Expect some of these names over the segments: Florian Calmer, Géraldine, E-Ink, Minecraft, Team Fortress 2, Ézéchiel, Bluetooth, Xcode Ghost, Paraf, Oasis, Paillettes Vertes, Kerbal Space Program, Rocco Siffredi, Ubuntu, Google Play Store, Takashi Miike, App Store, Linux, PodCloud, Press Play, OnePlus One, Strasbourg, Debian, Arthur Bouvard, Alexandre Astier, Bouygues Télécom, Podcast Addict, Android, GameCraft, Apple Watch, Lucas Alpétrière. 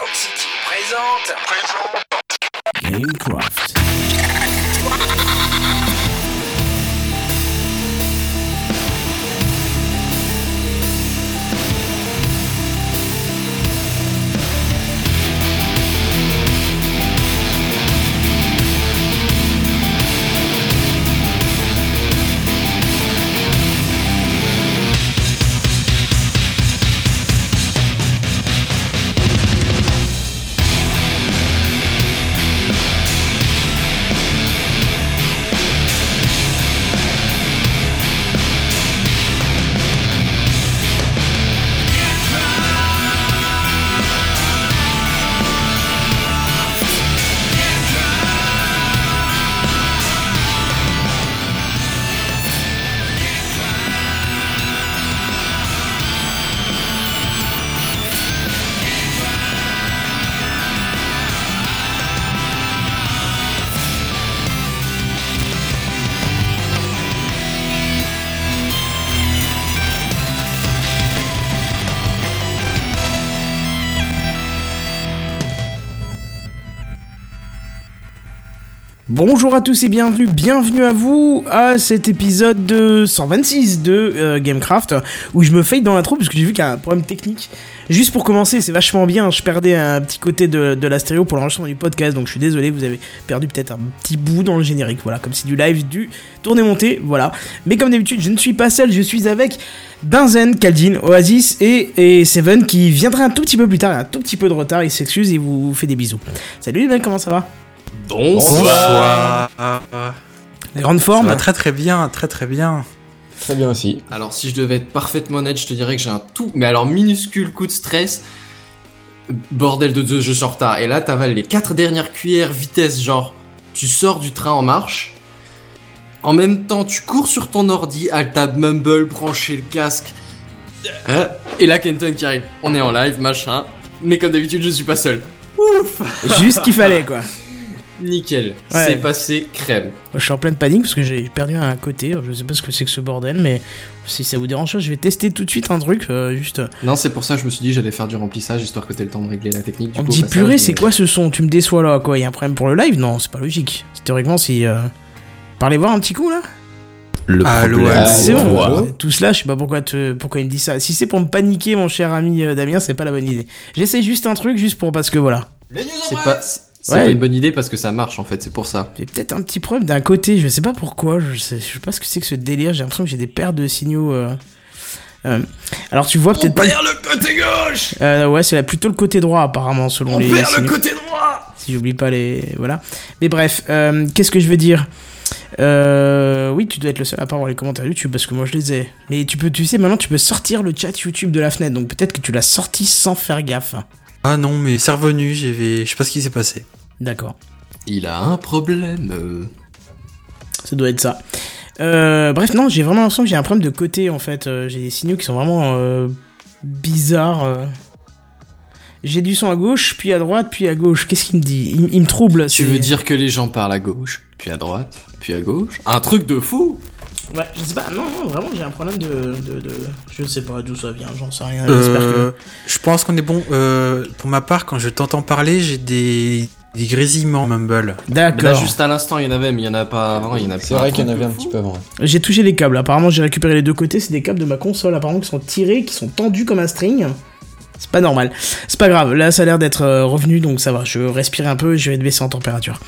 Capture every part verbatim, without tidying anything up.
Sound City présente, présente GameCraft. Bonjour à tous et bienvenue, bienvenue à vous à cet épisode de cent vingt-six de euh, GameCraft où je me fade dans l'intro parce que j'ai vu qu'il y a un problème technique. Juste pour commencer, c'est vachement bien, je perdais un petit côté de, de la stéréo pour l'enregistrement du podcast, donc je suis désolé, vous avez perdu peut-être un petit bout dans le générique, voilà, comme si du live, du tourné-monté, voilà. Mais comme d'habitude, je ne suis pas seul, je suis avec Benzen, Caldine, Oasis et, et Seven qui viendra un tout petit peu plus tard, un tout petit peu de retard, il s'excuse et vous fait des bisous. Salut les mecs, comment ça va ? Bonsoir. Bonsoir. La grande forme. Ça va très très bien, très très bien. Très bien aussi. Alors si je devais être parfaitement honnête, je te dirais que j'ai un tout, mais alors minuscule coup de stress. Bordel de Dieu, je sors tard. Et là, t'avales les quatre dernières cuillères vitesse, genre tu sors du train en marche. En même temps, tu cours sur ton ordi, alt tab Mumble, brancher le casque. Et là, Quenton qui arrive. On est en live, machin. Mais comme d'habitude, je suis pas seul. Ouf. Juste ce qu'il fallait, quoi. Nickel, ouais. C'est passé crème. Je suis en pleine panique parce que j'ai perdu un côté. Je sais pas ce que c'est que ce bordel, mais si ça vous dérange, je vais tester tout de suite un truc. Euh, juste. Non, c'est pour ça que je me suis dit j'allais faire du remplissage histoire que t'aies le temps de régler la technique. Du On me dit purée, c'est quoi ce son ? Tu me déçois là, quoi. Il y a un problème pour le live ? Non, c'est pas logique. Théoriquement, si. Euh... Parlez voir un petit coup là. Le problème, ah, c'est bon. Tout cela, je sais pas pourquoi, te, pourquoi il me dit ça. Si c'est pour me paniquer, mon cher ami Damien, c'est pas la bonne idée. J'essaie juste un truc, juste pour parce que voilà. Les news en presse. C'est ouais. Pas une bonne idée parce que ça marche en fait, c'est pour ça. J'ai peut-être un petit problème d'un côté, je sais pas pourquoi, je sais, je sais pas ce que c'est que ce délire, j'ai l'impression que j'ai des paires de signaux. Euh... Euh... Alors tu vois on peut-être. On perd pas... le côté gauche euh, Ouais, c'est là, plutôt le côté droit apparemment, selon on les. On perd les le côté droit. Si j'oublie pas les. Voilà. Mais bref, euh, qu'est-ce que je veux dire euh... Oui, tu dois être le seul à part voir les commentaires YouTube parce que moi je les ai. Mais tu peux, tu sais, maintenant tu peux sortir le chat YouTube de la fenêtre, donc peut-être que tu l'as sorti sans faire gaffe. Ah non, mais c'est revenu, j'ai... je sais pas ce qui s'est passé. D'accord. Il a un problème. Ça doit être ça. Euh, bref, non, j'ai vraiment l'impression que j'ai un problème de côté, en fait. Euh, j'ai des signaux qui sont vraiment euh, bizarres. Euh... J'ai du son à gauche, puis à droite, puis à gauche. Qu'est-ce qu'il me dit ? il, il me trouble. Tu c'est... veux dire que les gens parlent à gauche, puis à droite, puis à gauche ? Un truc de fou ! Ouais, je sais pas, non, non, vraiment j'ai un problème de, de, de... Je sais pas d'où ça vient, j'en sais rien, euh, j'espère que... Je pense qu'on est bon, euh, pour ma part, quand je t'entends parler, j'ai des, des grésillements, Mumble. D'accord. Mais là, juste à l'instant, il y en avait, mais il y en a pas avant, il y en a c'est pas. C'est vrai qu'il y en avait un petit peu avant. J'ai touché les câbles, apparemment j'ai récupéré les deux côtés, c'est des câbles de ma console, apparemment qui sont tirés, qui sont tendus comme un string. C'est pas normal, c'est pas grave, là ça a l'air d'être revenu donc ça va, je respire un peu et je vais te baisser en température.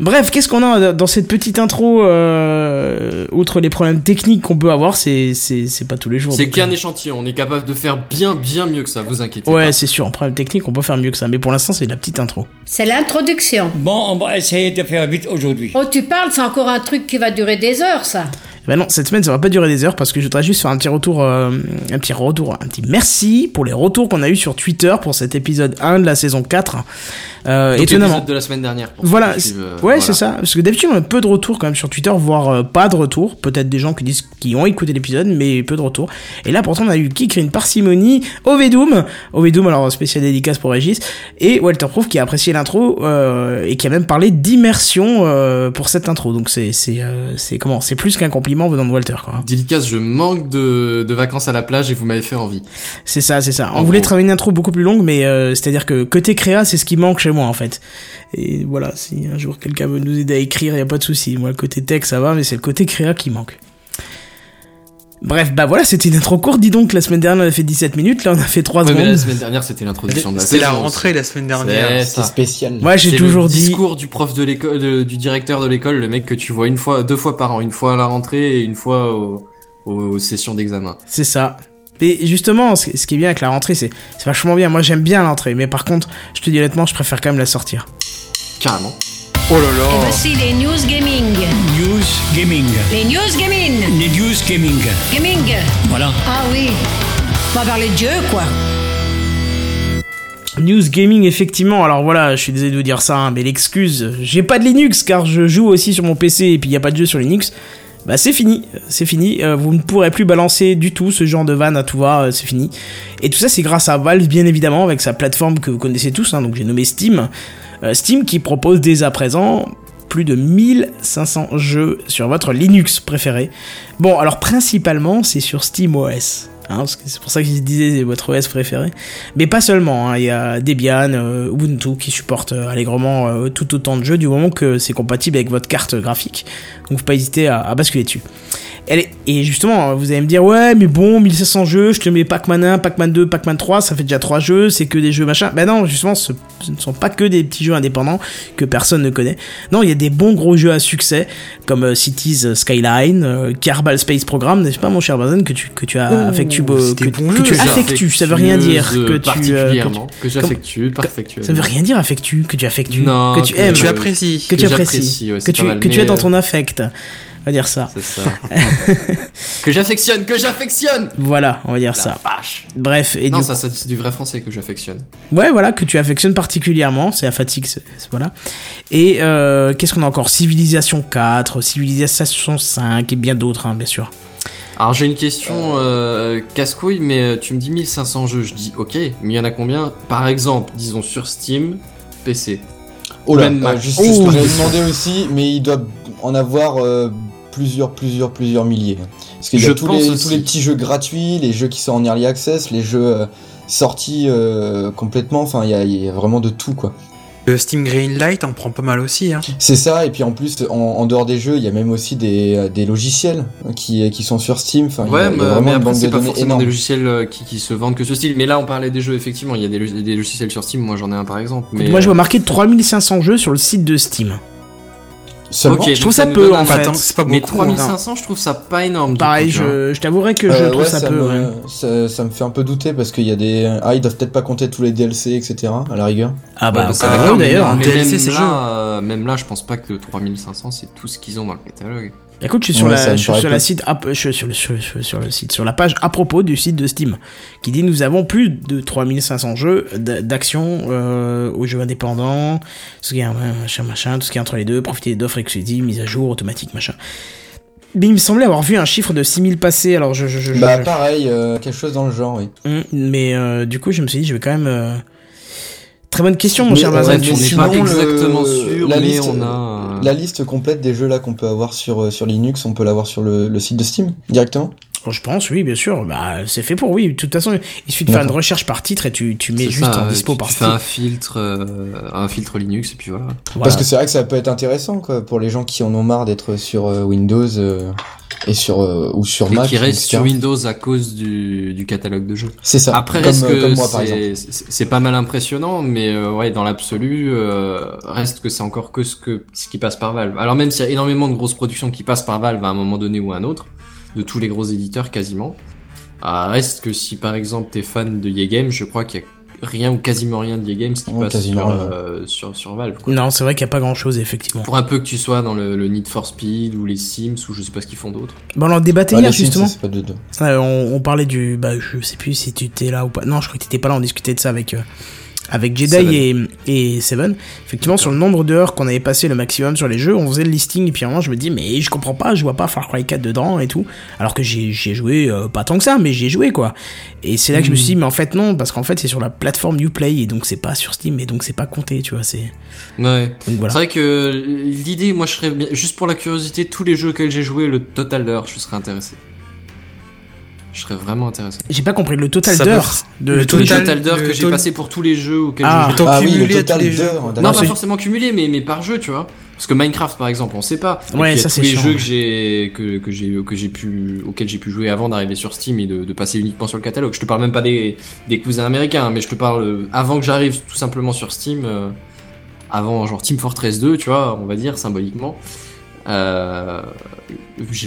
Bref, qu'est-ce qu'on a dans cette petite intro, euh, outre les problèmes techniques qu'on peut avoir, c'est, c'est, c'est pas tous les jours. C'est qu'un échantillon, on est capable de faire bien bien mieux que ça, vous inquiétez ouais, pas. Ouais c'est sûr, en problème technique on peut faire mieux que ça, mais pour l'instant c'est la petite intro. C'est l'introduction. Bon, on va essayer de faire vite aujourd'hui. Oh tu parles, c'est encore un truc qui va durer des heures ça. Ben non, cette semaine ça va pas durer des heures parce que je voudrais juste faire un petit retour, euh, un petit retour, un petit merci pour les retours qu'on a eu sur Twitter pour cet épisode un de la saison quatre. Euh, Donc étonnamment. L'épisode de la semaine dernière. Pour voilà, c'est, euh, ouais voilà. C'est ça, parce que d'habitude on a peu de retours quand même sur Twitter, voire euh, pas de retours, peut-être des gens qui disent qui ont écouté l'épisode, mais peu de retours. Et là pourtant on a eu Kikrine, Parcimonie, Ovedoum, Ovedoum alors spécial dédicace pour Régis, et Walterproof qui a apprécié l'intro euh, et qui a même parlé d'immersion euh, pour cette intro. Donc c'est c'est euh, c'est comment, c'est plus qu'un compliment. compliment venant de Walter, quoi. Délicace, je manque de, de vacances à la plage et vous m'avez fait envie. C'est ça, c'est ça. On en voulait gros. travailler une intro beaucoup plus longue, mais euh, c'est-à-dire que côté créa, c'est ce qui manque chez moi, en fait. Et voilà, si un jour quelqu'un veut nous aider à écrire, il n'y a pas de souci. Moi, le côté tech, ça va, mais c'est le côté créa qui manque. Bref, bah voilà, c'était une intro courte, dis donc, la semaine dernière on a fait dix-sept minutes, là on a fait trois ouais, secondes. Mais la semaine dernière c'était l'introduction de la C'était la rentrée aussi. La semaine dernière, c'est c'était ça. Spécial. Moi j'ai c'est toujours le dit... discours du prof de l'école, de, du directeur de l'école, le mec que tu vois une fois, deux fois par an, une fois à la rentrée et une fois au, au, aux sessions d'examen. C'est ça. Et justement, ce, ce qui est bien avec la rentrée, c'est, c'est vachement bien, moi j'aime bien l'entrée, mais par contre, je te dis honnêtement, je préfère quand même la sortir. Carrément. Oh là là. Et voici les news gaming. News gaming. Les news gaming. Les news gaming. Gaming. Voilà. Ah oui. On va parler de jeux, quoi. News gaming, effectivement. Alors voilà, je suis désolé de vous dire ça, hein, mais l'excuse, j'ai pas de Linux car je joue aussi sur mon P C et puis y a pas de jeu sur Linux. Bah c'est fini, c'est fini, euh, vous ne pourrez plus balancer du tout ce genre de vanne à tout va, euh, c'est fini. Et tout ça c'est grâce à Valve bien évidemment, avec sa plateforme que vous connaissez tous, hein, donc j'ai nommé Steam. Euh, Steam qui propose dès à présent plus de mille cinq cents jeux sur votre Linux préféré. Bon alors principalement c'est sur SteamOS. Hein, parce que c'est pour ça que je disais votre O S préféré, mais pas seulement, il hein, y a Debian, euh, Ubuntu qui supportent euh, allègrement euh, tout autant de jeux du moment que c'est compatible avec votre carte graphique, donc faut pas hésiter à, à basculer dessus. Et, et justement vous allez me dire ouais mais bon mille cinq cents jeux, je te mets Pac-Man un, Pac-Man deux, Pac-Man trois, ça fait déjà trois jeux, c'est que des jeux machin. Ben non justement ce, ce ne sont pas que des petits jeux indépendants que personne ne connaît, non il y a des bons gros jeux à succès comme euh, Cities Skyline, euh, Kerbal Space Program, n'est-ce pas mon cher Benzen que tu, que tu as oh. affectué Que, que, bon que tu affectues, ça veut rien dire que tu euh, que j'affectue, perfectue. Ça veut rien dire affectue, que tu affectues, que tu aimes, que tu apprécies, que tu apprécies, ouais, que tu mal, que tu es dans ton affect. On va dire ça. C'est ça. que j'affectionne, que j'affectionne. Voilà, on va dire la ça. Vache. Bref, et non, du ça, coup... ça c'est du vrai français que j'affectionne. Ouais, voilà, que tu affectionnes particulièrement, c'est la fatigue, c'est, c'est, voilà. Et euh, qu'est-ce qu'on a encore? Civilisation quatre, Civilisation cinq et bien d'autres, hein, bien sûr. Alors j'ai une question euh, casse-couille, mais tu me dis mille cinq cents jeux, je dis ok, mais il y en a combien? Par exemple, disons sur Steam, P C. Oh là, euh, juste, oh, juste j'avais demandé aussi, mais il doit en avoir euh, plusieurs, plusieurs, plusieurs milliers. Parce qu'il y a je tous, les, tous les petits jeux gratuits, les jeux qui sont en early access, les jeux euh, sortis euh, complètement, enfin il y, y a vraiment de tout quoi. Le Steam Greenlight en prend pas mal aussi. Hein. C'est ça, et puis en plus, en, en dehors des jeux, il y a même aussi des, des logiciels qui, qui sont sur Steam. Enfin, ouais, y a, mais, y a vraiment mais après, une c'est de pas forcément énorme. Des logiciels qui, qui se vendent que ce style. Mais là, on parlait des jeux, effectivement. Il y a des, des logiciels sur Steam, moi j'en ai un par exemple. Mais moi, euh... je vois marqué trois mille cinq cents jeux sur le site de Steam. Seulement, okay, je trouve ça, ça peu en fait. Attends, c'est pas beaucoup, mais trois mille cinq cents, je trouve ça pas énorme. Pareil, coup, je, je t'avouerai que je euh, trouve ouais, ça, ça peu. Me, ouais. ça, ça me fait un peu douter parce qu'il y a des. Ah, ils doivent peut-être pas compter tous les D L C, et cetera à la rigueur. Ah bah, ouais, ah, ouais, d'ailleurs, mais D L C, même c'est là, euh, même là, je pense pas que trois mille cinq cents, c'est tout ce qu'ils ont dans le catalogue. Écoute, je suis sur ouais, la, je suis sur la site, je suis sur le, sur, sur, sur le site, sur la page à propos du site de Steam, qui dit nous avons plus de trois mille cinq cents jeux d'action euh, aux jeux indépendants, tout ce qui est machin, machin, tout ce qui est entre les deux, profiter d'offres exclusives, mise à jour, automatique, machin. Mais il me semblait avoir vu un chiffre de six mille passer, alors je, je, je bah je, pareil, euh, quelque chose dans le genre, oui. Mais euh, du coup, je me suis dit, je vais quand même. Euh, Très bonne question, mon cher Benzen. On n'est pas exactement sûr, la mais liste, on a... La liste complète des jeux là qu'on peut avoir sur, sur Linux, on peut l'avoir sur le, le site de Steam, directement ? Je pense, oui, bien sûr. Bah, c'est fait pour, oui. De toute façon, il suffit de faire une recherche par titre et tu, tu mets c'est juste ça, en dispo par titre. Tu fais un filtre, euh, un filtre Linux et puis voilà. voilà. Parce que c'est vrai que ça peut être intéressant quoi, pour les gens qui en ont marre d'être sur euh, Windows... Euh... et sur euh, ou sur et Mac qui reste sur Windows à cause du du catalogue de jeux. C'est ça. Après comme, reste que comme moi, par c'est, c'est c'est pas mal impressionnant mais euh, ouais dans l'absolu euh, reste que c'est encore que ce que ce qui passe par Valve. Alors même s'il y a énormément de grosses productions qui passent par Valve à un moment donné ou à un autre de tous les gros éditeurs quasiment. Euh, reste que si par exemple t'es fan de Ye Games, je crois qu'il y a rien ou quasiment rien de Ye-Games qui oh, passe sur, euh, sur, sur Valve. Quoi. Non, c'est vrai qu'il n'y a pas grand-chose, effectivement. Pour un peu que tu sois dans le, le Need for Speed ou les Sims ou je sais pas ce qu'ils font d'autre. Bon, on en débattait bah, hier, justement. Sims, c'est pas de deux. Ah, on, on parlait du... Bah, je sais plus si tu étais là ou pas. Non, je crois que tu n'étais pas là, on discutait de ça avec... Euh... avec Jedi Seven. Et, et Seven, effectivement, sur le nombre d'heures qu'on avait passé le maximum sur les jeux, on faisait le listing, et puis à un moment, je me dis, mais je comprends pas, je vois pas Far Cry quatre dedans et tout, alors que j'ai, j'ai joué, euh, pas tant que ça, mais j'ai joué, quoi. Et c'est là que mmh. je me suis dit, mais en fait, non, parce qu'en fait, c'est sur la plateforme Uplay, et donc c'est pas sur Steam, et donc c'est pas compté, tu vois, c'est... Ouais. Donc, voilà. C'est vrai que l'idée, moi, je serais, juste pour la curiosité, tous les jeux auxquels j'ai joué, le total d'heures, je serais intéressé. Je serais vraiment intéressé. J'ai pas compris le total ça d'heures. De le total, total d'heures que j'ai tol... passé pour tous les jeux auxquels ah, j'ai joué. Ah oui, le total d'heures. Non, pas forcément cumulé, mais, mais par jeu, tu vois. Parce que Minecraft, par exemple, on sait pas. Ouais, ça c'est sûr. Tous les jeux que j'ai, que, que j'ai, que j'ai pu, auxquels j'ai pu jouer avant d'arriver sur Steam et de, de passer uniquement sur le catalogue. Je te parle même pas des, des cousins américains, mais je te parle avant que j'arrive tout simplement sur Steam, euh, avant genre Team Fortress deux, tu vois, on va dire symboliquement. Euh,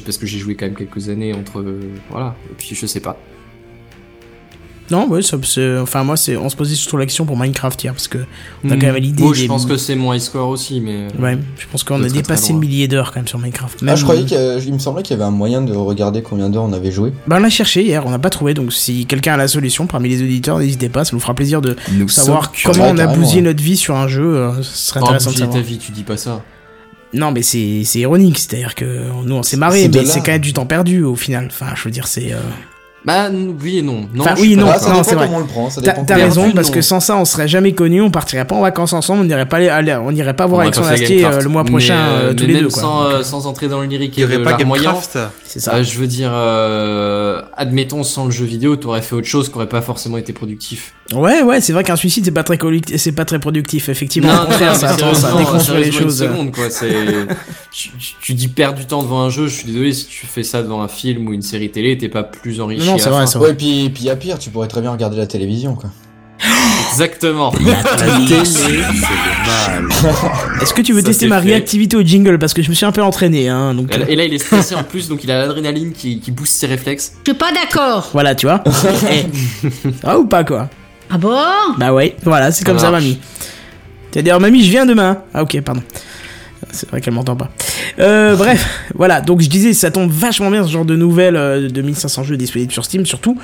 parce que j'ai joué quand même quelques années entre euh, voilà et puis je sais pas. Non, ouais, ça, c'est, enfin moi c'est on se posait surtout l'action pour Minecraft hier parce que on a mmh. quand même l'idée. Moi, des... je pense que c'est mon high score aussi, mais ouais, je pense qu'on a dépassé le millier d'heures quand même sur Minecraft. Même... Ah, je croyais qu'il me semblait qu'il y avait un moyen de regarder combien d'heures on avait joué. Bah on l'a cherché hier, on n'a pas trouvé, donc si quelqu'un a la solution parmi les auditeurs, n'hésitez pas, ça nous fera plaisir de nous savoir comment on a bousillé ouais. notre vie sur un jeu. Euh, ce serait oh, intéressant de savoir. Ta vie, tu dis pas ça. Non mais c'est c'est ironique, c'est-à-dire que nous on s'est marré, c'est mais c'est quand même du temps perdu au final. Enfin, je veux dire c'est. Euh... Bah oui et non. Non. Enfin oui et non. Pas, ça non, c'est vrai. On le prend, ça dépend. T'as, t'as raison parce non. que sans ça on serait jamais connus, on partirait pas en vacances ensemble, on n'irait pas aller, on n'irait pas voir Alexandre Astier euh, le mois prochain mais, euh, tous mais les même deux quoi. Sans euh, sans entrer dans le lyrique et le pas moyen. C'est ça. Euh, je veux dire, euh, admettons sans le jeu vidéo, t'aurais fait autre chose, qu'aurait pas forcément été productif. Ouais ouais, c'est vrai qu'un suicide c'est pas très collectif, c'est pas très productif effectivement. Non, au contraire, ça ça déconstruit les choses. Seconde, quoi, c'est tu, tu dis perdre du temps devant un jeu, je suis désolé si tu fais ça devant un film ou une série télé, t'es pas plus enrichi. Non, non c'est vrai, c'est vrai. Ouais, puis puis à pire, tu pourrais très bien regarder la télévision quoi. Exactement. La télé, c'est le mal. Est-ce que tu veux ça tester ma fait. réactivité au jingle parce que je me suis un peu entraîné hein, donc... Et là il est stressé en plus donc il a l'adrénaline qui, qui booste ses réflexes. Je suis pas d'accord. Voilà tu vois. Ah ou pas quoi. Ah bon. Bah ouais voilà c'est ça comme marche. Ça mamie. T'as dit alors mamie je viens demain. Ah ok pardon. C'est vrai qu'elle m'entend pas. Euh, bref voilà donc je disais ça tombe vachement bien ce genre de nouvelles de mille cinq cents jeux disponibles sur Steam surtout.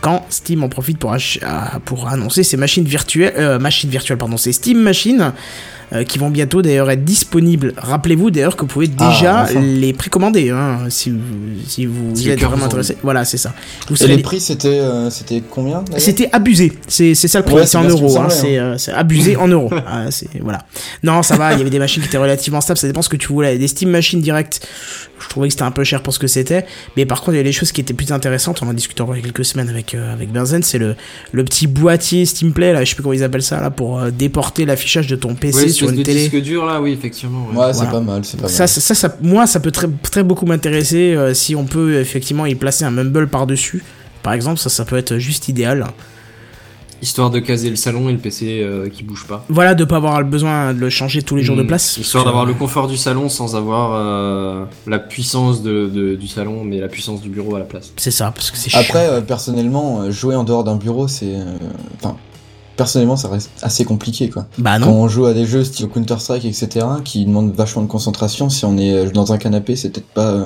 Quand Steam en profite pour, ach- pour annoncer ses machines virtuelles, euh, machines virtuelles, pardon, ses Steam machines, euh, qui vont bientôt d'ailleurs être disponibles. Rappelez-vous d'ailleurs que vous pouvez déjà ah, enfin. les précommander, hein, si vous, si vous si êtes vraiment intéressé. Voilà, c'est ça. Vous Et savez... les prix, c'était, euh, c'était combien ? C'était abusé. C'est, c'est ça le prix, ouais, c'est, c'est en euros. Ce hein, c'est, euh, c'est abusé en euros. Ah, c'est, voilà. Non, ça va, il y avait des machines qui étaient relativement stables, ça dépend ce que tu voulais. Des Steam machines directes, je trouvais que c'était un peu cher pour ce que c'était. Mais par contre, il y a des choses qui étaient plus intéressantes. On en discutait encore il y a quelques semaines avec. Avec Benzen, c'est le, le petit boîtier Steamplay, là, je sais plus comment ils appellent ça, là, pour euh, déporter l'affichage de ton P C ouais, sur une télé. Disque dur, là, oui, effectivement. Ouais, ouais voilà. c'est pas mal, c'est pas ça, mal. Ça, ça, ça, moi, ça peut très, très beaucoup m'intéresser euh, si on peut effectivement y placer un Mumble par-dessus. Par exemple, ça, ça peut être juste idéal. Histoire de caser le salon et le P C euh, qui bouge pas. Voilà, de pas avoir le besoin de le changer tous les jours mmh, de place. Histoire d'avoir euh... le confort du salon sans avoir euh, la puissance de, de, du salon, mais la puissance du bureau à la place. C'est ça, parce que c'est chiant. Après, euh, personnellement, jouer en dehors d'un bureau, c'est... Enfin, euh, personnellement, ça reste assez compliqué, quoi. Bah non. Quand on joue à des jeux style Counter-Strike, et cetera, qui demandent vachement de concentration, si on est dans un canapé, c'est peut-être pas... Euh...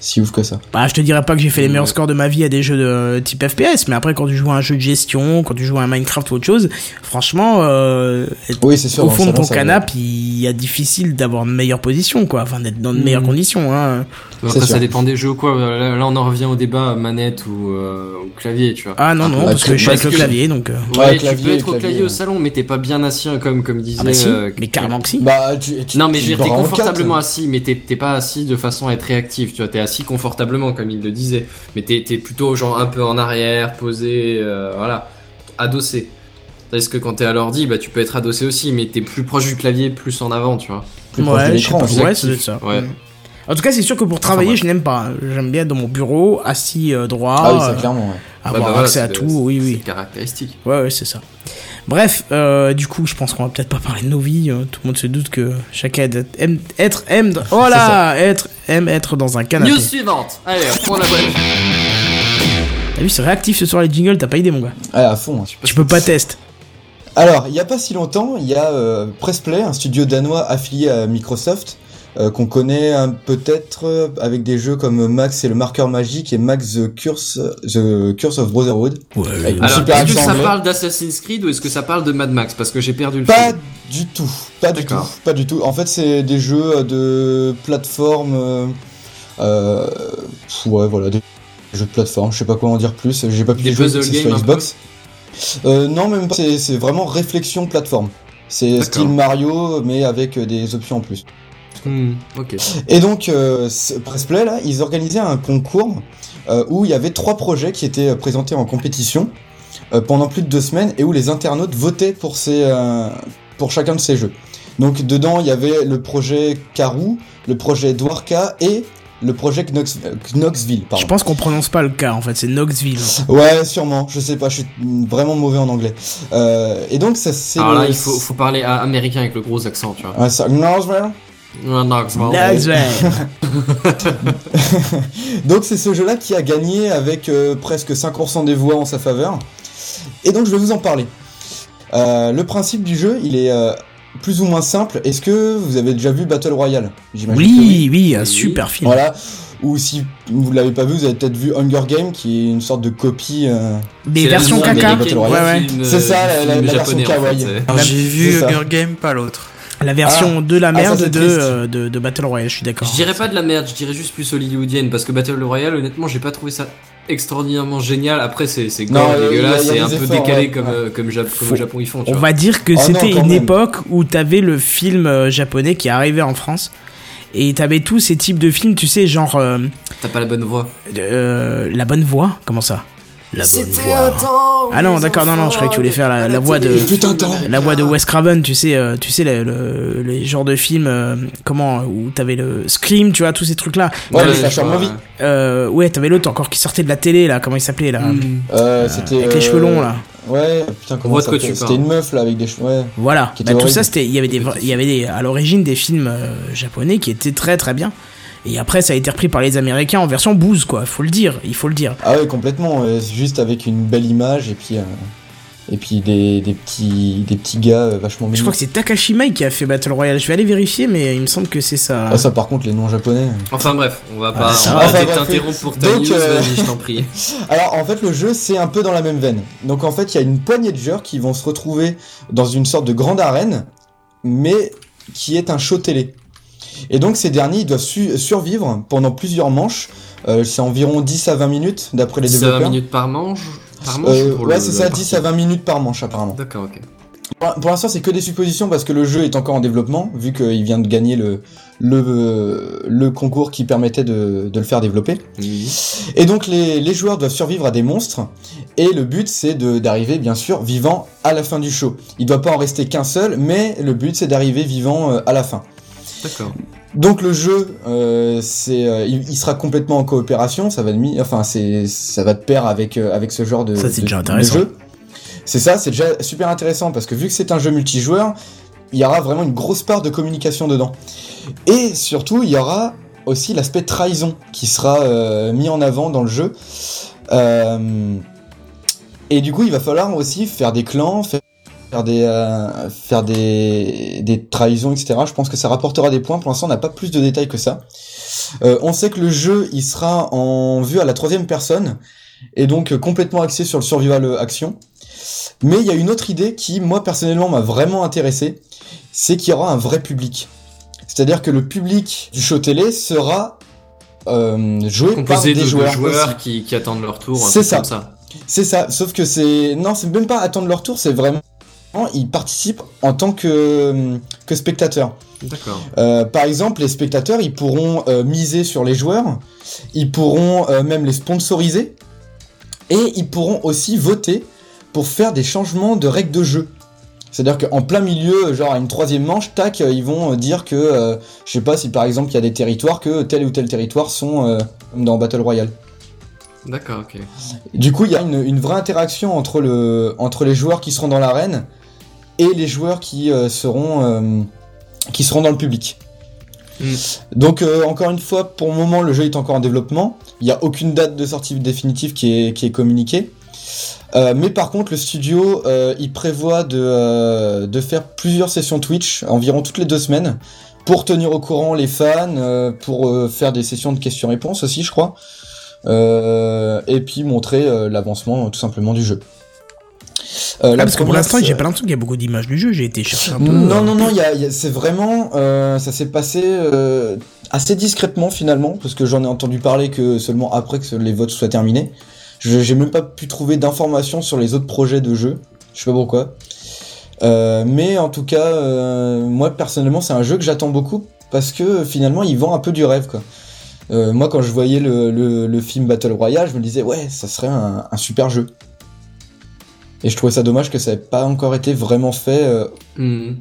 si ouf que ça. Bah, je te dirais pas que j'ai fait les meilleurs scores de ma vie à des jeux de type F P S, mais après, quand tu joues à un jeu de gestion, quand tu joues à un Minecraft ou autre chose, franchement, euh, oui, c'est sûr, au fond de ton canapé, il y a difficile d'avoir une meilleure position, quoi. Enfin, d'être dans de meilleures mmh. conditions, hein. Après, ça dépend des jeux ou quoi. Là, on en revient au débat manette ou euh, au clavier, tu vois. Ah non, non, ah, parce que, que je suis avec le clavier, donc. Euh... Ouais, ouais clavier, tu peux être clavier, au clavier ouais. au salon, mais t'es pas bien assis, comme, comme disait. Ah, bah, si. euh, mais carrément que si. Bah, tu, tu, non, mais je veux dire, t'es confortablement assis, mais t'es, t'es pas assis de façon à être réactif, tu vois. T'es assis confortablement, comme il le disait. Mais t'es, t'es plutôt, genre, un peu en arrière, posé, euh, voilà, adossé. Parce que quand t'es à l'ordi, bah, tu peux être adossé aussi, mais t'es plus proche du clavier, plus en avant, tu vois. Plus ouais, proche de l'écran, je sais pas, ouais, c'est ça. Ouais. Mmh. En tout cas, c'est sûr que pour travailler, enfin, ouais. je n'aime pas. J'aime bien être dans mon bureau, assis euh, droit. Ah oui, ça, clairement, ouais. Avoir bah, bah, accès à de, tout, c'est, oui, oui. C'est caractéristique. Ouais, ouais, c'est ça. Bref, euh, du coup, je pense qu'on va peut-être pas parler de nos vies. Tout le monde se doute que chacun aime être, aime, oh là, être, aime être dans un canapé. News suivante. Allez, on prend la bonne. T'as vu, c'est réactif ce soir les jingles, t'as pas idée, mon gars. Ouais, à fond. Hein, tu peux pas tester. Alors, il y a pas si longtemps, il y a euh, Press Play, un studio danois affilié à Microsoft, euh, qu'on connaît euh, peut-être avec des jeux comme Max et le marqueur magique et Max the Curse, the Curse of Brotherhood. Ouais, ouais. Alors, est-ce que ça parle d'Assassin's Creed ou est-ce que ça parle de Mad Max? Parce que j'ai perdu le pas fil. Du tout, pas D'accord. du tout, pas du tout. En fait, c'est des jeux de plateforme. Euh, euh, ouais, voilà, des jeux de plateforme. Je sais pas comment en dire plus. J'ai pas pu les jouer sur Xbox. Euh, non, même pas. C'est, c'est vraiment réflexion plateforme. C'est D'accord. style Mario, mais avec des options en plus. Mmh, okay. Et donc, euh, Press Play, là, ils organisaient un concours euh, où il y avait trois projets qui étaient présentés en compétition euh, pendant plus de deux semaines et où les internautes votaient pour, ces, euh, pour chacun de ces jeux. Donc, dedans, il y avait le projet Karoo, le projet Dwarka et le projet Knox... Knoxville. Pardon. Je pense qu'on prononce pas le K, en fait, c'est Knoxville. Ouais, sûrement, je sais pas, je suis vraiment mauvais en anglais. Euh, et donc, ça c'est. Alors là, le... il faut, faut parler américain avec le gros accent, tu vois. Ah, ça. Knoxville Knoxville. Donc, c'est ce jeu-là qui a gagné avec euh, presque cinq pour cent des voix en sa faveur. Et donc, je vais vous en parler. Euh, le principe du jeu, il est. Euh, plus ou moins simple. Est-ce que vous avez déjà vu Battle Royale ? J'imagine oui, oui, oui, un super film. Voilà. Ou si vous l'avez pas vu, vous avez peut-être vu Hunger Games, qui est une sorte de copie. Euh... Des versions caca. Ouais, ouais. C'est ça, la, la, la version kawaii. En fait, Alors, j'ai vu Hunger Games, pas l'autre. La version ah, de la merde ah, ça, de, euh, de, de Battle Royale, je suis d'accord. Je dirais pas de la merde, je dirais juste plus hollywoodienne, parce que Battle Royale, honnêtement, j'ai pas trouvé ça extraordinairement génial. Après, c'est, c'est gore, non, dégueulasse, c'est un efforts, peu décalé ouais, comme, ouais. Euh, comme, Jap- comme au Japon ils font. Tu on vois. Va dire que oh, c'était non, une même. époque où t'avais le film euh, japonais qui arrivait en France. Et t'avais tous ces types de films, tu sais, genre. Euh, T'as pas la bonne voix euh, La bonne voix ? Comment ça ? La bonne voix. Ah non, d'accord, non, non, je croyais que tu voulais faire la, la voix de la voix de Wes Craven, tu sais, euh, tu sais le, le, les genres de films, euh, comment, où t'avais le Scream, tu vois, tous ces trucs là. Ouais, t'avais, les euh, vie. Euh, ouais, t'avais l'autre encore qui sortait de la télé là, comment il s'appelait là mm. euh, C'était avec les cheveux longs là. Ouais, putain, comment ça s'appelait ? C'était une meuf là avec des cheveux. Ouais, voilà. Bah, tout ça, c'était, il y avait des, il y avait des, à l'origine des films euh, japonais qui étaient très très bien. Et après, ça a été repris par les Américains en version bouse, quoi. Faut le dire, il faut le dire. Ah ouais, complètement. Euh, juste avec une belle image et puis euh, et puis des des petits des petits gars euh, vachement mignons. Je crois que c'est Takashi Miike qui a fait Battle Royale. Je vais aller vérifier, mais il me semble que c'est ça. Ah ça, par contre, les noms japonais. Enfin bref, on va pas. Ah, on va enfin, t'interrompre pour ta news, euh... vas-y, je t'en prie. Alors en fait, le jeu c'est un peu dans la même veine. Donc en fait, il y a une poignée de joueurs qui vont se retrouver dans une sorte de grande arène, mais qui est un show télé. Et donc ces derniers ils doivent su- survivre pendant plusieurs manches, euh, c'est environ dix à vingt minutes d'après les développeurs. dix à vingt minutes par manche, par manche euh, pour Ouais le, c'est ça, dix à vingt minutes par manche apparemment. D'accord, ok. Pour, pour l'instant c'est que des suppositions parce que le jeu est encore en développement, vu qu'il vient de gagner le, le, le concours qui permettait de, de le faire développer. Oui. Et donc les, les joueurs doivent survivre à des monstres, et le but c'est de, d'arriver bien sûr vivant à la fin du show. Il ne doit pas en rester qu'un seul, mais le but c'est d'arriver vivant à la fin. D'accord. Donc le jeu, euh, c'est, euh, il, il sera complètement en coopération. Ça va de mi- enfin, c'est, ça va de pair avec euh, avec ce genre de, ça, c'est de, déjà intéressant. De jeu. C'est ça, c'est déjà super intéressant parce que vu que c'est un jeu multijoueur, il y aura vraiment une grosse part de communication dedans. Et surtout, il y aura aussi l'aspect trahison qui sera euh, mis en avant dans le jeu. Euh, et du coup, il va falloir aussi faire des clans. Faire faire des euh, faire des des trahisons, etc. Je pense que ça rapportera des points. Pour l'instant on n'a pas plus de détails que ça. Euh, on sait que le jeu il sera en vue à la troisième personne et donc euh, complètement axé sur le survival action, mais il y a une autre idée qui moi personnellement m'a vraiment intéressé, c'est qu'il y aura un vrai public, c'est-à-dire que le public du show télé sera euh, joué composé par des de, joueurs, de joueurs qui, qui attendent leur tour, c'est ça. Comme ça c'est ça, sauf que c'est non c'est même pas attendre leur tour, c'est vraiment ils participent en tant que, que spectateurs. D'accord. Euh, par exemple, les spectateurs, ils pourront euh, miser sur les joueurs, ils pourront euh, même les sponsoriser, et ils pourront aussi voter pour faire des changements de règles de jeu. C'est-à-dire qu'en plein milieu, genre à une troisième manche, tac, ils vont dire que, euh, je sais pas si par exemple il y a des territoires, que tel ou tel territoire sont euh, dans Battle Royale. D'accord, ok. Du coup, il y a une, une vraie interaction entre, le, entre les joueurs qui seront dans l'arène et les joueurs qui euh, seront euh, qui seront dans le public. Mm. Donc euh, encore une fois, pour le moment, le jeu est encore en développement. Il n'y a aucune date de sortie définitive qui est qui est communiquée. Euh, mais par contre, le studio, euh, il prévoit de euh, de faire plusieurs sessions Twitch, environ toutes les deux semaines, pour tenir au courant les fans, euh, pour euh, faire des sessions de questions-réponses aussi, je crois, euh, et puis montrer euh, l'avancement euh, tout simplement du jeu. Euh, ah, parce première, que pour l'instant, j'ai pas l'impression qu'il y a beaucoup d'images du jeu. J'ai été chercher un peu. Non, non, non. Il y a, y a, c'est vraiment, euh, ça s'est passé euh, assez discrètement finalement, parce que j'en ai entendu parler que seulement après que les votes soient terminés. Je, j'ai même pas pu trouver d'informations sur les autres projets de jeu. Je sais pas pourquoi. Euh, mais en tout cas, euh, moi personnellement, c'est un jeu que j'attends beaucoup parce que finalement, il vend un peu du rêve, quoi. Euh, moi, quand je voyais le, le, le film Battle Royale, je me disais ouais, ça serait un, un super jeu. Et je trouvais ça dommage que ça n'ait pas encore été vraiment fait euh, mmh.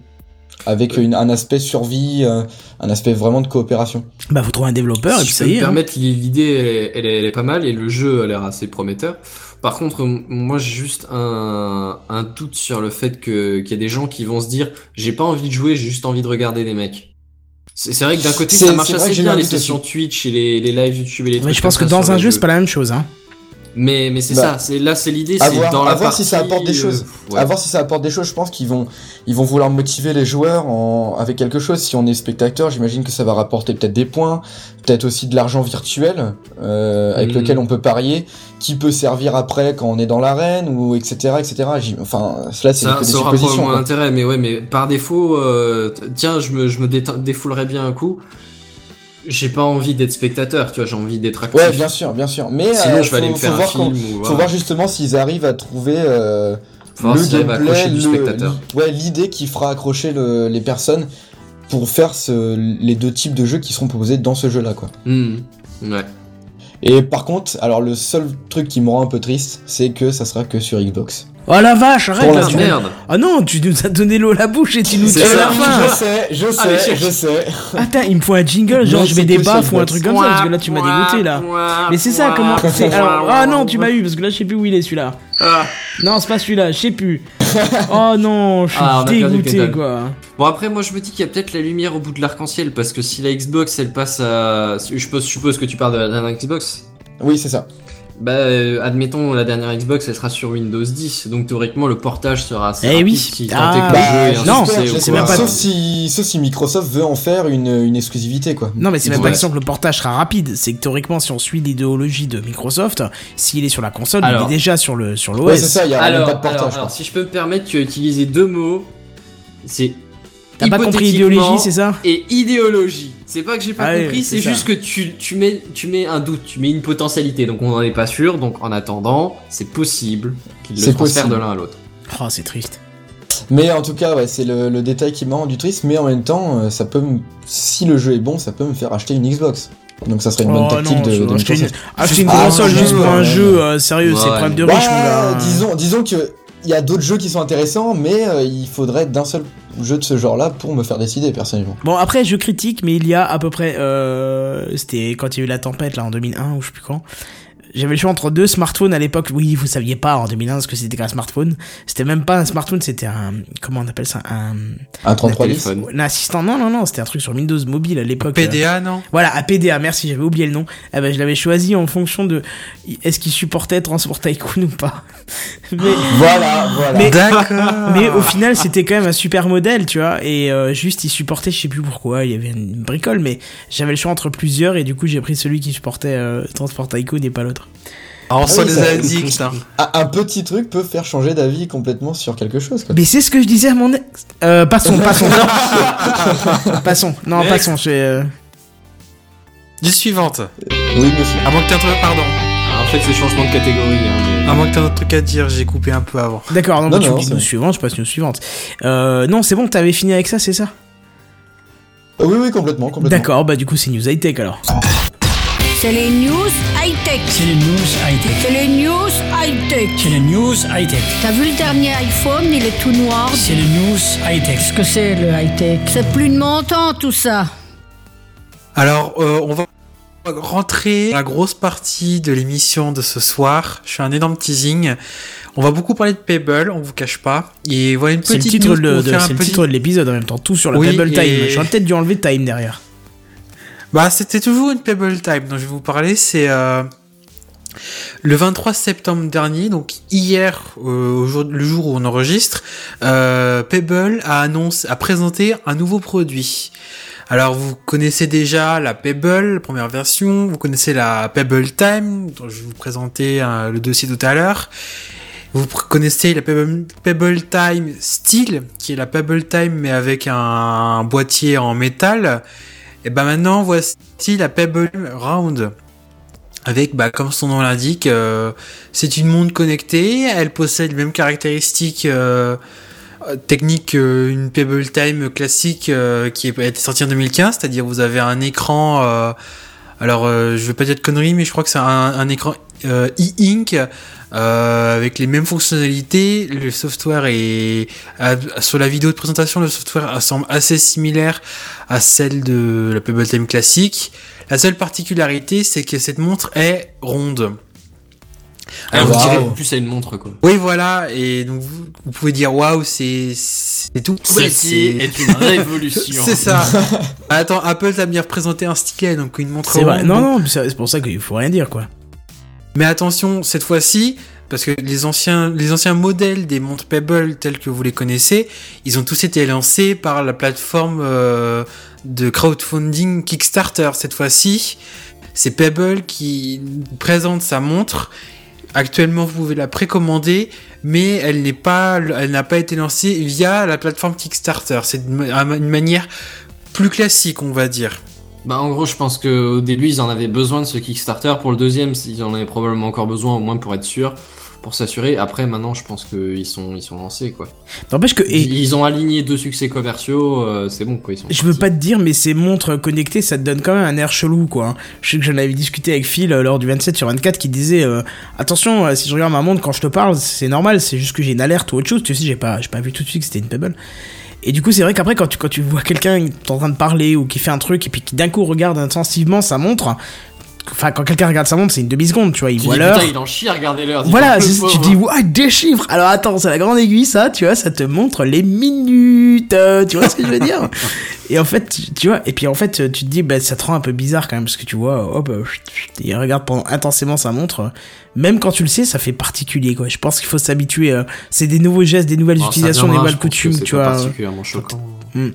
avec une, un aspect survie, euh, un aspect vraiment de coopération. Bah, faut trouver un développeur si et puis ça y est. Permettre, hein. L'idée, elle, elle, elle est pas mal et le jeu a l'air assez prometteur. Par contre, moi, j'ai juste un, un doute sur le fait que, qu'il y a des gens qui vont se dire « J'ai pas envie de jouer, j'ai juste envie de regarder des mecs ». C'est, c'est vrai que d'un côté, c'est, ça marche assez bien, les sessions Twitch et les, les lives YouTube et les trucs. Mais je pense que dans un jeu, c'est pas la même chose, hein. Mais mais c'est bah, ça, c'est là c'est l'idée, c'est voir, dans la à voir partie, si ça apporte des choses. Euh, ouais. À voir si ça apporte des choses, je pense qu'ils vont ils vont vouloir motiver les joueurs en avec quelque chose. Si on est spectateur, j'imagine que ça va rapporter peut-être des points, peut-être aussi de l'argent virtuel euh, avec mmh. lequel on peut parier, qui peut servir après quand on est dans l'arène ou etc etc. J'im... Enfin cela c'est ça, que des ça suppositions. Ça aura moins d'intérêt, mais ouais mais par défaut, euh, tiens je me je me déta- défoulerais bien un coup. J'ai pas envie d'être spectateur, tu vois, j'ai envie d'être actif. Ouais, bien sûr, bien sûr. Mais sinon, euh, je vais aller me faire un film. Ou... Faut voir justement s'ils arrivent à trouver euh, le si gameplay, le, le, ouais, l'idée qui fera accrocher le, les personnes pour faire ce, les deux types de jeux qui seront proposés dans ce jeu-là, quoi. Mmh. Ouais. Et par contre, alors le seul truc qui me rend un peu triste, c'est que ça sera que sur Xbox. Oh la vache, arrête la merde. Ah non, tu nous as donné l'eau à la bouche et tu nous dis à la fin. Je sais, je sais, ah, je... je sais. Attends, il me faut un jingle, genre non, je vais débattre ou un truc comme ça, parce que là tu m'as dégoûté là. Mais c'est ça, comment c'est. Alors, ah non, tu m'as eu, parce que là je sais plus où il est celui-là. Ah. Non, c'est pas celui-là, je sais plus. Oh non, je suis ah, dégoûté quoi. Bon après, moi je me dis qu'il y a peut-être la lumière au bout de l'arc-en-ciel, parce que si la Xbox elle passe à. Je suppose que tu parles de la dernière Xbox. Oui, c'est ça. Bah, euh, admettons, la dernière Xbox, elle sera sur Windows dix, donc théoriquement, le portage sera assez eh rapide oui. si tant ah, est que bah, le jeu non, c'est, c'est, c'est même pas sauf, si, sauf si Microsoft veut en faire une, une exclusivité, quoi. Non, mais c'est même pas question que le portage sera rapide, c'est que théoriquement, si on suit l'idéologie de Microsoft, s'il est sur la console, alors, il est déjà sur, le, sur l'O S. Ouais, c'est ça, il y a alors, pas de portage. Alors, alors, si je peux me permettre, tu as utilisé deux mots, c'est... T'as pas compris idéologie, c'est ça ? Et idéologie. C'est pas que j'ai pas ah compris, oui, c'est, c'est juste que tu, tu, mets, tu mets un doute, tu mets une potentialité, donc on n'en est pas sûr, donc en attendant, c'est possible qu'ils le transfèrent de l'un à l'autre. Oh, c'est triste. Mais en tout cas, ouais, c'est le, le détail qui m'a rendu triste, mais en même temps, ça peut me, si le jeu est bon, ça peut me faire acheter une Xbox. Donc ça serait une bonne oh tactique non, de, de acheter une, acheter une console ah, juste pour ouais, un ouais, jeu, euh, sérieux, ouais, c'est ouais, problème de riche, mon gars. Disons, disons que... Il y a d'autres jeux qui sont intéressants, mais euh, il faudrait d'un seul jeu de ce genre-là pour me faire décider, personnellement. Bon, après, je critique, mais il y a à peu près... Euh, c'était quand il y a eu la tempête, là, en deux mille un, ou je sais plus quand. J'avais le choix entre deux smartphones à l'époque. Oui, vous saviez pas, en deux mille un, ce que c'était qu'un smartphone. C'était même pas un smartphone, c'était un... Comment on appelle ça ? Un... Un trente-trois dix ? Un assistant, non, non, non, c'était un truc sur Windows Mobile à l'époque. P D A, non ? Voilà, à P D A, merci, j'avais oublié le nom. Eh ben, je l'avais choisi en fonction de... Est-ce qu'il supportait Transport Tycoon ou pas ? Mais... Voilà, voilà. Mais... D'accord. Mais au final, c'était quand même un super modèle, tu vois. Et euh, juste, il supportait, je sais plus pourquoi, il y avait une bricole, mais j'avais le choix entre plusieurs, et du coup, j'ai pris celui qui supportait euh, Transport Tycoon et pas l'autre. Ah, on sort des addicts. Un petit truc peut faire changer d'avis complètement sur quelque chose, quoi. Mais c'est ce que je disais à mon ex. Euh, passons, passons. Non. Passons. Non, Next. Passons. Je euh... Dis suivante. Oui, monsieur. Avant que t'aies un truc. Pardon. Ah, en fait, c'est changement de catégorie. Hein. Avant que t'aies un truc à dire, j'ai coupé un peu avant. D'accord, non, non, bah, non tu dis nous suivante, je passe nous suivante. Euh, non, c'est bon, t'avais fini avec ça, c'est ça ? Oui, oui, complètement, complètement. D'accord, bah, du coup, c'est News High Tech alors. Ah. C'est les news high-tech. C'est les news high-tech. C'est les news high-tech. C'est les news high-tech. T'as vu le dernier iPhone, il est tout noir. C'est les news high-tech. Qu'est-ce que c'est le high-tech ? C'est plus de mon temps tout ça. Alors, euh, on va rentrer dans la grosse partie de l'émission de ce soir. Je fais un énorme teasing. On va beaucoup parler de Pebble, on vous cache pas. Et voilà une petite c'est le titre, de, de, c'est le petit... titre de l'épisode en même temps, tout sur la oui, Pebble Time. Et... J'aurais peut-être dû enlever Time derrière. Bah, c'était toujours une Pebble Time dont je vais vous parler, c'est euh, le vingt-trois septembre dernier, donc hier, euh, au jour, le jour où on enregistre, euh, Pebble a, annonce, a présenté un nouveau produit. Alors vous connaissez déjà la Pebble, première version, vous connaissez la Pebble Time, dont je vais vous présenter hein, le dossier tout à l'heure. Vous connaissez la Pebble, Pebble Time Steel, qui est la Pebble Time mais avec un, un boîtier en métal. Et ben maintenant voici la Pebble Round. Avec, bah, comme son nom l'indique, euh, c'est une montre connectée. Elle possède les mêmes caractéristiques euh, techniques qu'une Pebble Time classique euh, qui a été sortie en deux mille quinze. C'est-à-dire, vous avez un écran. Euh, alors, euh, je vais pas dire de conneries, mais je crois que c'est un, un écran euh, E-Ink euh, avec les mêmes fonctionnalités. Le software est à, sur la vidéo de présentation, le software semble assez similaire à celle de la Pebble Time classique. La seule particularité, c'est que cette montre est ronde. Alors, wow. Vous direz, plus c'est une montre, quoi. Oui, voilà, et donc vous, vous pouvez dire, waouh, c'est, c'est tout. Celle-ci est une révolution. C'est ça. Attends, Apple t'a bien représenté un stylet, donc une montre. C'est ronde, vrai. Non, donc... non, c'est pour ça qu'il faut rien dire, quoi. Mais attention, cette fois-ci, parce que les anciens, les anciens modèles des montres Pebble, tels que vous les connaissez, ils ont tous été lancés par la plateforme. Euh, de crowdfunding Kickstarter. Cette fois-ci, c'est Pebble qui présente sa montre. Actuellement, vous pouvez la précommander, mais elle n'est pas, elle n'a pas été lancée via la plateforme Kickstarter. C'est une manière plus classique, on va dire. Bah, en gros, je pense qu'au début, ils en avaient besoin de ce Kickstarter. Pour le deuxième, ils en avaient probablement encore besoin, au moins pour être sûr. Pour s'assurer. Après, maintenant, je pense qu'ils sont, ils sont lancés, quoi. N'empêche que et... ils ont aligné deux succès commerciaux, euh, c'est bon, quoi. Ils sont je partis. Veux pas te dire, mais ces montres connectées, ça te donne quand même un air chelou, quoi. Je sais que j'en avais discuté avec Phil euh, lors du vingt-sept sur vingt-quatre qui disait euh, attention, euh, si je regarde ma montre quand je te parle, c'est normal, c'est juste que j'ai une alerte ou autre chose. Tu sais, j'ai pas, j'ai pas vu tout de suite que c'était une Pebble. Et du coup, c'est vrai qu'après, quand tu, quand tu vois quelqu'un qui est en train de parler ou qui fait un truc et puis qui d'un coup regarde intensivement sa montre. Enfin, quand quelqu'un regarde sa montre, c'est une demi-seconde, tu vois, il tu voit dis, l'heure. Putain, il en chie à regarder l'heure. Voilà, c'est, tu dis, ouais, des chiffres. Alors attends, c'est la grande aiguille, ça, tu vois, ça te montre les minutes, euh, tu vois ce que je veux dire. Et en fait, tu vois, et puis en fait, tu te dis, bah, ça te rend un peu bizarre quand même, parce que tu vois, hop, il regarde pendant intensément sa montre. Même quand tu le sais, ça fait particulier, quoi. Je pense qu'il faut s'habituer, euh, c'est des nouveaux gestes, des nouvelles alors, utilisations, des nouvelles coutumes, tu vois. C'est particulièrement choquant. Mmh.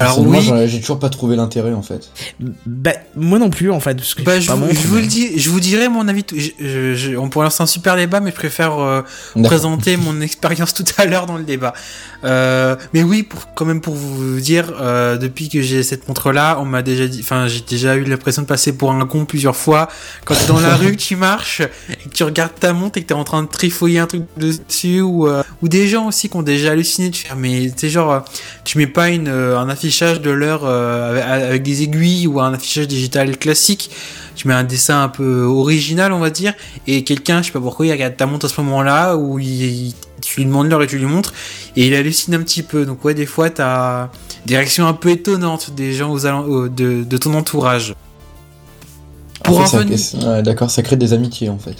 Alors oui, j'ai, j'ai toujours pas trouvé l'intérêt en fait. Bah moi non plus en fait. Parce que bah je, pas vous, montre, je mais... vous le dis, je vous dirai mon avis. T- je, je, je, on pourrait lancer un super débat, mais je préfère euh, présenter mon expérience tout à l'heure dans le débat. Euh, mais oui, pour, quand même pour vous dire, euh, depuis que j'ai cette montre là, on m'a déjà dit, enfin j'ai déjà eu l'impression de passer pour un con plusieurs fois. Quand t'es dans la rue, tu marches et que tu regardes ta montre et que t'es en train de trifouiller un truc dessus ou euh, ou des gens aussi qui ont déjà halluciné. Tu fais mais t'es genre, tu mets pas une euh, un affichage de l'heure euh, avec des aiguilles ou un affichage digital classique, tu mets un dessin un peu original on va dire, et quelqu'un je sais pas pourquoi il regarde ta montre à ce moment là où il, il, tu lui demandes l'heure et tu lui montres et il hallucine un petit peu, donc ouais des fois t'as des réactions un peu étonnantes des gens aux allant, aux, de, de ton entourage pour en fait, revenir... ça, ouais, d'accord, ça crée des amitiés en fait,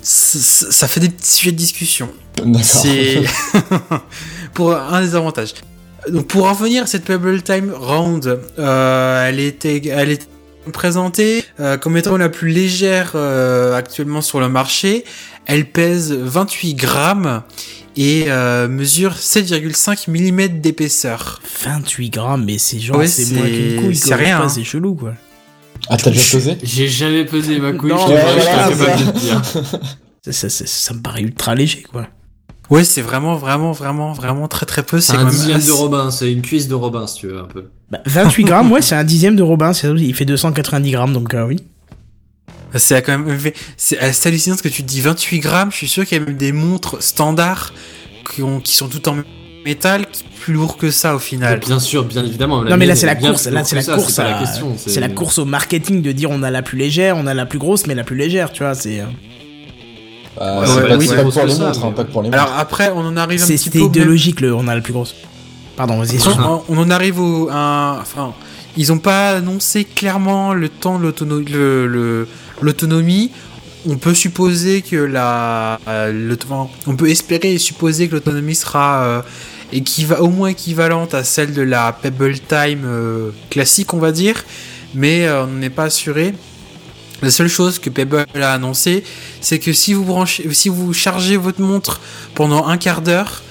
ça, ça fait des petits sujets de discussion. D'accord. C'est pour un des avantages. Donc pour en venir, cette Pebble Time Round, euh, elle était, elle est présentée euh, comme étant la plus légère euh, actuellement sur le marché. Elle pèse vingt-huit grammes et euh, mesure sept virgule cinq millimètres d'épaisseur. vingt-huit grammes, mais c'est genre ouais, c'est, c'est moins qu'une couille, c'est rien, pas, hein. C'est chelou quoi. Ah t'as déjà pesé ? J'ai jamais pesé ma couille. Non, je ne peux pas te dire. ça, ça, ça, ça me paraît ultra léger quoi. Ouais, c'est vraiment, vraiment, vraiment, vraiment très très peu. C'est, c'est un dixième assez... de Robin, c'est une cuisse de Robin, si tu veux, un peu. Bah, vingt-huit grammes, ouais, c'est un dixième de Robin, c'est... il fait deux cent quatre-vingt-dix grammes, donc euh, oui. C'est quand même, c'est assez hallucinant ce que tu dis, vingt-huit grammes, je suis sûr qu'il y a même des montres standards qui, ont... qui sont toutes en métal, qui sont plus lourds que ça au final. Bien sûr, bien évidemment. Non mais là c'est la course, là c'est la ça, course, c'est, à... la question, c'est... c'est la course au marketing de dire on a la plus légère, on a la plus grosse, mais la plus légère, tu vois, c'est... Euh, ouais, c'est ouais, pas, oui, c'est pas, pour les ça, montres, hein, pas que pour les montres. Alors après, on en arrive un c'est, petit peu. C'était idéologique, même... le, on a la plus grosse. Pardon, vas-y. On, on en arrive au. Un, enfin, ils ont pas annoncé clairement le temps, l'autonomie. Le, le, l'autonomie. On peut supposer que la. Euh, le, on peut espérer et supposer que l'autonomie sera euh, équiva- au moins équivalente à celle de la Pebble Time euh, classique, on va dire. Mais euh, on n'est pas assuré. La seule chose que Pebble a annoncé, c'est que si vous branchez, si vous chargez votre montre pendant un quart d'heure,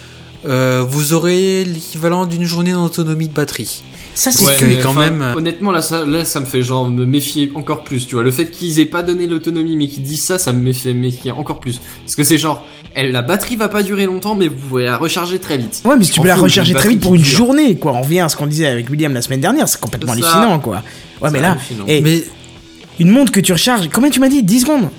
euh, vous aurez l'équivalent d'une journée d'autonomie de batterie. Ça, c'est ouais, que, quand même. Honnêtement, là ça, là, ça me fait genre me méfier encore plus, tu vois. Le fait qu'ils aient pas donné l'autonomie, mais qu'ils disent ça, ça me fait méfier encore plus. Parce que c'est genre, elle, la batterie va pas durer longtemps, mais vous pouvez la recharger très vite. Ouais, mais si tu peux la recharger très vite pour une journée, quoi. On revient à ce qu'on disait avec William la semaine dernière, c'est complètement hallucinant, quoi. Ouais, mais là, et mais... une montre que tu recharges, combien tu m'as dit ? dix secondes ?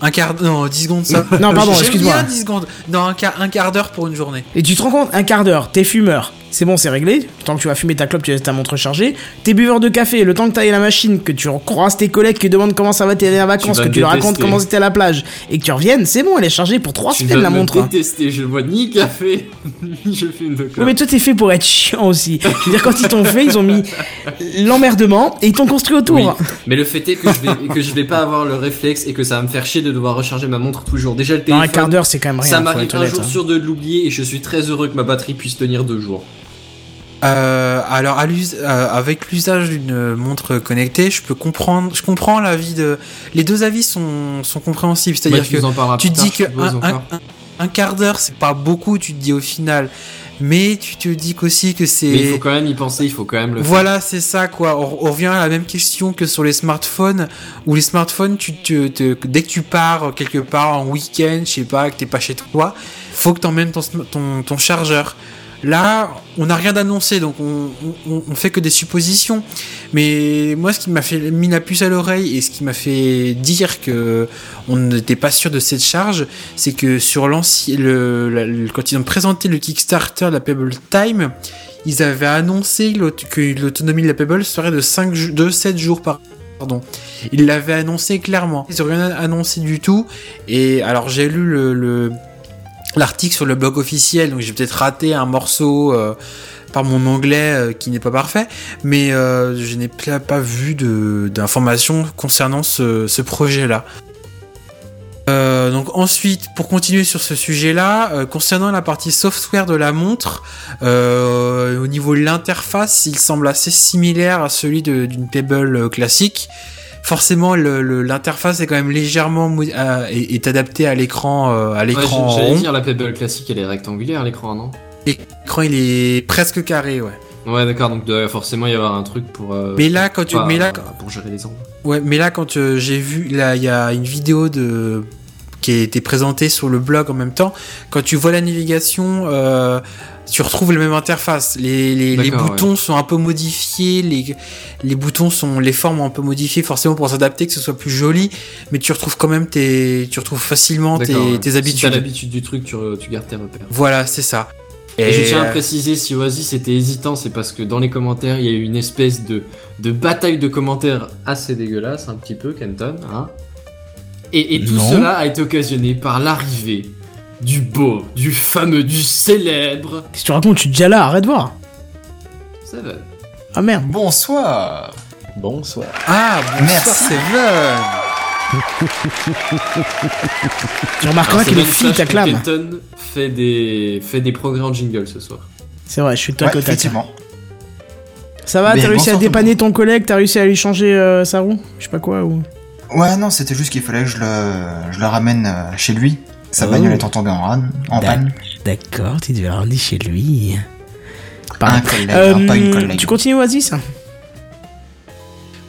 Un quart d'heure, non, dix secondes, ça. Non, pardon, excuse-moi. dix secondes. Non, un quart, un quart d'heure pour une journée. Et tu te rends compte, un quart d'heure, t'es fumeur, c'est bon, c'est réglé. Tant que tu vas fumer ta clope, tu laisses ta montre chargée. T'es buveur de café, le temps que t'ailles à la machine, que tu croises tes collègues qui demandent comment ça va t'es allé à vacances, que tu leur racontes comment c'était à la plage, et que tu reviennes, c'est bon, elle est chargée pour trois semaines la montre. Tu vas me détester, je bois ni café, ni je fume de clope. Ouais, mais toi, t'es fait pour être chiant aussi. Je veux dire, quand ils t'ont fait, ils ont mis l'emmerdement et ils t'ont construit autour. Oui, mais le fait est que je vais, que je vais pas avoir le réflexe et que ça va me faire chier de devoir recharger ma montre toujours. Déjà le téléphone. Dans un quart d'heure, c'est quand même rien. Ça m'arrive un jour sur deux de l'oublier et je suis très heureux que ma batterie puisse tenir deux jours. Euh, alors à l'us- euh, avec l'usage d'une montre connectée, je peux comprendre. Je comprends l'avis de. Les deux avis sont sont compréhensibles. C'est-à-dire ouais, que tu te dis que un, un, un quart d'heure, c'est pas beaucoup. Tu te dis au final. Mais tu te dis qu'aussi que c'est. Mais il faut quand même y penser, il faut quand même le faire. Voilà, c'est ça quoi. On, on revient à la même question que sur les smartphones, où les smartphones, tu te, te, dès que tu pars quelque part en week-end, je sais pas, que t'es pas chez toi, faut que t'emmènes ton, ton, ton chargeur. Là, on n'a rien d'annoncé, donc on, on, on fait que des suppositions. Mais moi, ce qui m'a fait mis la puce à l'oreille et ce qui m'a fait dire que on n'était pas sûr de cette charge, c'est que sur l'ancien, le, le, quand ils ont présenté le Kickstarter de la Pebble Time, ils avaient annoncé que l'autonomie de la Pebble serait de cinq, de sept jours par. Pardon. Ils l'avaient annoncé clairement. Ils n'ont rien annoncé du tout. Et alors, j'ai lu le. le l'article sur le blog officiel, donc j'ai peut-être raté un morceau euh, par mon anglais euh, qui n'est pas parfait, mais euh, je n'ai pas vu de, d'informations concernant ce, ce projet-là. Euh, donc ensuite, pour continuer sur ce sujet-là, euh, concernant la partie software de la montre, euh, au niveau de l'interface, il semble assez similaire à celui de, d'une Pebble classique. Forcément, le, le, l'interface est quand même légèrement mou- à, est, est adaptée à l'écran euh, à l'écran. Ouais, j'allais dire la Pebble classique, elle est rectangulaire, l'écran, non ? L'écran, il est presque carré, ouais. Ouais, d'accord. Donc euh, forcément, il y avoir un truc pour. Euh, mais là, quand tu, pas, mais là, euh, pour gérer les angles. Ouais, mais là, quand euh, j'ai vu, là, il y a une vidéo de qui a été présentée sur le blog en même temps. Quand tu vois la navigation. Euh, Tu retrouves la même interface. Les, les, les boutons ouais. sont un peu modifiés, les, les boutons sont, les formes un peu modifiées, forcément pour s'adapter, que ce soit plus joli. Mais tu retrouves quand même tes, tu retrouves facilement tes, ouais. tes habitudes. Si t'as l'habitude du truc, tu, tu gardes tes repères. Voilà, c'est ça. Et, Et je tiens à préciser, si Oasis était hésitant, c'est parce que dans les commentaires, il y a eu une espèce de, de bataille de commentaires assez dégueulasse, un petit peu, Quenton. Hein et, et tout non. cela a été occasionné par l'arrivée. Du beau, du fameux, du célèbre. Qu'est-ce que tu racontes ? Je suis déjà là, arrête de voir. Seven. Ah merde. Bonsoir. Bonsoir. Ah, bonsoir Seven. Tu remarqueras que les filles t'acclament. Quenton fait des... fait des progrès en jingle ce soir. C'est vrai, je suis de ton ouais, côté. Effectivement. Ça va, mais t'as réussi à dépanner ton collègue, t'as réussi à lui changer euh, sa roue ? Je sais pas quoi. Ou... Ouais, non, c'était juste qu'il fallait que je le, je le ramène euh, chez lui. Sa bagnole est tombée en panne. En D'ac- panne. D'accord, tu devais ramener chez lui. Par un collègue, euh, pas une collègue. Tu continues, Oasis ?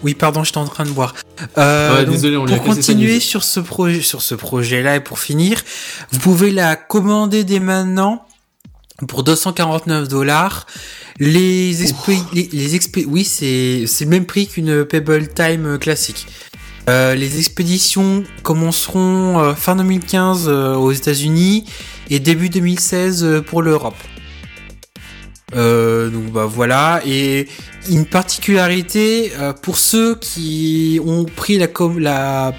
Oui, pardon, j'étais en train de boire. Euh, ouais, donc, désolé, on pour continuer sur ce, proje- sur ce projet-là et pour finir, vous pouvez la commander dès maintenant pour deux cent quarante-neuf dollars. Les expé- les, les expé- oui, c'est, c'est le même prix qu'une Pebble Time classique. Euh, les expéditions commenceront euh, fin deux mille quinze euh, aux États-Unis et début deux mille seize euh, pour l'Europe. Euh, donc bah voilà, et une particularité euh, pour ceux qui ont pris la com- la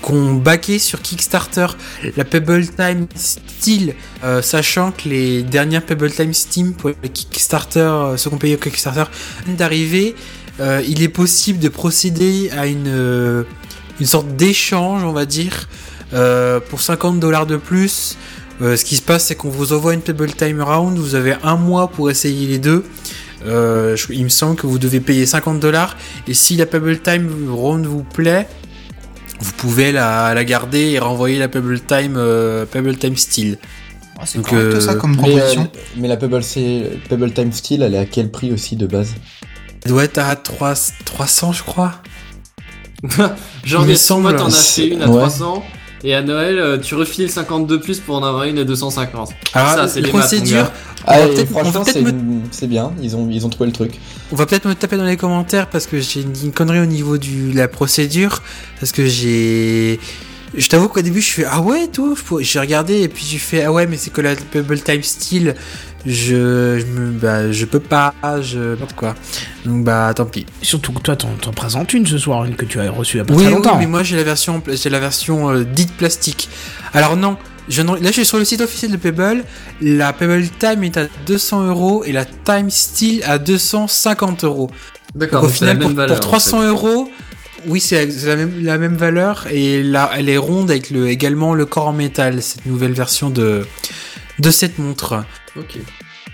qu'on baquait sur Kickstarter la Pebble Time Steel, euh, sachant que les dernières Pebble Time Steam pour le Kickstarter, euh, ceux qui ont payé au Kickstarter, viennent d'arriver. Euh, il est possible de procéder à une, euh, une sorte d'échange, on va dire, euh, pour cinquante dollars de plus. Euh, ce qui se passe, c'est qu'on vous envoie une Pebble Time Round, vous avez un mois pour essayer les deux. Euh, je, il me semble que vous devez payer cinquante dollars. Et si la Pebble Time Round vous plaît, vous pouvez la, la garder et renvoyer la Pebble Time, euh, Pebble Time Steel. Oh, c'est donc, correct, euh... ça comme proposition. Mais, euh, mais la Pebble, c'est... Pebble Time Steel, elle est à quel prix aussi de base? Elle doit être à trois cents, je crois. Genre, des cent potes, t'en as fait une à ouais. trois cents. Et à Noël, tu refiles cinquante de plus pour en avoir une à deux cent cinquante. Ah, ça, c'est les procédures. Ah, franchement, c'est, me... une... c'est bien. Ils ont, ils ont trouvé le truc. On va peut-être me taper dans les commentaires parce que j'ai une connerie au niveau de la procédure. Parce que j'ai... Je t'avoue qu'au début, je fais ah ouais, tout. J'ai regardé et puis j'ai fait ah ouais, mais c'est que la Pebble Time Steel, je, je, me, bah, je peux pas, je. Quoi. Donc bah, tant pis. Surtout que toi, t'en, t'en présentes une ce soir, une que tu as reçue il y a pas oui, très longtemps. Oui, mais moi, j'ai la version, j'ai la version euh, dite plastique. Alors non, je, là, je suis sur le site officiel de Pebble. La Pebble Time est à deux cents euros et la Time Steel à deux cent cinquante euros. D'accord, donc, au final, pour, valeur, pour trois cents euros. Oui, c'est la même, la même valeur et là, elle est ronde avec le, également le corps en métal, cette nouvelle version de, de cette montre. Ok.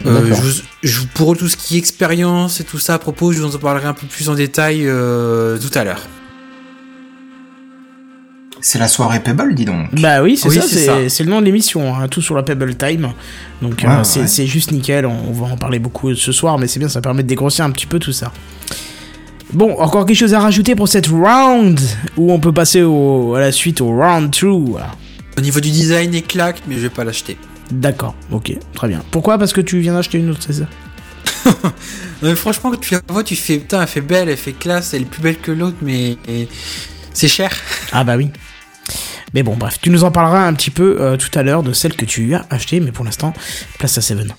Euh, je, je, pour tout ce qui est expérience et tout ça à propos, je vous en parlerai un peu plus en détail euh, tout à l'heure. C'est la soirée Pebble, dis donc. Bah oui, c'est, oui, ça, c'est, c'est ça, c'est le nom de l'émission, hein, tout sur la Pebble Time. Donc ouais, euh, c'est, ouais. c'est juste nickel, on, on va en parler beaucoup ce soir, mais c'est bien, ça permet de dégrossir un petit peu tout ça. Bon, encore quelque chose à rajouter pour cette round où on peut passer au, à la suite au round deux. Au niveau du design, est claque, mais je vais pas l'acheter. D'accord, ok, très bien. Pourquoi ? Parce que tu viens d'acheter une autre, c'est ça ? Non, mais franchement, quand tu la vois, tu fais putain, elle fait belle, elle fait classe, elle est plus belle que l'autre, mais et... c'est cher. Ah bah oui. Mais bon, bref, tu nous en parleras un petit peu euh, tout à l'heure de celle que tu as achetée, mais pour l'instant, place à Seven.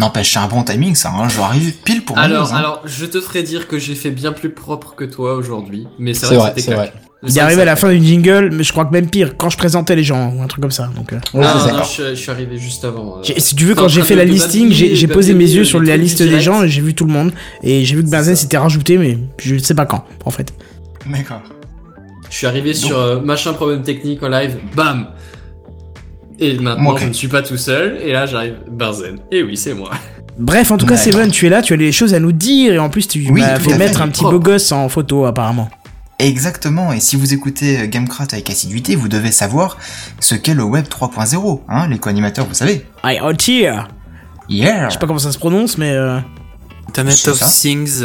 N'empêche, c'est un bon timing ça, hein. Je arrive pile pour alors, moi. Alors, hein. Je te ferai dire que j'ai fait bien plus propre que toi aujourd'hui, mais c'est, c'est vrai, c'était clair. Il est arrivé à la fin du jingle, mais je crois que même pire, quand je présentais les gens, ou un truc comme ça. Donc, euh... ouais, ah, non, je, je suis arrivé juste avant. Euh... Si tu veux, quand j'ai fait la listing, j'ai, j'ai posé mes yeux sur la liste des gens et j'ai vu tout le monde. Et j'ai vu que Benzen s'était rajouté, mais je ne sais pas quand, en fait. D'accord. Je suis arrivé donc. sur euh, machin problème technique en live, bam. Et maintenant, okay. Je ne suis pas tout seul, et là, j'arrive Benzen. Et oui, c'est moi. Bref, en tout ouais, cas, Seven, tu es là, tu as des choses à nous dire, et en plus, tu oui, m'as fait mettre fait. un petit beau gosse en photo, apparemment. Exactement, et si vous écoutez GameCraft avec assiduité, vous devez savoir ce qu'est le Web trois point zéro, hein, les co-animateurs, vous savez. IoT. Yeah. Je sais pas comment ça se prononce, mais... Euh... Internet of Things.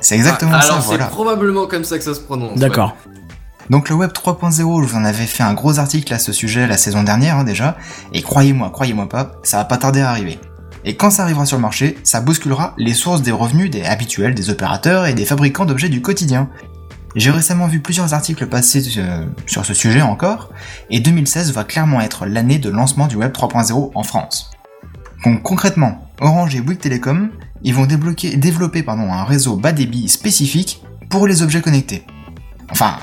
C'est exactement ah, ça, alors, voilà. Alors, c'est probablement comme ça que ça se prononce. D'accord. Ouais. Donc le Web trois point zéro, je vous en avais fait un gros article à ce sujet la saison dernière hein, déjà, et croyez-moi, croyez-moi pas, ça va pas tarder à arriver. Et quand ça arrivera sur le marché, ça bousculera les sources des revenus des habituels des opérateurs et des fabricants d'objets du quotidien. J'ai récemment vu plusieurs articles passer euh, sur ce sujet encore, et deux mille seize va clairement être l'année de lancement du Web trois point zéro en France. Donc concrètement, Orange et Bouygues Télécom, ils vont débloquer, développer pardon, un réseau bas débit spécifique pour les objets connectés. Enfin...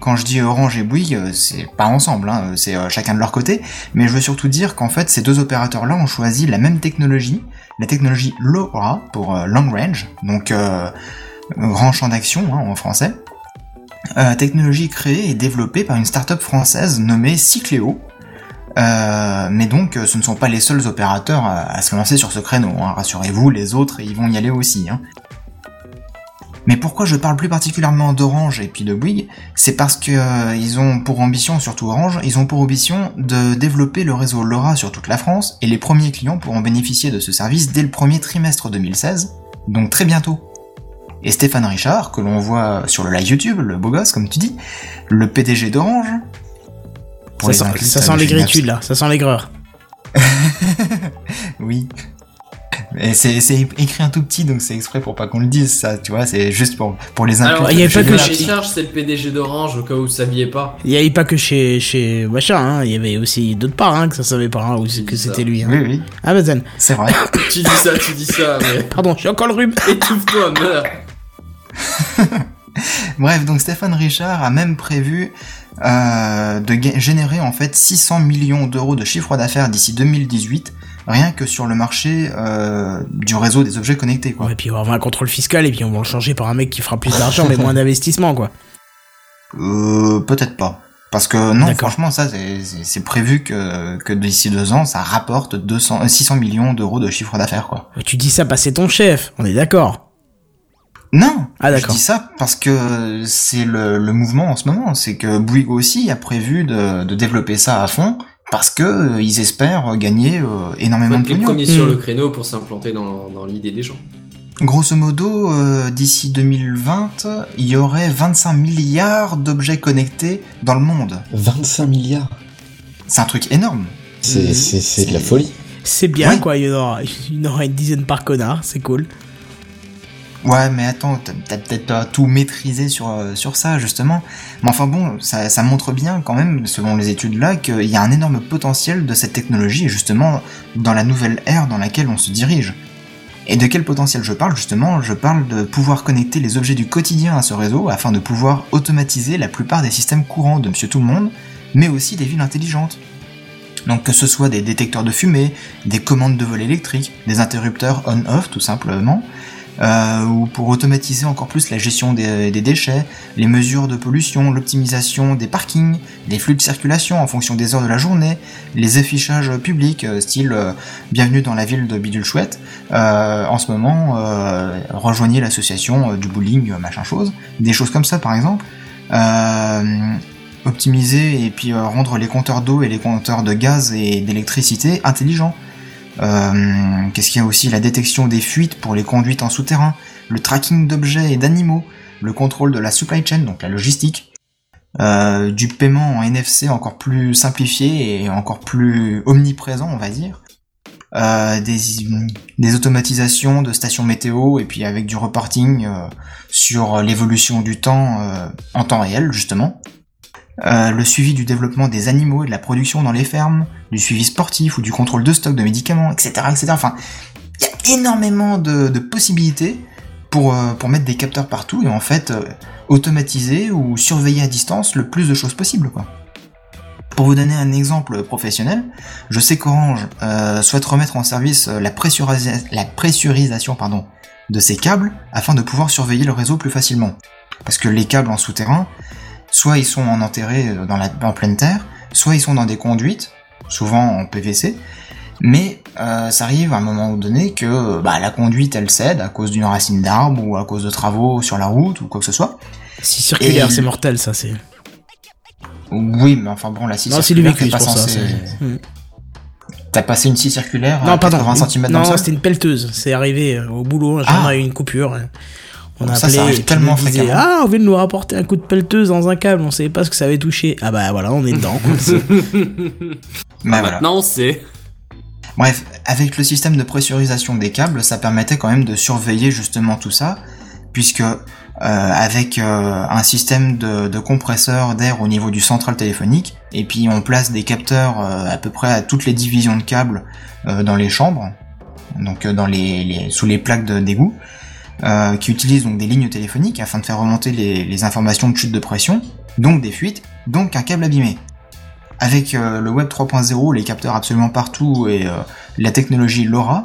Quand je dis Orange et Bouygues, c'est pas ensemble, hein, c'est chacun de leur côté, mais je veux surtout dire qu'en fait, ces deux opérateurs-là ont choisi la même technologie, la technologie LoRa pour euh, Long Range, donc euh, grand champ d'action hein, en français, euh, technologie créée et développée par une start-up française nommée Cycleo, euh, mais donc ce ne sont pas les seuls opérateurs à, à se lancer sur ce créneau, hein, rassurez-vous, les autres ils vont y aller aussi. Hein. Mais pourquoi je parle plus particulièrement d'Orange et puis de Bouygues, c'est parce que euh, ils ont pour ambition, surtout Orange, ils ont pour ambition de développer le réseau LoRa sur toute la France, et les premiers clients pourront bénéficier de ce service dès le premier trimestre deux mille seize, donc très bientôt. Et Stéphane Richard, que l'on voit sur le live YouTube, le beau gosse comme tu dis, le P D G d'Orange... Ça sent, inclus, ça sent l'aigritude là, ça sent l'aigreur. Oui... Et c'est, c'est écrit un tout petit, donc c'est exprès pour pas qu'on le dise, ça, tu vois, c'est juste pour, pour les inclure. Alors, il n'y avait pas que chez Richard, c'est le P D G d'Orange, au cas où vous ne saviez pas. Il n'y avait pas que chez, chez Wacha, hein, il y avait aussi d'autres parrains hein, que ça ne savait pas, hein, ou que c'était ça. Lui. Hein. Oui, oui. Ah, Benzen. C'est vrai. tu dis ça, tu dis ça, mais... Pardon, j'ai encore le rhume. Étouffe-toi, meurs. Bref, donc Stéphane Richard a même prévu euh, de g- générer, en fait, six cents millions d'euros de chiffre d'affaires d'ici deux mille dix-huit, rien que sur le marché euh, du réseau des objets connectés, quoi. Ouais, et puis on va avoir un contrôle fiscal et puis on va le changer par un mec qui fera plus d'argent mais moins d'investissement, quoi. Euh, peut-être pas. Parce que non, D'accord. franchement, ça, c'est, c'est, c'est prévu que, que d'ici deux ans, ça rapporte deux cents, six cents millions d'euros de chiffre d'affaires, quoi. Mais tu dis ça, bah c'est ton chef, on est d'accord. Non, ah, je dis ça parce que c'est le, le mouvement en ce moment. C'est que Bouygues aussi a prévu de, de développer ça à fond parce que euh, ils espèrent gagner euh, énormément ouais, de pognon. Premier mmh. sur le créneau pour s'implanter dans, dans l'idée des gens. Grosso modo, euh, d'ici deux mille vingt, il y aurait vingt-cinq milliards d'objets connectés dans le monde. vingt-cinq milliards. C'est un truc énorme. C'est, c'est, c'est de la folie. C'est bien ouais. quoi, il y, aura, il y en aura une dizaine par connard, c'est cool. Ouais, mais attends, t'as peut-être tout maîtrisé sur, sur ça, justement. Mais enfin bon, ça, ça montre bien quand même, selon les études là, qu'il y a un énorme potentiel de cette technologie, justement, dans la nouvelle ère dans laquelle on se dirige. Et de quel potentiel je parle, justement ? Je parle de pouvoir connecter les objets du quotidien à ce réseau afin de pouvoir automatiser la plupart des systèmes courants de Monsieur Tout-le-Monde, mais aussi des villes intelligentes. Donc que ce soit des détecteurs de fumée, des commandes de vol électrique, des interrupteurs on-off tout simplement, euh, ou pour automatiser encore plus la gestion des, des déchets, les mesures de pollution, l'optimisation des parkings, des flux de circulation en fonction des heures de la journée, les affichages publics, euh, style euh, « Bienvenue dans la ville de Bidule Chouette euh, », en ce moment, euh, rejoignez l'association euh, du bowling, machin chose, des choses comme ça par exemple. Euh, optimiser et puis euh, rendre les compteurs d'eau et les compteurs de gaz et d'électricité intelligents. Euh, qu'est-ce qu'il y a aussi ? La détection des fuites pour les conduites en souterrain, le tracking d'objets et d'animaux, le contrôle de la supply chain, donc la logistique, euh, du paiement en N F C encore plus simplifié et encore plus omniprésent, on va dire, euh, des, des automatisations de stations météo et puis avec du reporting euh, sur l'évolution du temps euh, en temps réel, justement. Euh, le suivi du développement des animaux et de la production dans les fermes, du suivi sportif ou du contrôle de stock de médicaments, et cetera, et cetera. Enfin, il y a énormément de, de possibilités pour, euh, pour mettre des capteurs partout et en fait euh, automatiser ou surveiller à distance le plus de choses possible, quoi. Pour vous donner un exemple professionnel, je sais qu'Orange euh, souhaite remettre en service la, pressurisa- la pressurisation pardon, de ses câbles afin de pouvoir surveiller le réseau plus facilement. Parce que les câbles en souterrain, soit ils sont en enterrés dans la, en pleine terre, soit ils sont dans des conduites, souvent en P V C, mais euh, ça arrive à un moment donné que bah, la conduite elle cède à cause d'une racine d'arbre ou à cause de travaux sur la route ou quoi que ce soit. Scie circulaire, et... c'est mortel ça, c'est... Oui, mais enfin bon, la scie non, circulaire, c'est, pas censé... c'est... Mmh. T'as passé une scie circulaire non, à quatre-vingts centimètres dans le sol ? Non, c'était une pelleteuse, c'est arrivé au boulot, j'en ai eu une coupure... On a ça, appelé, ça tellement disait, ah, on vient de nous rapporter un coup de pelleteuse dans un câble, on savait pas ce que ça avait touché. Ah bah voilà, on est dedans. Bah, maintenant on sait. Bref, avec le système de pressurisation des câbles, ça permettait quand même de surveiller justement tout ça, puisque euh, avec euh, un système de, de compresseur d'air au niveau du central téléphonique, et puis on place des capteurs euh, à peu près à toutes les divisions de câbles euh, dans les chambres, donc euh, dans les, les, sous les plaques de, d'égout, Euh, qui utilisent donc des lignes téléphoniques afin de faire remonter les, les informations de chute de pression, donc des fuites, donc un câble abîmé. Avec euh, le web trois point zéro, les capteurs absolument partout et euh, la technologie LoRa,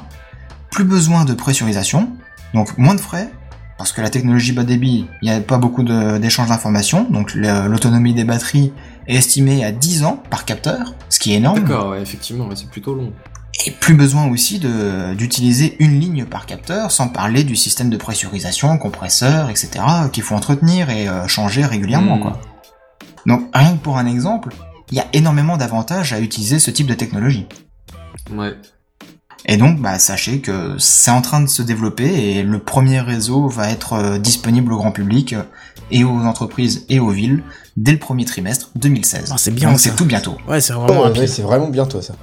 plus besoin de pressurisation, donc moins de frais, parce que la technologie bas débit, il n'y a pas beaucoup de, d'échanges d'informations, donc le, l'autonomie des batteries est estimée à dix ans par capteur, ce qui est énorme. D'accord, ouais, effectivement, mais c'est plutôt long. Et plus besoin aussi de, d'utiliser une ligne par capteur, sans parler du système de pressurisation, compresseur, et cetera, qu'il faut entretenir et euh, changer régulièrement, mmh. quoi. Donc, rien que pour un exemple, il y a énormément d'avantages à utiliser ce type de technologie. Ouais. Et donc, bah, sachez que c'est en train de se développer et le premier réseau va être euh, disponible au grand public et aux entreprises et aux villes dès le premier trimestre deux mille seize. Oh, c'est bien, donc, ça. C'est tout bientôt. Ouais, c'est vraiment, oh, ouais, c'est vraiment bientôt, ça.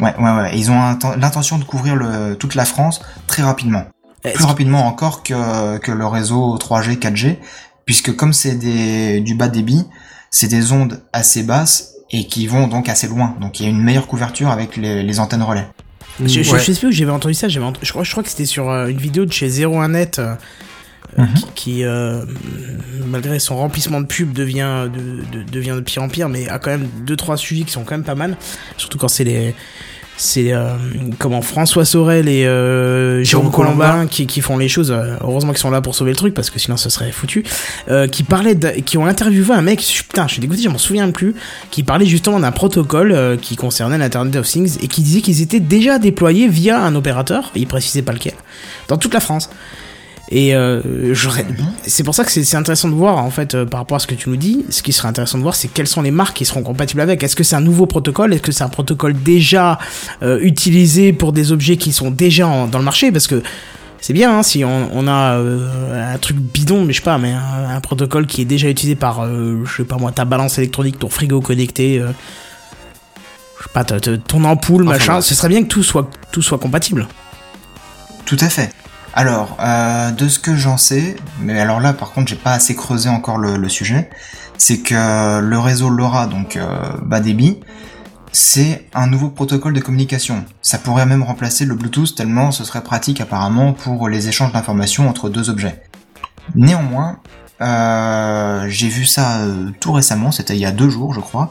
Ouais, ouais, ouais. Ils ont t- l'intention de couvrir le, toute la France très rapidement. Est-ce Plus que... rapidement encore que, que le réseau trois G, quatre G, puisque comme c'est des, du bas débit, c'est des ondes assez basses et qui vont donc assez loin. Donc il y a une meilleure couverture avec les, les antennes relais. Mmh. Je, je, ouais. je sais plus où j'avais entendu ça. J'avais ent... je, crois, je crois que c'était sur une vidéo de chez zéro un net euh, mmh. qui, qui euh, malgré son remplissement de pub, devient de, de, devient de pire en pire, mais a quand même deux trois sujets qui sont quand même pas mal. Surtout quand c'est les... C'est euh, comment François Sorel et euh, Jérôme, Jérôme Colombin qui, qui font les choses. Heureusement qu'ils sont là pour sauver le truc parce que sinon ce serait foutu. Euh, qui parlaient, qui ont interviewé un mec. Putain, je suis dégoûté, je m'en souviens plus. Qui parlait justement d'un protocole euh, qui concernait l'Internet of Things et qui disait qu'ils étaient déjà déployés via un opérateur. Il précisait pas lequel. Dans toute la France. Et euh, j'aurais... c'est pour ça que c'est, c'est intéressant de voir, en fait, euh, par rapport à ce que tu nous dis, ce qui serait intéressant de voir, c'est quelles sont les marques qui seront compatibles avec. Est-ce que c'est un nouveau protocole ? Est-ce que c'est un protocole déjà euh, utilisé pour des objets qui sont déjà en, dans le marché ? Parce que c'est bien hein, si on, on a euh, un truc bidon, mais je sais pas, mais un, un protocole qui est déjà utilisé par, euh, je sais pas moi, ta balance électronique, ton frigo connecté, euh, je sais pas, t- t- ton ampoule, enfin, machin. Ouais. Ce serait bien que tout soit, tout soit compatible. Tout à fait. Alors, euh, de ce que j'en sais, mais alors là par contre j'ai pas assez creusé encore le, le sujet, c'est que le réseau LoRa, donc euh, bas débit, c'est un nouveau protocole de communication. Ça pourrait même remplacer le Bluetooth tellement ce serait pratique apparemment pour les échanges d'informations entre deux objets. Néanmoins, euh, j'ai vu ça euh, tout récemment, c'était il y a deux jours je crois,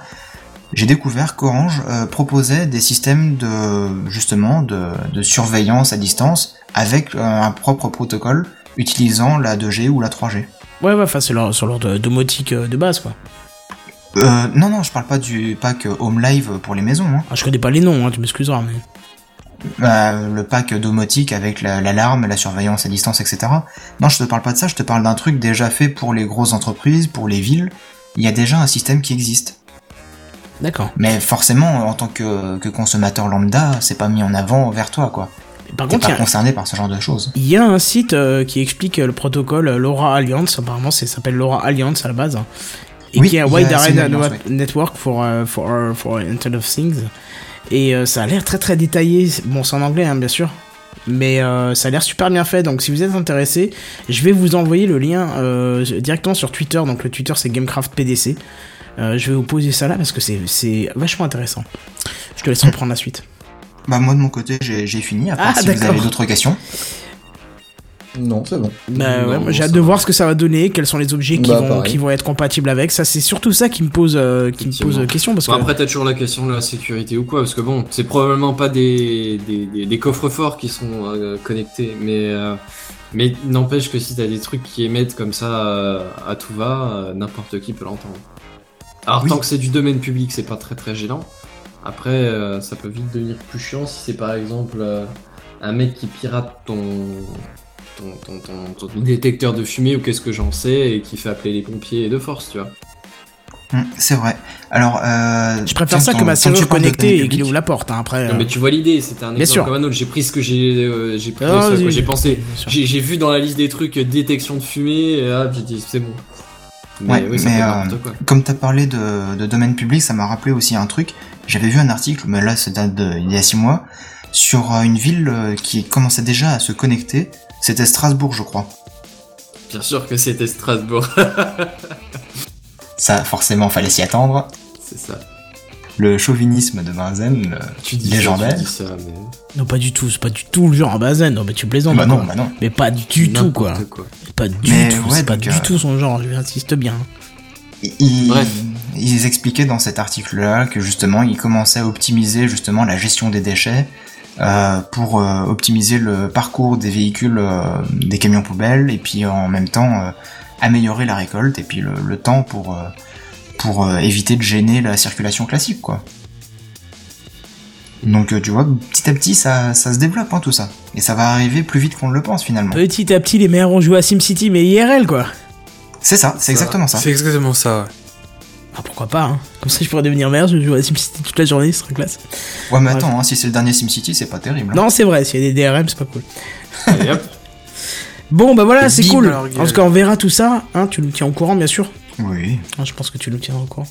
j'ai découvert qu'Orange euh, proposait des systèmes de justement de, de surveillance à distance avec euh, un propre protocole utilisant la deux G ou la trois G. Ouais, ouais, enfin c'est leur, sur leur domotique de base quoi. Euh, non, non, je parle pas du pack Home Live pour les maisons. Hein. Ah, je connais pas les noms, hein, tu m'excuseras. Mais... Euh, le pack domotique avec la, l'alarme, la surveillance à distance, et cetera. Non, je te parle pas de ça, je te parle d'un truc déjà fait pour les grosses entreprises, pour les villes. Il y a déjà un système qui existe. D'accord. Mais forcément, en tant que, que consommateur lambda, c'est pas mis en avant vers toi, quoi. Par T'es contre, pas a... concerné par ce genre de choses. Il y a un site euh, qui explique le protocole LoRa Alliance. Apparemment, ça s'appelle LoRa Alliance à la base. Et oui, qui est un Wide Array Network for, uh, for, uh, for Internet of Things. Et euh, ça a l'air très très détaillé. Bon, c'est en anglais, hein, bien sûr. Mais euh, ça a l'air super bien fait. Donc si vous êtes intéressé, je vais vous envoyer le lien euh, directement sur Twitter. Donc le Twitter, c'est GameCraft P D C. Euh, je vais vous poser ça là parce que c'est, c'est vachement intéressant. Je te laisse reprendre la suite. Bah moi de mon côté j'ai, j'ai fini. À part ah, si d'accord. Vous avez d'autres questions. Non c'est bon. Bah non, ouais, bon j'ai hâte de va. voir ce que ça va donner, quels sont les objets qui, bah, vont, qui vont être compatibles avec. Ça c'est surtout ça qui me pose euh, qui me pose question parce bah, que après t'as toujours la question de la sécurité ou quoi parce que bon c'est probablement pas des des, des, des coffres-forts qui sont euh, connectés mais. Euh... Mais n'empêche que si t'as des trucs qui émettent comme ça euh, à tout va, euh, n'importe qui peut l'entendre. Alors oui. Tant que c'est du domaine public, c'est pas très très gênant. Après, euh, ça peut vite devenir plus chiant si c'est par exemple euh, un mec qui pirate ton ton, ton, ton ton détecteur de fumée ou qu'est-ce que j'en sais et qui fait appeler les pompiers de force, tu vois. Mmh, c'est vrai. Alors, euh, je préfère ça que ma serrure connectée et qu'il ouvre la porte. Hein, après, euh... non, mais tu vois l'idée, c'était un exemple comme un autre. J'ai pris ce que j'ai, euh, j'ai pris oh, ce oui, que j'ai pensé. J'ai, j'ai vu dans la liste des trucs euh, détection de fumée. Ah, puis j'ai dit c'est bon. Mais, ouais, oui, mais euh, comme t'as parlé de, de domaine public, ça m'a rappelé aussi un truc. J'avais vu un article, mais là ça date d'il y a six mois, sur une ville qui commençait déjà à se connecter. C'était Strasbourg, je crois. Bien sûr que c'était Strasbourg. Ça, forcément, fallait s'y attendre. C'est ça. Le chauvinisme de Benzen, le légendaire. Mais... Non, pas du tout, c'est pas du tout le genre à Benzen. Non, mais tu plaisantes. Bah non, bah non. Mais pas du tout, quoi. quoi. Pas du mais tout, ouais, c'est pas euh... du tout son genre, j'insiste bien. Ils... Bref. Ils expliquaient dans cet article-là que justement, ils commençaient à optimiser justement la gestion des déchets euh, pour euh, optimiser le parcours des véhicules, euh, des camions poubelles, et puis euh, en même temps, euh, améliorer la récolte, et puis le, le temps pour... Euh, pour euh, éviter de gêner la circulation classique, quoi. Donc euh, tu vois, petit à petit, ça, ça se développe, hein, tout ça. Et ça va arriver plus vite qu'on ne le pense, finalement. Petit à petit, les meilleurs ont joué à SimCity, mais I R L, quoi. C'est ça, c'est ça, exactement ça. C'est exactement ça, ouais. Ah, pourquoi pas, hein. Comme ça, je pourrais devenir meilleur, je joue à SimCity toute la journée, ce serait classe. Ouais, mais attends, ouais. Hein, si c'est le dernier SimCity, c'est pas terrible. Hein. Non, c'est vrai, s'il y a des D R M, c'est pas cool. Allez, hop. Bon, bah voilà, c'est, c'est cool. En tout cas, on verra tout ça, hein, tu nous tiens au courant, bien sûr. Oui. Je pense que tu nous tiendras au courant.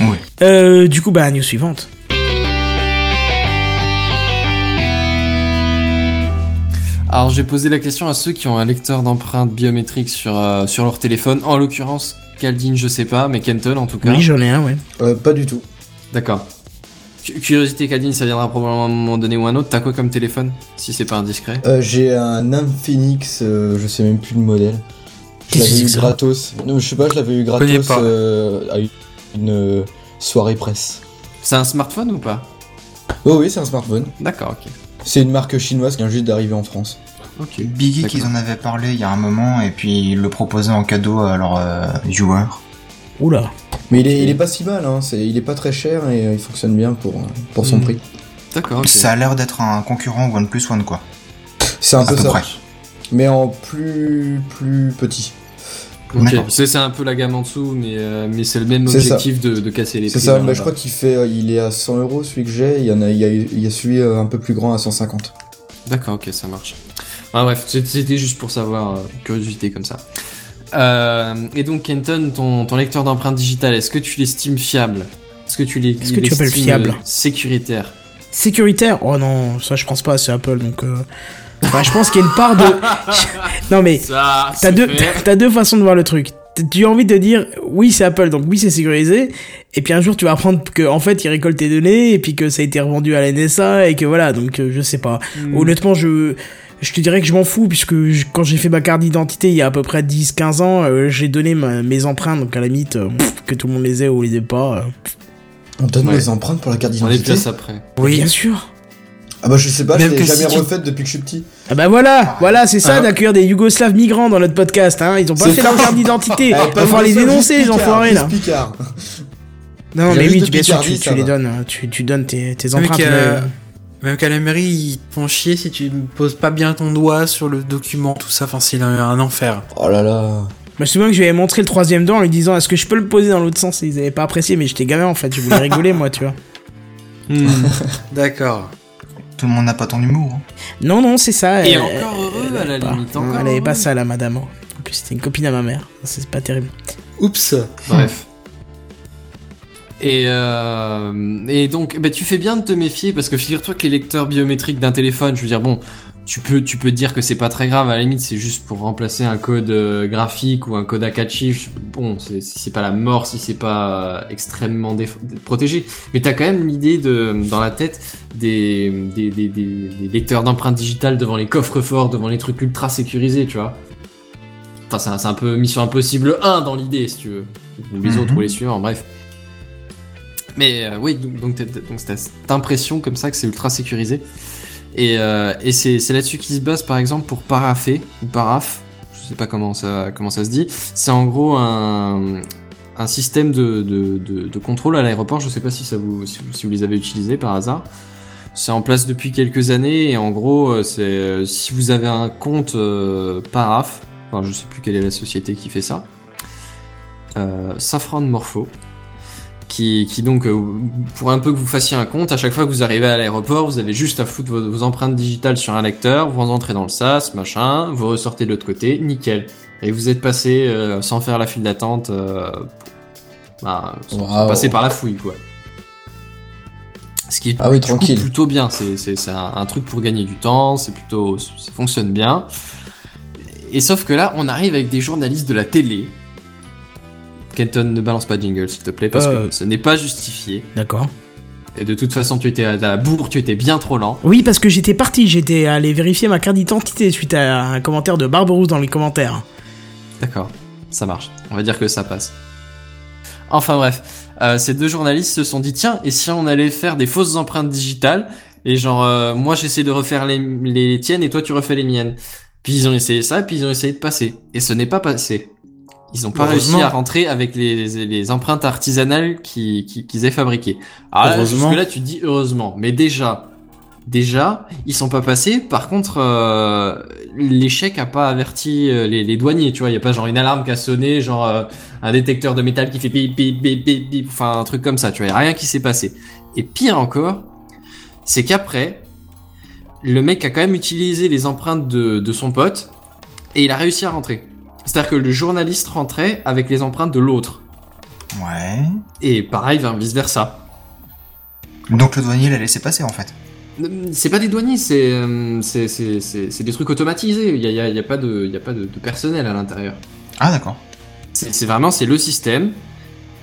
Oui. Euh, du coup, bah, news suivante. Alors, j'ai posé la question à ceux qui ont un lecteur d'empreintes biométriques sur, euh, sur leur téléphone. En l'occurrence, Caldine, je sais pas, mais Quenton en tout cas. Oui, j'en ai un, ouais. Euh, pas du tout. D'accord. Curiosité, Caldine, ça viendra probablement à un moment donné ou un autre. T'as quoi comme téléphone, si c'est pas indiscret ? euh, J'ai un Infinix, euh, je sais même plus le modèle. Je l'avais eu gratos. Non, je sais pas, je l'avais eu gratos euh, à une, une soirée presse. C'est un smartphone ou pas ? Oh oui, c'est un smartphone. D'accord, ok. C'est une marque chinoise qui vient juste d'arriver en France. Ok. Biggie, qu'ils en avaient parlé il y a un moment et puis ils le proposaient en cadeau à leurs euh, viewers. Oula. Mais il est, il est pas si mal, hein. C'est, il est pas très cher et euh, il fonctionne bien pour, pour son mmh. prix. D'accord, ok. Ça a l'air d'être un concurrent OnePlus One, quoi. C'est un à peu, peu ça. Près. mais en plus, plus petit. Okay. C'est, c'est un peu la gamme en dessous, mais, euh, mais c'est le même objectif de, de casser les prix. C'est ça, bah, je crois qu'il fait, euh, il est à cent euros celui que j'ai, il y en a, il y a, il y a celui euh, un peu plus grand à cent cinquante. D'accord, ok, ça marche. Ah, bref, c'était juste pour savoir, euh, curiosité comme ça. Euh, et donc, Quenton, ton, ton lecteur d'empreintes digitales, est-ce que tu l'estimes fiable ? Est-ce que tu l'estimes, est-ce que tu appelles fiable ? Sécuritaire ? Sécuritaire ? Oh non, ça je pense pas, c'est Apple, donc... Euh... Bah, je pense qu'il y a une part de... Non mais, ça, t'as, deux, t'as deux façons de voir le truc. Tu as envie de dire, oui c'est Apple, donc oui c'est sécurisé, et puis un jour tu vas apprendre qu'en fait ils récoltent tes données, et puis que ça a été revendu à la N S A, et que voilà, donc je sais pas. Mm. Honnêtement, je... Je te dirais que je m'en fous, puisque je, quand j'ai fait ma carte d'identité il y a à peu près dix quinze ans, euh, j'ai donné ma, mes empreintes, donc à la limite, euh, pff, que tout le monde les ait ou les ait pas. Euh, on donne ouais. les empreintes pour la carte d'identité ? On les place après. Oui, bien sûr. Ah bah je sais pas, même je l'ai jamais si refaite tu... depuis que je suis petit. Ah bah voilà, voilà, c'est ça ah. d'accueillir des Yougoslaves migrants dans notre podcast, hein. Ils ont pas c'est fait leur carte d'identité. Ah, va falloir les dénoncer, les enfoirés, là. Picard. Non, mais oui, bien sûr, tu, tu les donnes, tu, tu donnes tes, tes empreintes. Même qu'à la mairie, ils te font chier si tu ne poses pas bien ton doigt sur le document, tout ça. Enfin, c'est un, un enfer. Oh là là. Bah, je me souviens que je lui avais montré le troisième doigt en lui disant « Est-ce que je peux le poser dans l'autre sens ?» Ils n'avaient pas apprécié, mais j'étais gamin en fait. Je voulais rigoler, moi, tu vois. Hmm. D'accord. Tout le monde n'a pas ton humour. Hein. Non, non, c'est ça. Et elle, encore heureux, elle, elle à la pas, limite. Hein, encore elle n'avait pas ça, la madame. En plus, c'était une copine à ma mère. C'est pas terrible. Oups. Bref. Et, euh, et donc, bah, tu fais bien de te méfier parce que figure-toi que les lecteurs biométriques d'un téléphone, je veux dire, bon, tu peux, tu peux dire que c'est pas très grave, à la limite, c'est juste pour remplacer un code graphique ou un code à quatre chiffres. Bon, c'est, si c'est pas la mort, si c'est pas extrêmement déf- protégé. Mais t'as quand même l'idée de, dans la tête des, des, des, des, des lecteurs d'empreintes digitales devant les coffres forts, devant les trucs ultra sécurisés, tu vois. Enfin, c'est un, c'est un peu Mission Impossible un dans l'idée, si tu veux. Ou les mm-hmm. autres ou les suivants, bref. Mais euh, oui, donc, donc, donc c'est cette impression comme ça que c'est ultra sécurisé. Et, euh, et c'est, c'est là-dessus qu'ils se basent par exemple pour paraffer, ou paraf, je sais pas comment ça, comment ça se dit. C'est en gros un, un système de, de, de, de contrôle à l'aéroport, je sais pas si, ça vous, si, vous, si vous les avez utilisés par hasard. C'est en place depuis quelques années et en gros, c'est, si vous avez un compte euh, paraf, enfin je sais plus quelle est la société qui fait ça, euh, Safran Morpho. Qui, qui donc, euh, pour un peu que vous fassiez un compte, à chaque fois que vous arrivez à l'aéroport, vous avez juste à foutre vos, vos empreintes digitales sur un lecteur, vous rentrez dans le sas, machin, vous ressortez de l'autre côté, nickel. Et vous êtes passé euh, sans faire la file d'attente, euh, bah, wow. sans passer par la fouille, quoi. Ce qui est ah oui, tranquille. Plutôt bien, c'est, c'est, c'est un, un truc pour gagner du temps, c'est plutôt, ça fonctionne bien. Et, et sauf que là, on arrive avec des journalistes de la télé. Quenton, ne balance pas de jingle, s'il te plaît, parce euh... que ce n'est pas justifié. D'accord. Et de toute façon, tu étais à la bourre, tu étais bien trop lent. Oui, parce que j'étais parti, j'étais allé vérifier ma carte d'identité suite à un commentaire de Barberousse dans les commentaires. D'accord, ça marche. On va dire que ça passe. Enfin bref, euh, ces deux journalistes se sont dit, tiens, et si on allait faire des fausses empreintes digitales ? Et genre, euh, moi j'essaie de refaire les, les tiennes et toi tu refais les miennes. Puis ils ont essayé ça, puis ils ont essayé de passer. Et ce n'est pas passé. Ils n'ont pas réussi à rentrer avec les, les, les empreintes artisanales qui, qui, qu'ils aient fabriquées. Alors là, jusque là, tu dis heureusement. Mais déjà, déjà, ils sont pas passés. Par contre, euh, l'échec a pas averti euh, les, les douaniers. Tu vois, il y a pas genre une alarme qui a sonné, genre euh, un détecteur de métal qui fait bip bip bip bip bip, enfin un truc comme ça. Tu vois, il y a rien qui s'est passé. Et pire encore, c'est qu'après, le mec a quand même utilisé les empreintes de, de son pote et il a réussi à rentrer. C'est-à-dire que le journaliste rentrait avec les empreintes de l'autre. Ouais. Et pareil, vice-versa. Donc le douanier l'a laissé passer, en fait. C'est pas des douaniers, c'est, c'est, c'est, c'est, c'est des trucs automatisés. Il n'y a, a, a pas, de, y a pas de, de personnel à l'intérieur. Ah, d'accord. C'est, c'est vraiment c'est le système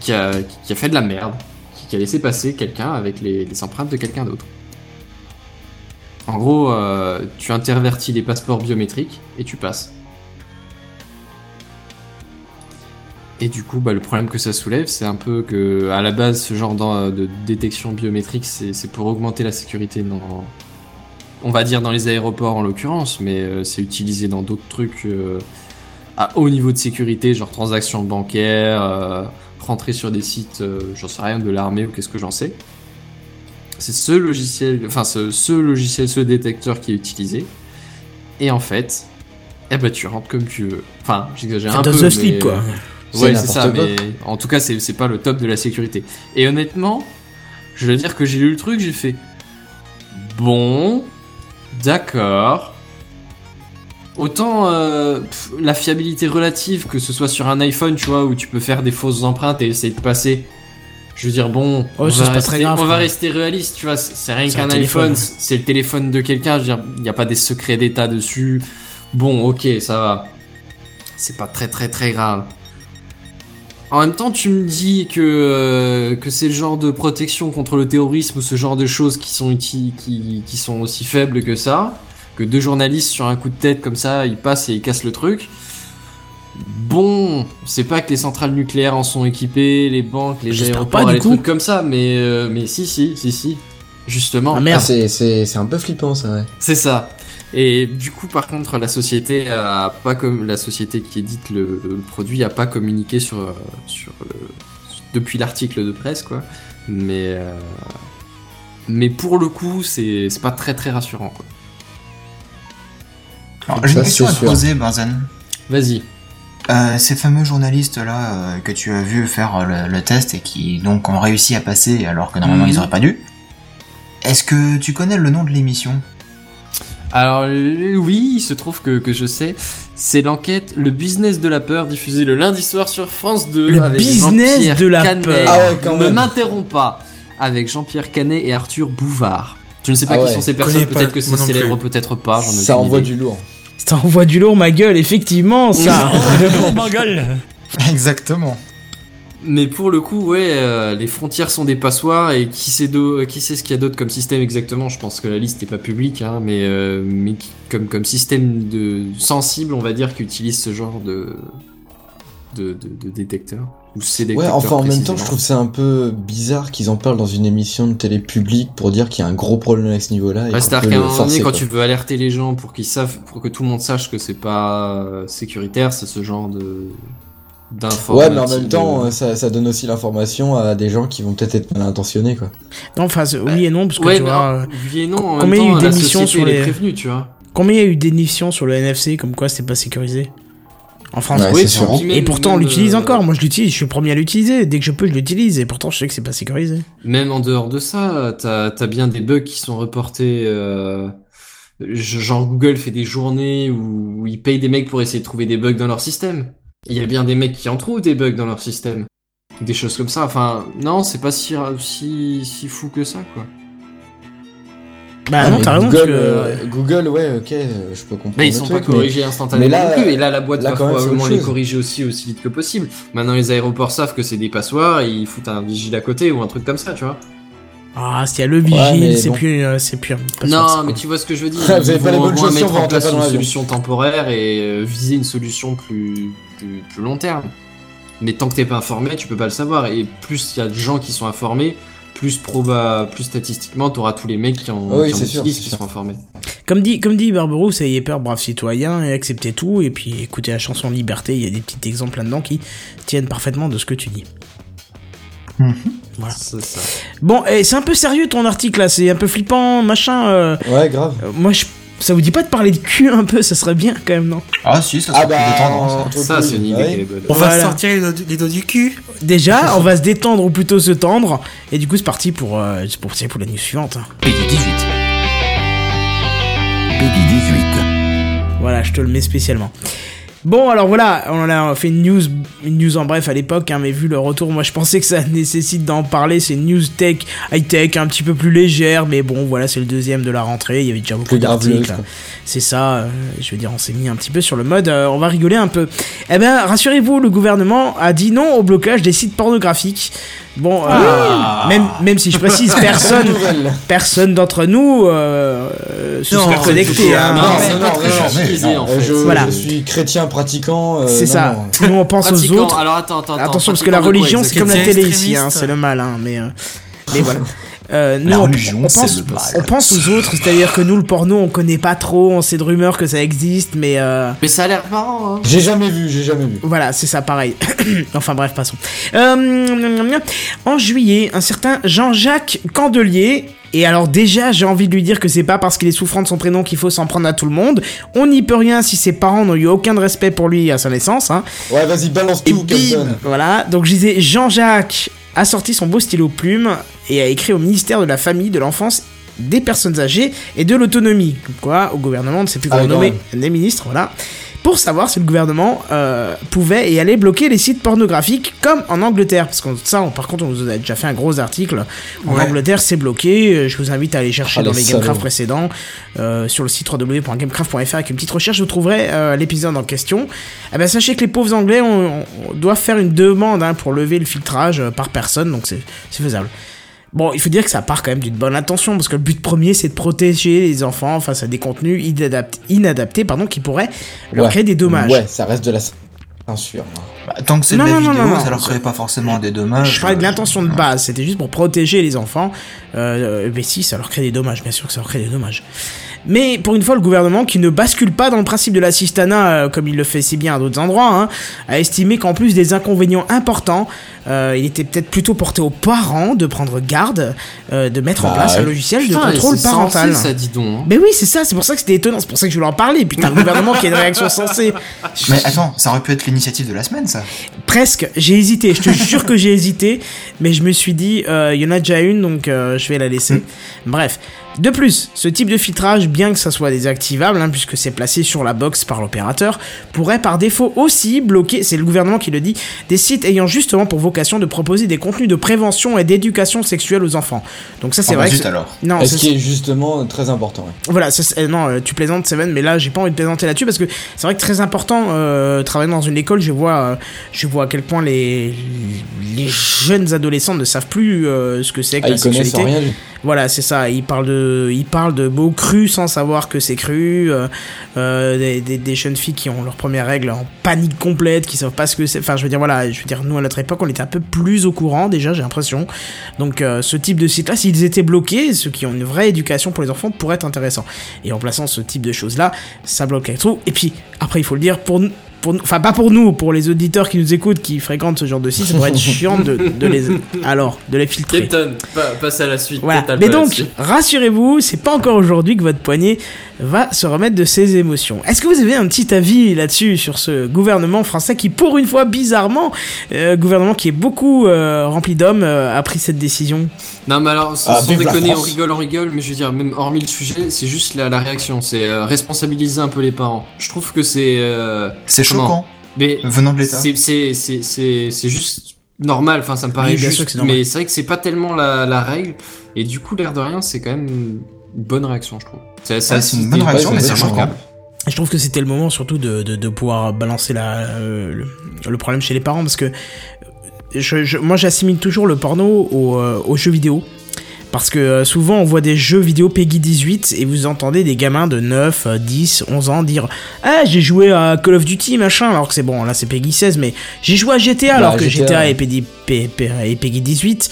qui a, qui a fait de la merde, qui a laissé passer quelqu'un avec les, les empreintes de quelqu'un d'autre. En gros, euh, tu intervertis les passeports biométriques et tu passes. Et du coup, bah, le problème que ça soulève, c'est un peu que, à la base, ce genre de détection biométrique, c'est, c'est pour augmenter la sécurité dans, on va dire dans les aéroports en l'occurrence, mais euh, c'est utilisé dans d'autres trucs euh, à haut niveau de sécurité, genre transactions bancaires, euh, rentrer sur des sites, euh, j'en sais rien, de l'armée ou qu'est-ce que j'en sais. C'est ce logiciel, enfin ce, ce logiciel, ce détecteur qui est utilisé. Et en fait, eh ben tu rentres comme tu veux. Enfin, j'exagère c'est un peu. C'est dans the slip, mais... quoi. C'est ouais, c'est ça, quoi. Mais en tout cas, c'est, c'est pas le top de la sécurité. Et honnêtement, je veux dire que j'ai lu le truc, j'ai fait bon, d'accord. Autant euh, pff, la fiabilité relative, que ce soit sur un iPhone, tu vois, où tu peux faire des fausses empreintes et essayer de passer. Je veux dire, bon, oh, on, va rester, grave, on va rester réaliste, tu vois, c'est rien c'est qu'un iPhone, téléphone. C'est le téléphone de quelqu'un, je veux dire, il n'y a pas des secrets d'État dessus. Bon, ok, ça va. C'est pas très très très grave. En même temps, tu me dis que, euh, que c'est le genre de protection contre le terrorisme ou ce genre de choses qui sont, uti- qui, qui sont aussi faibles que ça, que deux journalistes sur un coup de tête comme ça, ils passent et ils cassent le truc. Bon, c'est pas que les centrales nucléaires en sont équipées, les banques, les J'espère aéroports, pas, les coup. Trucs comme ça, mais euh, mais si si si si, justement. Ah merde, ah, c'est c'est c'est un peu flippant ça. Ouais. C'est ça. Et du coup, par contre, la société a pas comme la société qui édite le, le produit a pas communiqué sur sur le, depuis l'article de presse quoi. Mais euh, mais pour le coup, c'est c'est pas très très rassurant quoi. Alors, j'ai une question à te poser, Benzen. Vas-y. Euh, ces fameux journalistes là euh, que tu as vu faire euh, le, le test et qui donc ont réussi à passer alors que normalement mmh. ils auraient pas dû. Est-ce que tu connais le nom de l'émission ? Alors euh, oui, il se trouve que, que je sais. C'est l'enquête Le Business de la Peur diffusée le lundi soir sur France deux. Le avec Business Jean-Pierre de la Canet. Peur. Ah ouais, quand même. Ne m'interromps pas. Avec Jean-Pierre Canet et Arthur Bouvard. Je ne sais pas ah ouais, qui sont ces personnes. Peut-être que c'est célèbre, peut-être pas. J'en Ça envoie idée. Du lourd. Ça envoie du lourd, ma gueule, effectivement, ça. Ma gueule. Exactement. Mais pour le coup, ouais, euh, les frontières sont des passoires et qui sait, do- qui sait ce qu'il y a d'autre comme système exactement. Je pense que la liste n'est pas publique, hein, mais, euh, mais comme, comme système de sensible, on va dire, qui utilise ce genre de, de, de, de détecteur. Ou ces détecteurs. Ouais, enfin, en même temps, je trouve que c'est un peu bizarre qu'ils en parlent dans une émission de télé publique pour dire qu'il y a un gros problème à ce niveau-là. Bah, c'est-à-dire qu'à un moment donné, quand tu veux alerter les gens pour qu'ils savent, pour que tout le monde sache que c'est pas sécuritaire, c'est ce genre de d'information. Ouais, mais en même temps, ça, ça donne aussi l'information à des gens qui vont peut-être être mal intentionnés, quoi. Non, enfin, oui et non, parce que ouais, tu vois. Oui et non, en même temps, la société les prévenus, tu vois. Combien il y a eu d'émissions sur le N F C comme quoi c'était pas sécurisé? En France, ouais, oui, c'est et pourtant on l'utilise euh... encore. Moi, je l'utilise, je suis le premier à l'utiliser. Dès que je peux, je l'utilise. Et pourtant, je sais que c'est pas sécurisé. Même en dehors de ça, t'as, t'as bien des bugs qui sont reportés. Euh... Genre Google fait des journées où ils payent des mecs pour essayer de trouver des bugs dans leur système. Il y a bien des mecs qui en trouvent des bugs dans leur système, des choses comme ça. Enfin, non, c'est pas si si, si fou que ça, quoi. Bah ah non, t'as raison. Google, que... euh, Google, ouais, ok, je peux comprendre. Mais ils sont truc, pas corrigés mais... instantanément non plus. Et là, la boîte là, va probablement les corriger aussi aussi vite que possible. Maintenant, les aéroports savent que c'est des passoires et ils foutent un vigile à côté ou un truc comme ça, tu vois. Ah, s'il y a le vigile, ouais, c'est, bon. plus, euh, c'est plus. C'est non, mais tu vois ce que je veux dire. Vous avez pas les bonnes choses sur votre place une solution temporaire et viser une solution plus plus plus long terme. Mais tant que t'es pas informé, tu peux pas le savoir. Et plus il y a de gens qui sont informés. Plus proba, plus statistiquement, t'auras tous les mecs qui en oh oui, qui, en sûr, qui sont informés. Comme dit, comme dit Barberou, ça y est, peur, brave citoyen, et acceptez tout, et puis écoutez la chanson Liberté, il y a des petits exemples là-dedans qui tiennent parfaitement de ce que tu dis. Mmh. Voilà. C'est ça. Bon, et c'est un peu sérieux ton article là, c'est un peu flippant, machin. Euh... Ouais, grave. Euh, moi, je... ça vous dit pas de parler de cul un peu, ça serait bien quand même, non ? Ah si, ça serait ah bah, plus détendant. Ça, ça c'est une idée qui est bonne. On va voilà. sortir les doigts, les doigts du cul. Déjà, on va se détendre ou plutôt se tendre. Et du coup, c'est parti pour, euh, pour, c'est pour la news suivante. P D dix-huit. P D dix-huit. Voilà, je te le mets spécialement. Bon, alors voilà, on a fait une news, une news en bref à l'époque, hein, mais vu le retour, moi je pensais que ça nécessite d'en parler. C'est une news tech, high-tech, un petit peu plus légère, mais bon, voilà, c'est le deuxième de la rentrée, il y avait déjà beaucoup d'articles. C'est ça, euh, je veux dire, on s'est mis un petit peu sur le mode, euh, on va rigoler un peu. Eh ben, rassurez-vous, le gouvernement a dit non au blocage des sites pornographiques. Bon, euh, ah. même, même si je précise, personne, personne d'entre nous euh, se non, sera connecté. Hein, non, non, non, non, non, non, non, je, voilà. je suis chrétien pratiquant. Euh, c'est non, ça. Nous on pense pratiquant. Aux autres. Alors, attends, attends, attention parce que la religion, c'est comme la télé ici, hein, c'est le mal. Hein, mais euh, mais voilà. Euh, nous, la religion, on, on pense, c'est le mal. On pense aux autres, c'est-à-dire que nous, le porno, on connaît pas trop, on sait de rumeurs que ça existe, mais... Euh... Mais ça a l'air marrant, hein. J'ai jamais vu, j'ai jamais vu. Voilà, c'est ça, pareil. Enfin bref, passons. Euh... En juillet, un certain Jean-Jacques Candelier... Et alors déjà, j'ai envie de lui dire que c'est pas parce qu'il est souffrant de son prénom qu'il faut s'en prendre à tout le monde. On n'y peut rien si ses parents n'ont eu aucun respect pour lui à sa naissance. Hein. Ouais, vas-y, balance tout, Quenton. Voilà, donc je disais, Jean-Jacques a sorti son beau stylo plume et a écrit au ministère de la Famille, de l'Enfance, des Personnes Âgées et de l'Autonomie. Quoi, au gouvernement, on ne sait plus comment ah, nommer les ministres, voilà. Pour savoir si le gouvernement euh, pouvait et allait bloquer les sites pornographiques comme en Angleterre. Parce que ça, on, par contre, on vous a déjà fait un gros article. En ouais. Angleterre, c'est bloqué. Je vous invite à aller chercher ah, dans les salons. GameCraft précédents. Euh, sur le site w w w point gamecraft point f r avec une petite recherche, vous trouverez euh, l'épisode en question. Eh ben, sachez que les pauvres Anglais on, on doivent faire une demande hein, pour lever le filtrage euh, par personne. Donc c'est, c'est faisable. Bon, il faut dire que ça part quand même d'une bonne intention, parce que le but premier, c'est de protéger les enfants face à des contenus inadaptés, inadaptés pardon, qui pourraient leur ouais. créer des dommages. Ouais, ça reste de la censure. Bah, tant que c'est non, de la non, vidéo, non, non, ça leur crée pas forcément des dommages. Je parlais de l'intention de base, c'était juste pour protéger les enfants. Euh, mais si, ça leur crée des dommages, bien sûr que ça leur crée des dommages. Mais pour une fois, le gouvernement, qui ne bascule pas dans le principe de l'assistanat, euh, comme il le fait si bien à d'autres endroits, hein, a estimé qu'en plus des inconvénients importants, euh, il était peut-être plutôt porté aux parents de prendre garde, euh, de mettre bah, en place un logiciel putain, de contrôle parental. Sensé, ça, dis donc, hein. Mais oui, c'est ça, c'est pour ça que c'était étonnant, c'est pour ça que je voulais en parler. Putain, le gouvernement qui a une réaction sensée. Mais attends, ça aurait pu être l'initiative de la semaine, ça. Presque, j'ai hésité, je te jure que j'ai hésité, mais je me suis dit, il euh, y en a déjà une, donc euh, je vais la laisser. Mm. Bref. De plus, ce type de filtrage, bien que ça soit désactivable, hein, puisque c'est placé sur la box par l'opérateur, pourrait par défaut aussi bloquer, c'est le gouvernement qui le dit, des sites ayant justement pour vocation de proposer des contenus de prévention et d'éducation sexuelle aux enfants. Donc ça c'est oh, vrai que... alors. Non, ce qui est justement très important. Ouais. Voilà, c'est... non, tu plaisantes Seven, mais là j'ai pas envie de plaisanter là-dessus, parce que c'est vrai que très important, euh, travailler dans une école, je vois, euh, je vois à quel point les, les jeunes adolescents ne savent plus euh, ce que c'est que ah, la sexualité. Rien, je... Voilà, c'est ça, ils parlent de Ils parlent de beaux crus sans savoir que c'est cru, euh, euh, des, des, des jeunes filles qui ont leurs premières règles en panique complète, qui savent pas ce que c'est. Enfin, je veux dire, voilà, je veux dire, nous à notre époque, on était un peu plus au courant déjà, j'ai l'impression. Donc, euh, ce type de site-là, s'ils étaient bloqués, ceux qui ont une vraie éducation pour les enfants pourraient être intéressants. Et en plaçant ce type de choses-là, ça bloque les trous. Et puis, après, il faut le dire, pour nous. Pour, enfin pas pour nous, pour les auditeurs qui nous écoutent, qui fréquentent ce genre de site, ça pourrait être chiant de, de les alors de les filtrer. Quenton, pa- passe à la suite. Voilà. Mais donc rassurez-vous, c'est pas encore aujourd'hui que votre poignet va se remettre de ses émotions. Est-ce que vous avez un petit avis là-dessus sur ce gouvernement français qui, pour une fois bizarrement, euh, gouvernement qui est beaucoup euh, rempli d'hommes, euh, a pris cette décision? Non mais alors sans, ah, sans déconner, on rigole, on rigole, mais je veux dire même hormis le sujet, c'est juste la, la réaction, c'est euh, responsabiliser un peu les parents. Je trouve que c'est euh, c'est choquant. Mais venant de l'État. C'est, c'est, c'est, c'est, c'est juste normal, enfin ça me paraît oui, juste, c'est mais c'est vrai que c'est pas tellement la, la règle, et du coup l'air de rien c'est quand même une bonne réaction je trouve. C'est, ça, ouais, c'est une bonne réaction, mais c'est remarquable. Je trouve que c'était le moment surtout de, de, de pouvoir balancer la, euh, le, le problème chez les parents, parce que je, je, moi j'assimile toujours le porno au, euh, aux jeux vidéo. Parce que souvent on voit des jeux vidéo P E G I dix-huit et vous entendez des gamins de neuf, dix, onze ans dire « Ah, j'ai joué à Call of Duty, machin », alors que c'est bon, là c'est P E G I seize, mais j'ai joué à G T A, bah, alors que G T A, G T A ouais. est P E G I dix-huit.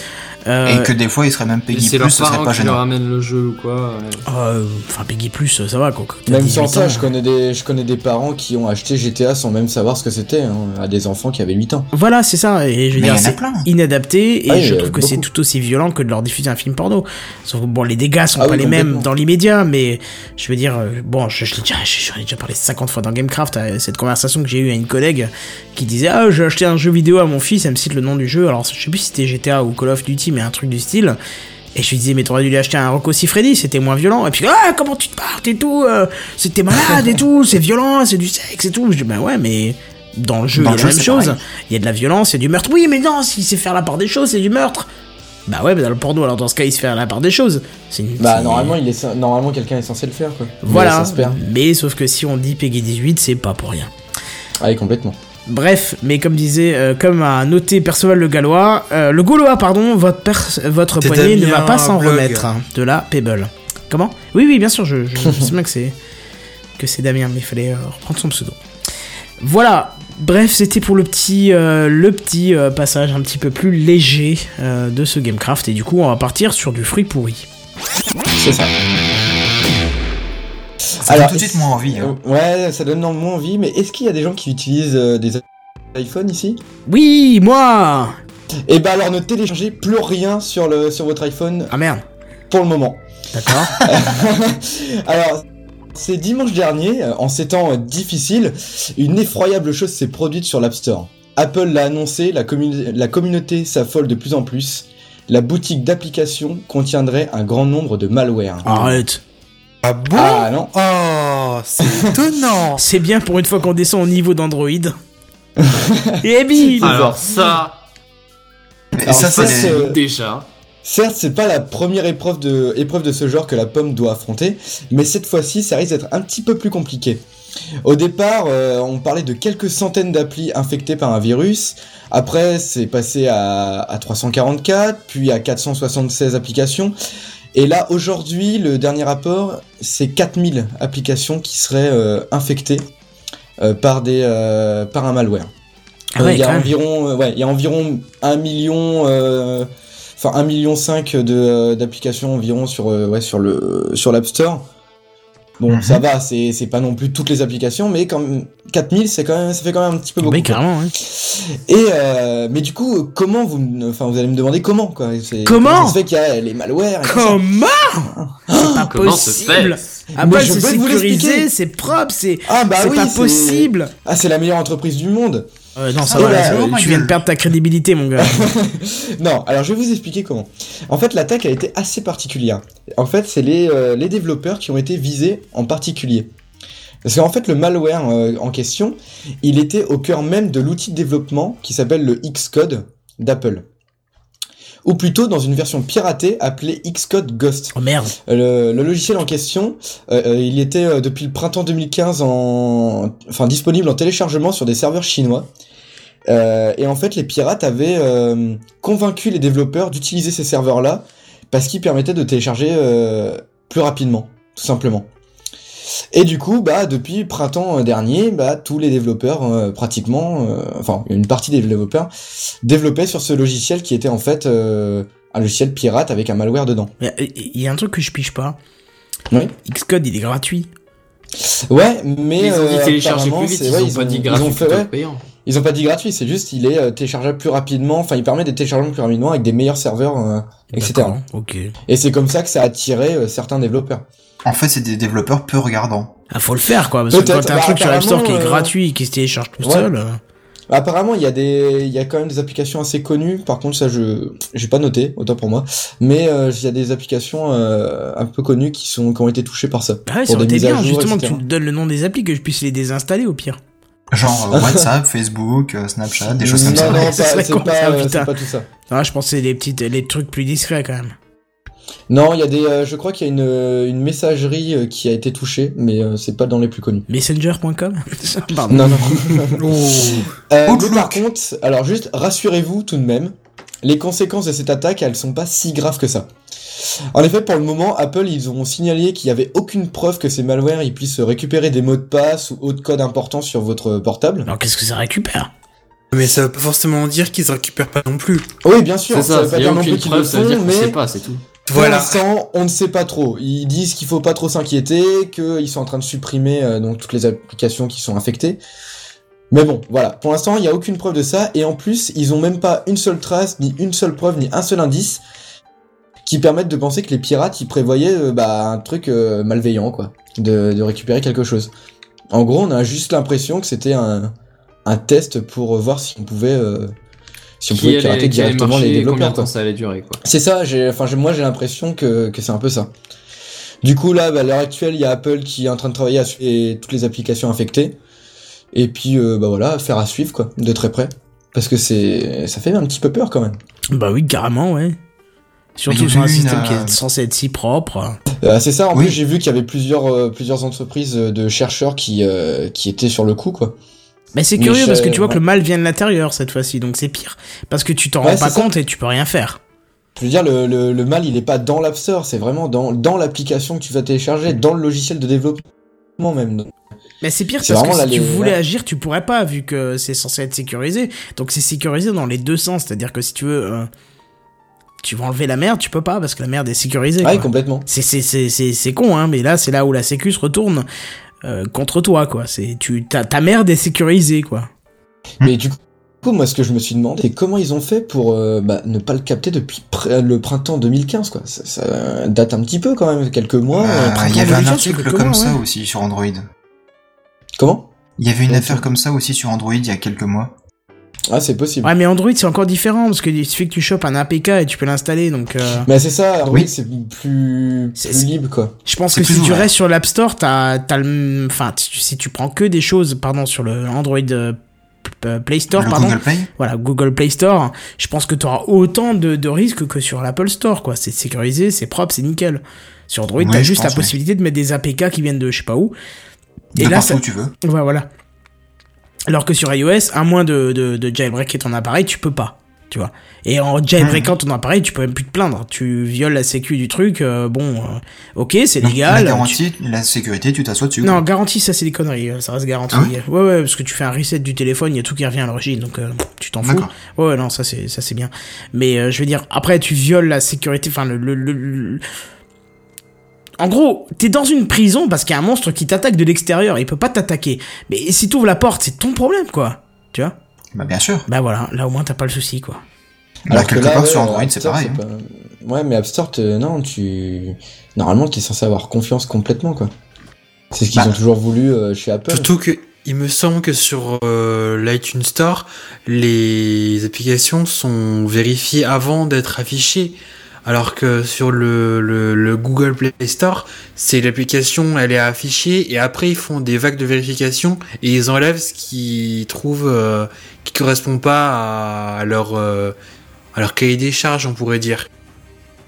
Euh... Et que des fois il serait même P E G I plus, ce serait pas gênant. Ramène le jeu ou quoi. Euh, enfin P E G I plus, ça va quoi. Même sans ça, je connais, des, je connais des parents qui ont acheté G T A sans même savoir ce que c'était, hein, à des enfants qui avaient huit ans. Voilà, c'est ça, et je veux mais dire, c'est plein. Inadapté, et ah, je trouve que beaucoup. C'est tout aussi violent que de leur diffuser un film porno. Sauf que bon, les dégâts sont ah, pas oui, les mêmes dans l'immédiat, mais je veux dire, bon, je, je, l'ai déjà, je, j'en ai déjà parlé cinquante fois dans Gamecraft, à cette conversation que j'ai eue à une collègue qui disait « Ah, j'ai acheté un jeu vidéo à mon fils, elle me cite le nom du jeu, alors je sais plus si c'était G T A ou Call of Duty, mais un truc du style. » Et je lui disais, mais t'aurais dû lui acheter un Rocco Siffredi, c'était moins violent. Et puis, ah, comment tu te partes et tout, euh, c'était malade et tout, c'est violent, c'est du sexe et tout. Je dis, bah ouais, mais dans le jeu, il y a la même chose. Il y a de la violence, il y a du meurtre. Oui, mais non, s'il sait faire la part des choses, c'est du meurtre. Bah ouais, mais dans le porno, alors dans ce cas, il se fait la part des choses. C'est une, bah c'est... normalement, il est... normalement, quelqu'un est censé le faire, quoi. Voilà. Mais, mais sauf que si on dit P E G I dix-huit, c'est pas pour rien. Ah, oui, complètement. Bref, mais comme disait, euh, comme a noté Perceval le Gallois, euh, le Gaulois, pardon, votre, pers- votre poignet ne va pas s'en blog. remettre hein, de la Pebble. Comment ? Oui, oui, bien sûr, je, je, je sais bien que c'est, que c'est Damien, mais il fallait euh, reprendre son pseudo. Voilà, Bref, c'était pour le petit, euh, le petit euh, passage un petit peu plus léger euh, de ce GameCraft, et du coup on va partir sur du fruit pourri. C'est ça. Ça Alors, donne tout de suite moins envie. Hein. Ouais, ça donne moins envie, mais est-ce qu'il y a des gens qui utilisent euh, des iPhones ici ? Oui, moi ! Et bah alors ne téléchargez plus rien sur, le, sur votre iPhone. Ah merde. Pour le moment. D'accord. Alors, c'est dimanche dernier, en ces temps difficiles, une effroyable chose s'est produite sur l'App Store. Apple l'a annoncé, la, commun- la communauté s'affole de plus en plus. La boutique d'applications contiendrait un grand nombre de malwares. Arrête. Ah bon ? Ah non. Oh, c'est étonnant. C'est bien pour une fois qu'on descend au niveau d'Android. Et bim. Alors ça... Et ça, ça c'est euh, déjà. Certes, c'est pas la première épreuve de, épreuve de ce genre que la pomme doit affronter, mais cette fois-ci, ça risque d'être un petit peu plus compliqué. Au départ, euh, on parlait de quelques centaines d'applis infectées par un virus. Après, c'est passé à, à trois cent quarante-quatre, puis à quatre cent soixante-seize applications. Et là, aujourd'hui, le dernier rapport, c'est quatre mille applications qui seraient euh, infectées euh, par, des, euh, par un malware. Ah ouais, il y a environ, euh, ouais, il y a environ un million, enfin euh, un virgule cinq million de euh, d'applications environ sur, euh, ouais, sur le sur l'App Store. Bon, mm-hmm. ça va, c'est c'est pas non plus toutes les applications, mais quand même, quatre mille, c'est quand même, ça fait quand même un petit peu beaucoup. Mais carrément. Hein. Et euh, mais du coup, comment vous, enfin vous allez me demander comment quoi. C'est, comment, comment ça se fait qu'il y a les malwares et Comment C'est pas comment possible. Ah bah c'est sécurisé, c'est propre, c'est ah bah c'est oui, pas c'est... possible. Ah c'est la meilleure entreprise du monde. Euh, non, ça ah, va, là, euh, tu viens de perdre ta crédibilité, mon gars. Non, alors je vais vous expliquer comment. En fait, l'attaque a été assez particulière. En fait, c'est les, euh, les développeurs qui ont été visés en particulier. Parce qu'en fait, le malware euh, en question, il était au cœur même de l'outil de développement qui s'appelle le Xcode d'Apple. Ou plutôt dans une version piratée appelée Xcode Ghost. Oh merde. Le, le logiciel en question, euh, il était euh, depuis le printemps deux mille quinze en, enfin disponible en téléchargement sur des serveurs chinois. Euh, et en fait, les pirates avaient euh, convaincu les développeurs d'utiliser ces serveurs-là parce qu'ils permettaient de télécharger euh, plus rapidement, tout simplement. Et du coup, bah depuis printemps dernier, bah tous les développeurs, euh, pratiquement, euh, enfin une partie des développeurs, développaient sur ce logiciel qui était en fait euh, un logiciel pirate avec un malware dedans. Il y a un truc que je pige pas. Oui. Xcode, il est gratuit. Ouais, mais ils ont dit euh, télécharger plus vite. Ils, ouais, ont ils, pas ont, dit gratuit, ils ont fait ouais, payant. Ils ont pas dit gratuit, c'est juste il est euh, téléchargeable plus rapidement. Enfin, il permet des téléchargements plus rapidement avec des meilleurs serveurs, euh, et cetera. Ok. Et c'est comme ça que ça a attiré euh, certains développeurs. En fait, c'est des développeurs peu regardants. Ah, faut le faire, quoi, parce Peut-être. que quand t'as un bah, truc sur l'App Store qui est euh... gratuit et qui se télécharge tout ouais. seul... Euh... Bah, apparemment, il y a des, il y a quand même des applications assez connues. Par contre, ça, je, j'ai pas noté, autant pour moi. Mais il euh, y a des applications euh, un peu connues qui sont, qui ont été touchées par ça. Ah ouais, ça aurait été bien, justement, que tu me donnes le nom des applis, que je puisse les désinstaller, au pire. Genre euh, WhatsApp, Facebook, euh, Snapchat, des choses non, comme ça. Non, non, c'est, c'est, pas, ça, euh, c'est pas tout ça. Ah, je pensais les petites, les trucs plus discrets, quand même. Non, il y a des, euh, je crois qu'il y a une, euh, une messagerie euh, qui a été touchée, mais euh, c'est pas dans les plus connus. messenger point com Pardon. Non, non. oh. euh, mais par contre, alors juste rassurez-vous tout de même, les conséquences de cette attaque, elles sont pas si graves que ça. En effet, pour le moment, Apple, ils ont signalé qu'il y avait aucune preuve que ces malwares ils puissent récupérer des mots de passe ou autres codes importants sur votre portable. Alors qu'est-ce que ça récupère ? Mais ça veut pas forcément dire qu'ils récupèrent pas non plus. Oui, bien sûr, c'est ça, ça veut pas dire non plus qu'ils le font, mais je sais pas, c'est tout. Voilà. Pour l'instant, on ne sait pas trop. Ils disent qu'il faut pas trop s'inquiéter, qu'ils sont en train de supprimer euh, donc toutes les applications qui sont infectées. Mais bon, voilà. Pour l'instant, il n'y a aucune preuve de ça. Et en plus, ils ont même pas une seule trace, ni une seule preuve, ni un seul indice qui permettent de penser que les pirates ils prévoyaient euh, bah, un truc euh, malveillant, quoi, de, de récupérer quelque chose. En gros, on a juste l'impression que c'était un, un test pour voir si on pouvait. Euh, Si on pouvait pirater directement les développeurs, quoi. Ça allait durer, quoi. C'est ça, j'ai, enfin, j'ai, moi j'ai l'impression que, que c'est un peu ça. Du coup, là, bah, à l'heure actuelle, il y a Apple qui est en train de travailler à suivre toutes les applications infectées. Et puis, euh, bah voilà, faire à suivre, quoi, de très près. Parce que c'est, ça fait un petit peu peur quand même. Bah oui, carrément, ouais. Surtout sur un système qui est censé être si propre. Euh, c'est ça, en oui. plus, j'ai vu qu'il y avait plusieurs, euh, plusieurs entreprises de chercheurs qui, euh, qui étaient sur le coup, quoi. Mais c'est curieux Michel, parce que tu vois ouais. que le mal vient de l'intérieur cette fois-ci, donc c'est pire. Parce que tu t'en ouais, rends pas ça. compte et tu peux rien faire. Je veux dire, le, le, le mal, il est pas dans l'App Store, c'est vraiment dans, dans l'application que tu vas télécharger, dans le logiciel de développement même. Mais c'est pire c'est parce que si tu voulais ouais. agir, tu pourrais pas, vu que c'est censé être sécurisé. Donc c'est sécurisé dans les deux sens, c'est-à-dire que si tu veux, euh, tu veux enlever la merde, tu peux pas, parce que la merde est sécurisée. Ouais, quoi. Complètement. C'est, c'est, c'est, c'est, c'est con, hein, mais là, c'est là où la sécu se retourne euh, contre toi, quoi. C'est, tu, ta, ta merde est sécurisée, quoi. Mais du coup, moi, ce que je me suis demandé, c'est comment ils ont fait pour euh, bah, ne pas le capter depuis pr- le printemps deux mille quinze, quoi. Ça, ça date un petit peu, quand même, quelques mois. Euh, il y avait un article comme mois, ça ouais. aussi sur Android. Comment ? Il y avait une ouais, affaire ça. comme ça aussi sur Android il y a quelques mois. Ah, c'est possible. Ouais, mais Android, c'est encore différent, parce qu'il suffit que tu chopes un A P K et tu peux l'installer, donc... Euh... Mais c'est ça, Android, oui. c'est plus, c'est, plus libre, quoi. Je pense c'est que si ouvert. tu restes sur l'App Store, t'as, t'as le... Enfin, tu, si tu prends que des choses, pardon, sur le Android... Euh, Play Store, le pardon. Google Play. Voilà, Google Play Store. Je pense que tu auras autant de, de risques que sur l'Apple Store, quoi. C'est sécurisé, c'est propre, c'est nickel. Sur Android, ouais, t'as juste pense, la possibilité ouais. de mettre des A P K qui viennent de je sais pas où. Et de là, partout ça... où tu veux. Ouais, voilà. Alors que sur iOS, à moins de, de, de jailbreaker ton appareil, tu peux pas. Tu vois. Et en jailbreakant mmh. ton appareil, tu peux même plus te plaindre. Tu violes la sécu du truc, euh, bon, euh, ok, c'est donc, légal. La garantie, tu... la sécurité, tu t'assois dessus. Non, garantie, ça c'est des conneries, ça reste garanti. Ah ouais, ouais, ouais, parce que tu fais un reset du téléphone, il y a tout qui revient à l'origine, donc euh, tu t'en D'accord. fous. Ouais, non, ça c'est, ça c'est bien. Mais euh, je veux dire, après, tu violes la sécurité, enfin, le, le, le, le... En gros, t'es dans une prison parce qu'il y a un monstre qui t'attaque de l'extérieur, il peut pas t'attaquer. Mais si t'ouvres la porte, c'est ton problème, quoi. Tu vois ? Bah bien sûr. Bah voilà, là au moins t'as pas le souci, quoi. Alors, Alors que quelque là, part ouais, sur Android App c'est Store, pareil. C'est hein. pas... Ouais, mais App Store, non, tu normalement t'es censé avoir confiance complètement, quoi. C'est ce qu'ils bah. ont toujours voulu euh, chez Apple. Surtout que il me semble que sur euh, l'iTunes Store, les applications sont vérifiées avant d'être affichées. Alors que sur le, le, le Google Play Store, c'est l'application, elle est affichée et après ils font des vagues de vérification et ils enlèvent ce qu'ils trouvent euh, qui correspond pas à leur euh, à leur cahier des charges, on pourrait dire.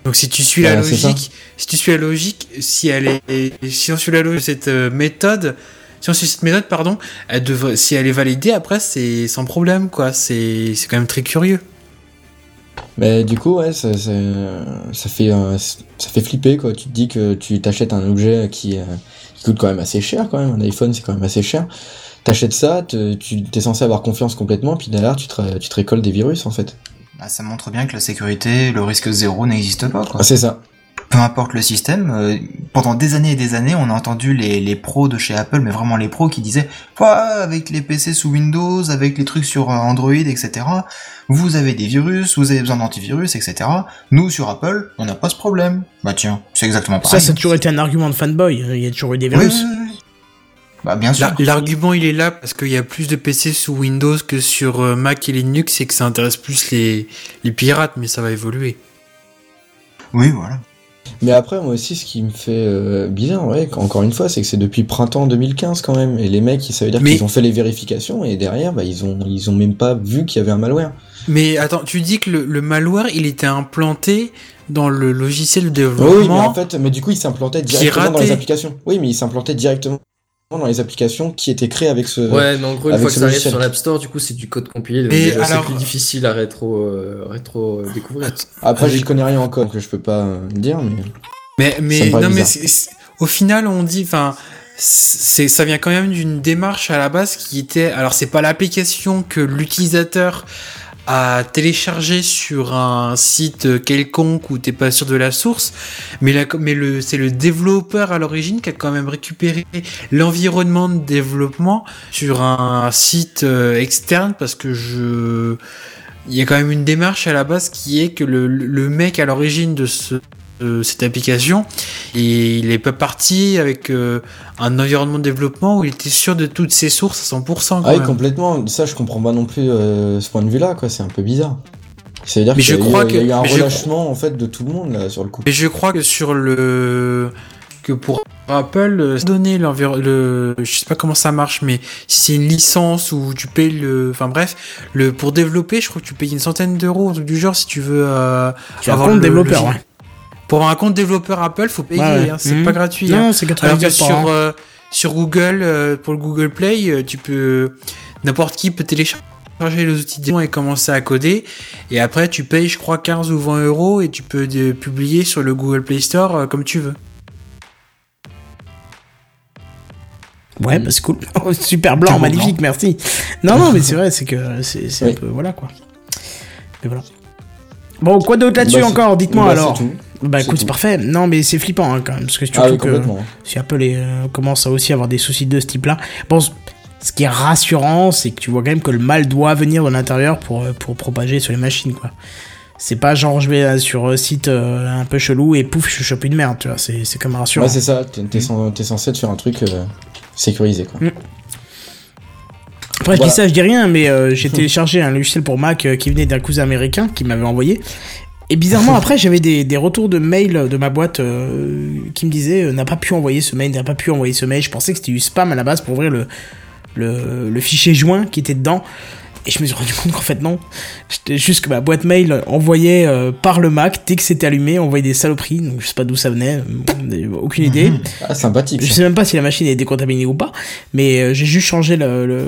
Donc si tu suis ouais, la logique, si tu suis la logique, si elle est, si on suit la logique de cette méthode, si on suit cette méthode, pardon, elle devrait, si elle est validée, après c'est sans problème, quoi. C'est c'est quand même très curieux. Mais du coup, ouais, ça, ça, ça, fait, ça fait flipper, quoi. Tu te dis que tu t'achètes un objet qui, qui coûte quand même assez cher, quand même. Un iPhone, c'est quand même assez cher. T'achètes ça, te, tu t'es censé avoir confiance complètement, puis derrière, tu te, tu te récoltes des virus, en fait. Bah, ça montre bien que la sécurité, le risque zéro n'existe pas, quoi. Ah, c'est ça. Peu importe le système, euh, pendant des années et des années, on a entendu les, les pros de chez Apple, mais vraiment les pros qui disaient « Ah, avec les P C sous Windows, avec les trucs sur Android, et cetera, vous avez des virus, vous avez besoin d'antivirus, et cetera. Nous, sur Apple, on n'a pas ce problème. » Bah tiens, c'est exactement pareil. Ça, ça a toujours été un argument de fanboy, il y a toujours eu des virus. Oui, oui, oui. Bah bien sûr. L'argument, il est là parce qu'il y a plus de P C sous Windows que sur Mac et Linux et que ça intéresse plus les, les pirates, mais ça va évoluer. Oui, voilà. Mais après, moi aussi, ce qui me fait euh, bizarre, ouais, encore une fois, c'est que c'est depuis printemps deux mille quinze quand même. Et les mecs, ça veut dire mais... qu'ils ont fait les vérifications et derrière, bah, ils ont, ils ont même pas vu qu'il y avait un malware. Mais attends, tu dis que le, le malware, il était implanté dans le logiciel de développement. Oh oui, mais en fait, mais du coup, il s'implantait directement piraté. dans les applications. Oui, mais il s'implantait directement dans les applications qui étaient créées avec ce. Ouais, mais en gros, une fois que ça arrive sur l'App Store, du coup, c'est du code compilé. Donc déjà, alors... c'est plus difficile à rétro, euh, rétro euh, découvrir. Après, j'y connais rien en code, que je peux pas euh, dire, mais. Mais, mais non, bizarre. mais c'est, c'est... au final, on dit, enfin, c'est, ça vient quand même d'une démarche à la base qui était, alors c'est pas l'application que l'utilisateur à télécharger sur un site quelconque où t'es pas sûr de la source, mais, la, mais le, c'est le développeur à l'origine qui a quand même récupéré l'environnement de développement sur un site externe parce que je... Il y a quand même une démarche à la base qui est que le, le mec à l'origine de ce... Euh, cette application et il est pas parti avec euh, un environnement de développement où il était sûr de toutes ses sources à cent pour cent. Ah oui, complètement, ça je comprends pas non plus euh, ce point de vue là, quoi, c'est un peu bizarre. Ça veut dire mais qu'il je y, crois y, a, que... y a eu un mais relâchement je... en fait de tout le monde là sur le coup. Mais je crois que sur le que pour Apple donner l'environnement le je sais pas comment ça marche mais si c'est une licence ou tu payes le enfin bref, le pour développer, je crois que tu payes une centaine d'euros du genre si tu veux euh, tu avoir un développeur. Le... Ouais. Pour avoir un compte développeur Apple, faut payer, ouais. hein, c'est mmh. pas gratuit. Non, hein. c'est quatre-vingt-dix-neuf Alors que sur, euh, sur Google, euh, pour le Google Play, euh, tu peux, n'importe qui peut télécharger les outils et commencer à coder. Et après, tu payes, je crois, quinze ou vingt euros et tu peux de, publier sur le Google Play Store euh, comme tu veux. Ouais, mmh. Bah c'est cool. Oh, super blanc, magnifique, merci. Non, non, mais c'est vrai, c'est que c'est, c'est oui. un peu. Voilà quoi. Mais voilà. Bon, quoi d'autre là-dessus bah, encore ? Dites-moi bah, alors. C'est tout. Bah écoute, c'est, c'est parfait. Non, mais c'est flippant hein, quand même. Parce que surtout ah, oui, que si Apple est, euh, commence à aussi avoir des soucis de ce type-là. Bon, ce qui est rassurant, c'est que tu vois quand même que le mal doit venir de l'intérieur pour, pour propager sur les machines quoi. C'est pas genre je vais sur un site euh, un peu chelou et pouf, je chope une merde, tu vois. C'est, c'est comme rassurant. Ouais, c'est ça. T'es, t'es, mmh. t'es censé te faire un truc. Euh... sécurisé quoi. Mmh. Après voilà. Je dis ça, je dis rien, mais euh, j'ai téléchargé un logiciel pour Mac euh, qui venait d'un cousin américain qui m'avait envoyé. Et bizarrement après j'avais des, des retours de mail de ma boîte euh, qui me disaient euh, n'a pas pu envoyer ce mail, n'a pas pu envoyer ce mail. Je pensais que c'était du spam à la base pour ouvrir le le, le fichier joint qui était dedans. Et je me suis rendu compte qu'en fait non, c'était juste que ma boîte mail envoyait euh, par le Mac, dès que c'était allumé, envoyait des saloperies, donc je sais pas d'où ça venait, euh, aucune idée. Ah, sympathique. Je sais même pas si la machine est décontaminée ou pas, mais euh, j'ai juste changé le, le,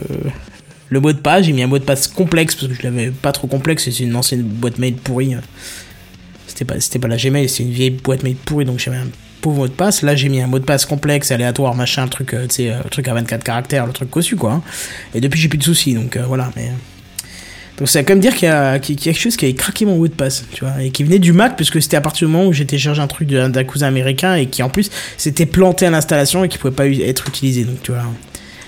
le mot de passe, j'ai mis un mot de passe complexe, parce que je l'avais pas trop complexe, c'est une ancienne boîte mail pourrie. C'était pas, c'était pas la Gmail, c'est une vieille boîte mail pourrie, donc j'avais un pauvre mot de passe. Là j'ai mis un mot de passe complexe, aléatoire, machin, truc, euh, tu sais, euh, truc à vingt-quatre caractères, le truc cossu quoi. Hein. Et depuis j'ai plus de soucis, donc euh, voilà, mais... Donc ça veut quand même dire qu'il y a quelque chose qui avait craqué mon mot de passe, tu vois, et qui venait du Mac, parce que c'était à partir du moment où j'ai téléchargé un truc d'un, d'un cousin américain, et qui en plus s'était planté à l'installation et qui pouvait pas être utilisé, donc tu vois.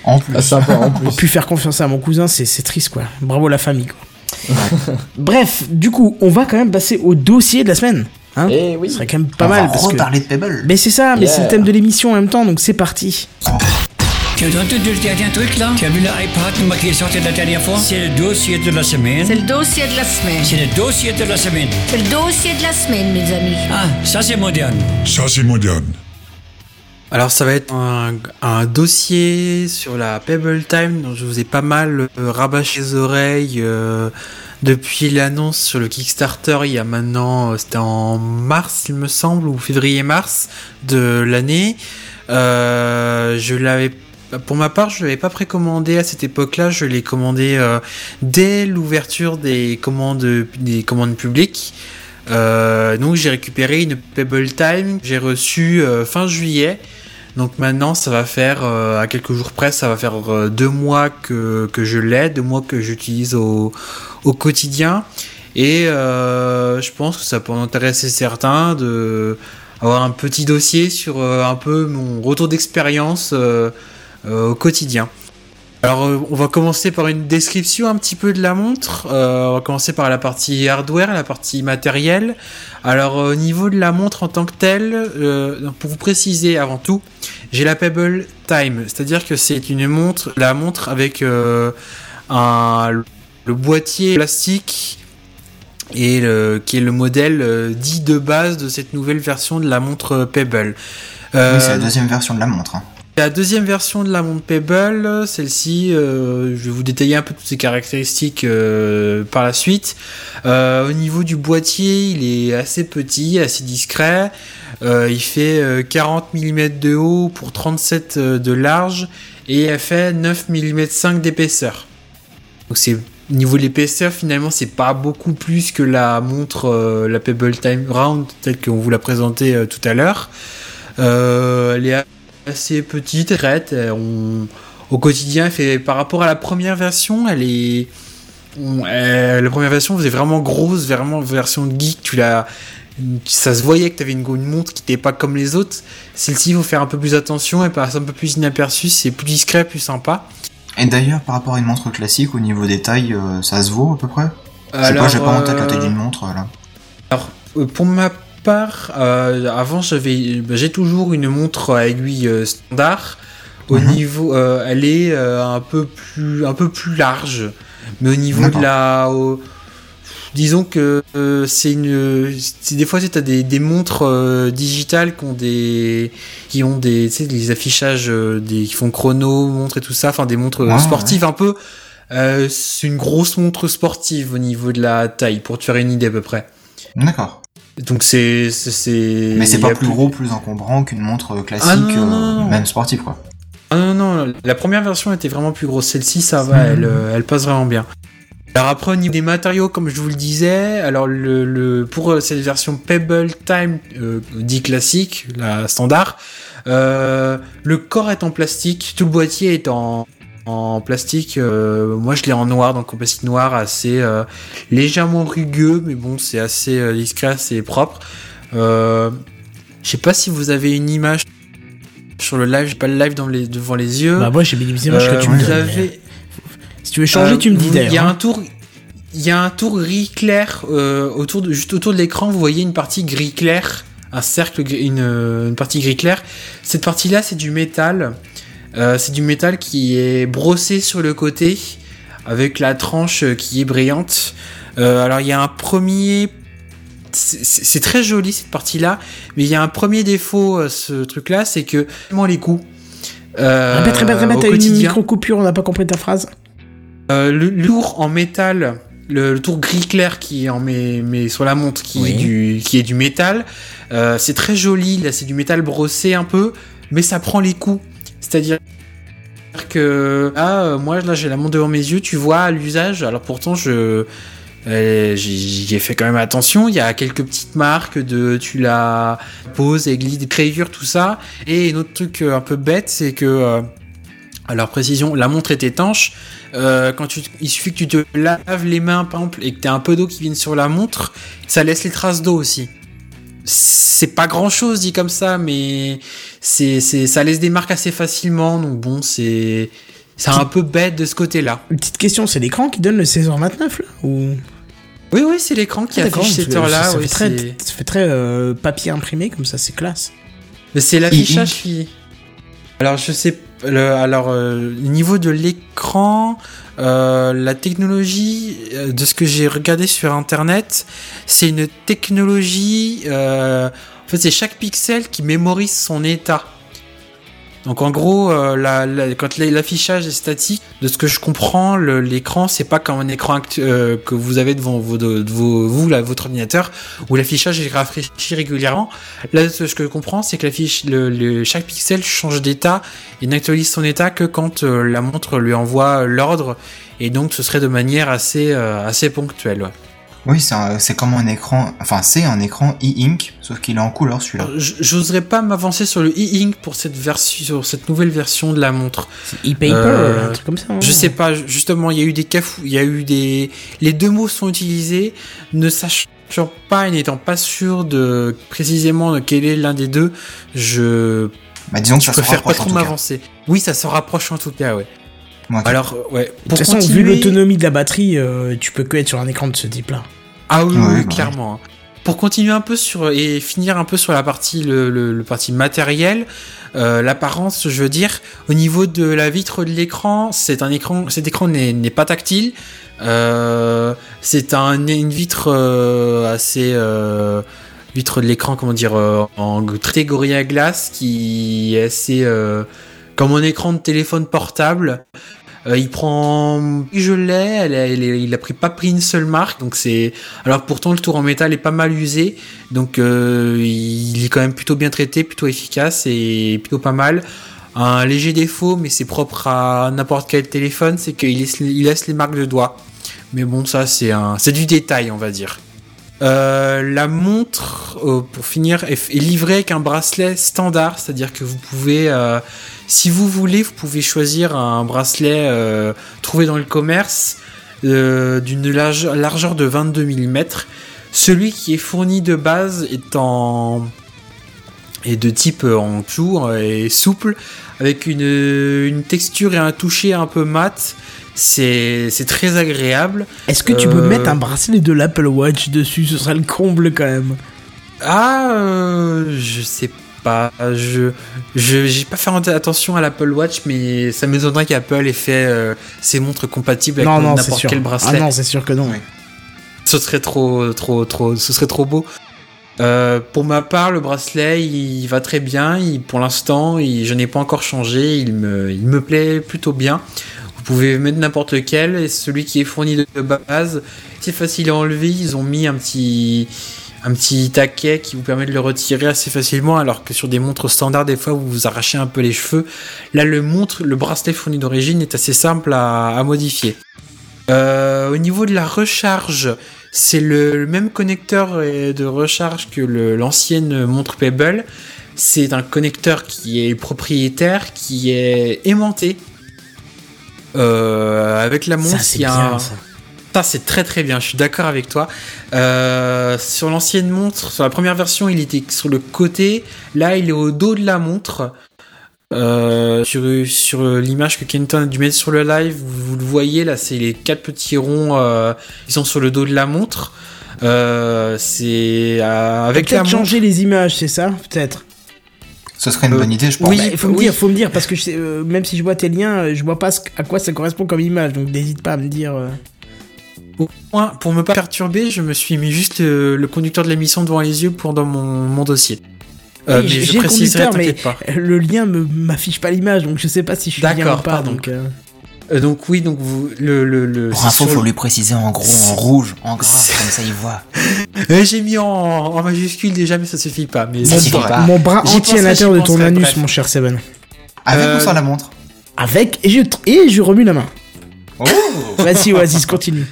En plus, ah, sympa, en plus. Plus faire confiance à mon cousin, c'est, c'est triste quoi. Bravo la famille quoi. Bref, du coup, on va quand même passer au dossier de la semaine. Hein eh oui. Ce serait quand même pas on mal. On va parce reparler que... de Pebble. Mais c'est ça, mais yeah. C'est le thème de l'émission en même temps, donc c'est parti. Tu as entendu le dernier truc là ? Tu as vu l'iPad qui est sorti la dernière fois ? C'est le dossier de la semaine. C'est le dossier de la semaine. C'est le dossier de la semaine. C'est le dossier de la semaine, mes amis. Ah, ça c'est moderne. Ça c'est moderne. Alors ça va être un, un dossier sur la Pebble Time dont je vous ai pas mal euh, rabâché les oreilles euh, depuis l'annonce sur le Kickstarter il y a maintenant, c'était en mars il me semble, ou février-mars de l'année. Euh, je l'avais Pour ma part, je ne l'avais pas précommandé à cette époque-là. Je l'ai commandé euh, dès l'ouverture des commandes, des commandes publiques. Euh, donc, j'ai récupéré une Pebble Time que j'ai reçue euh, fin juillet. Donc maintenant, ça va faire, euh, à quelques jours près, ça va faire euh, deux mois que, que je l'ai, deux mois que j'utilise au, au quotidien. Et euh, je pense que ça peut en intéresser certains de avoir un petit dossier sur euh, un peu mon retour d'expérience euh, au quotidien. Alors euh, on va commencer par une description un petit peu de la montre. Euh, on va commencer par la partie hardware, la partie matérielle. Alors au euh, niveau de la montre en tant que telle, euh, pour vous préciser avant tout, j'ai la Pebble Time, c'est-à-dire que c'est une montre, la montre avec euh, un le boîtier plastique et le, qui est le modèle euh, dit de base de cette nouvelle version de la montre Pebble. Euh, oui, c'est la deuxième version de la montre. Hein. La deuxième version de la montre Pebble, celle-ci, euh, je vais vous détailler un peu toutes ses caractéristiques euh, par la suite. Euh, au niveau du boîtier, il est assez petit, assez discret. Euh, il fait euh, quarante millimètres de haut pour trente-sept euh, de large et elle fait neuf virgule cinq millimètres d'épaisseur. Donc c'est au niveau de l'épaisseur, finalement, c'est pas beaucoup plus que la montre, euh, la Pebble Time Round telle qu'on vous l'a présentée euh, tout à l'heure. Euh, elle est assez petite, traite, on, au quotidien, elle fait, par rapport à la première version, elle est, on, elle, la première version faisait vraiment grosse, vraiment version geek, tu l'as, ça se voyait que tu avais une, une montre qui n'était pas comme les autres. Celle-ci, il faut faire un peu plus attention, elle passe un peu plus inaperçue, c'est plus discret, plus sympa. Et d'ailleurs, par rapport à une montre classique, au niveau des tailles, euh, ça se vaut à peu près ? Je sais pas, j'ai pas en tête la taille d'une montre, là. Alors, euh, pour ma Par, euh, avant j'avais, j'ai toujours une montre à aiguille euh, standard. Au mmh. niveau, euh, elle est euh, un peu plus, un peu plus large, mais au niveau D'accord. de la, euh, disons que euh, c'est une, c'est, des fois tu as des, des montres euh, digitales qui ont des, qui ont des, tu sais, des affichages, euh, des, qui font chrono, montres et tout ça, enfin des montres wow, sportives ouais. un peu. Euh, c'est une grosse montre sportive au niveau de la taille, pour te faire une idée à peu près. D'accord. Donc c'est, c'est, c'est... Mais c'est pas plus, plus gros, plus encombrant qu'une montre classique, ah non, non, non. Euh, même sportive quoi. Ah non, non, la première version était vraiment plus grosse. Celle-ci, ça va, mmh. elle, elle passe vraiment bien. Alors après, au niveau des matériaux, comme je vous le disais, alors le, le, pour cette version Pebble Time, euh, dit classique, la standard, euh, le corps est en plastique, tout le boîtier est en, en plastique, euh, moi je l'ai en noir, donc en plastique noir assez euh, légèrement rugueux, mais bon, c'est assez euh, discret, assez propre. Euh, je sais pas si vous avez une image sur le live, j'ai pas le live dans les, devant les yeux. Bah moi j'ai mis des images euh, que tu me donnes. Avez... Si tu veux changer, euh, tu me dis d'ailleurs. Il y a un tour, il y a un tour gris clair euh, autour de, juste autour de l'écran. Vous voyez une partie gris clair, un cercle, une, une partie gris clair. Cette partie-là, c'est du métal. Euh, c'est du métal qui est brossé sur le côté avec la tranche qui est brillante. Euh, alors il y a un premier. C'est, c'est très joli cette partie-là, mais il y a un premier défaut à ce truc-là, c'est que les coups. Euh, répète, répète, répète, t'as quotidien. Une micro-coupure, on n'a pas compris ta phrase. Euh, le, le tour en métal, le, le tour gris clair qui est en mais, mais sur la montre, qui, oui. est, du, qui est du métal, euh, c'est très joli, là c'est du métal brossé un peu, mais ça prend les coups. C'est-à-dire que là, moi là j'ai la montre devant mes yeux, tu vois à l'usage, alors pourtant je... Et j'y ai fait quand même attention. Il y a quelques petites marques de tu la poses, et glide, crayures, tout ça. Et un autre truc un peu bête, c'est que euh, à leur précision, la montre est étanche. Euh, quand tu, il suffit que tu te laves les mains, par exemple, et que t'aies un peu d'eau qui vienne sur la montre, ça laisse les traces d'eau aussi. C'est pas grand chose dit comme ça, mais c'est, c'est, ça laisse des marques assez facilement. Donc bon, c'est. C'est un peu bête de ce côté-là. Une petite question, c'est l'écran qui donne le seize heures vingt-neuf là ou... Oui, oui, c'est l'écran qui ah, affiche cette heure-là. Ça, ça, oui, fait très, ça fait très euh, papier imprimé, comme ça, c'est classe. Mais c'est l'affichage E-Ink. Qui... Alors, je sais... Le, alors, euh, niveau de l'écran, euh, la technologie, euh, de ce que j'ai regardé sur Internet, c'est une technologie... Euh, en fait, c'est chaque pixel qui mémorise son état. Donc en gros, euh, la, la, quand l'affichage est statique, de ce que je comprends, le, l'écran c'est pas comme un écran actu- euh, que vous avez devant vos, de, de vos, vous, là, votre ordinateur, où l'affichage est rafraîchi régulièrement. Là, ce que je comprends, c'est que l'affiche, le, le, chaque pixel change d'état et n'actualise son état que quand euh, la montre lui envoie l'ordre, et donc ce serait de manière assez, euh, assez ponctuelle. Ouais. Oui, c'est, un, c'est comme un écran, enfin c'est un écran e-ink, sauf qu'il est en couleur celui-là. J'oserais pas m'avancer sur le e-ink pour cette version, sur cette nouvelle version de la montre. C'est e-paper, euh, un truc comme ça. Hein. Je sais pas, justement, il y a eu des cafous, il y a eu des, les deux mots sont utilisés, ne sachant pas et n'étant pas sûr de précisément quel est l'un des deux, je, bah, disons que je ça préfère pas trop m'avancer. Oui, ça se rapproche en tout cas, ouais. Okay. Alors, ouais. Pour de toute continuer... façon, vu l'autonomie de la batterie, euh, tu peux que être sur un écran de ce type-là. Ah oui, ouais, oui clairement. Ouais. Pour continuer un peu sur et finir un peu sur la partie le, le, le partie matériel, euh, l'apparence, je veux dire, au niveau de la vitre de l'écran, c'est un écran, cet écran n'est, n'est pas tactile. Euh, c'est un, une vitre euh, assez. Euh, vitre de l'écran, comment dire, euh, en catégorie à glace, qui est assez. Euh, comme un écran de téléphone portable. Euh, il prend, je l'ai, elle a, elle a, il a pris pas pris une seule marque, donc c'est. Alors pourtant le tour en métal est pas mal usé, donc euh, il est quand même plutôt bien traité, plutôt efficace et plutôt pas mal. Un léger défaut, mais c'est propre à n'importe quel téléphone, c'est qu'il laisse, il laisse les marques de doigts. Mais bon, ça c'est un, c'est du détail, on va dire. Euh, la montre, euh, pour finir, est, est livrée avec un bracelet standard, c'est-à-dire que vous pouvez, euh, si vous voulez, vous pouvez choisir un bracelet euh, trouvé dans le commerce euh, d'une large, largeur de vingt-deux millimètres. Celui qui est fourni de base est en est de type euh, en cuir et souple, avec une, une texture et un toucher un peu mat. C'est, c'est très agréable. Est-ce que tu euh... peux mettre un bracelet de l'Apple Watch dessus ? Ce serait le comble quand même. Ah, euh, je sais pas. Je, je, j'ai pas fait attention à l'Apple Watch, mais ça me donnerait qu'Apple ait fait euh, ses montres compatibles avec non, non, n'importe quel bracelet. Ah non, c'est sûr que non. Oui. Ce serait trop, trop, trop. Ce serait trop beau. Euh, pour ma part, le bracelet, il va très bien. Il, pour l'instant, il, je n'ai pas encore changé. Il me, il me plaît plutôt bien. Vous pouvez mettre n'importe lequel, et celui qui est fourni de base, c'est facile à enlever. Ils ont mis un petit, un petit taquet qui vous permet de le retirer assez facilement, alors que sur des montres standards, des fois, vous vous arrachez un peu les cheveux. Là, le montre, le bracelet fourni d'origine est assez simple à, à modifier. Euh, au niveau de la recharge, c'est le, le même connecteur de recharge que le, l'ancienne montre Pebble. C'est un connecteur qui est propriétaire, qui est aimanté. Euh, avec la montre, il y a bien, un... ça. Ça, c'est très très bien, je suis d'accord avec toi. Euh, sur l'ancienne montre, sur la première version, il était sur le côté. Là, il est au dos de la montre. Euh, sur, sur l'image que Quenton a dû mettre sur le live, vous, vous le voyez, là, c'est les quatre petits ronds euh, qui sont sur le dos de la montre. Euh, c'est euh, avec peut-être la montre... changer les images, c'est ça, peut-être. Ce serait une euh, bonne idée, je pense. Oui, il bah, faut me oui. dire, faut me dire, parce que je sais, euh, même si je vois tes liens, je vois pas à quoi ça correspond comme image, donc n'hésite pas à me dire. Euh... Pour me pas perturber, je me suis mis juste euh, le conducteur de l'émission devant les yeux pour dans mon, mon dossier. Euh, mais je préciserai, t'inquiète pas. Le lien ne m'affiche pas l'image, donc je sais pas si je suis d'accord ou pas. Pardon. Donc, euh... Euh, donc oui, donc vous, le le le. Pour info, faut le... lui préciser en gros, en rouge, en gras, c'est... comme ça il voit. J'ai mis en, en majuscule déjà, mais ça suffit pas. Mais ça suffit pas. Mon bras entier à l'intérieur de ton anus, bref. Mon cher Seven. Avec euh... ou sans la montre? Avec et je et je remue la main. Oh. Vas-y, Oasis, continue.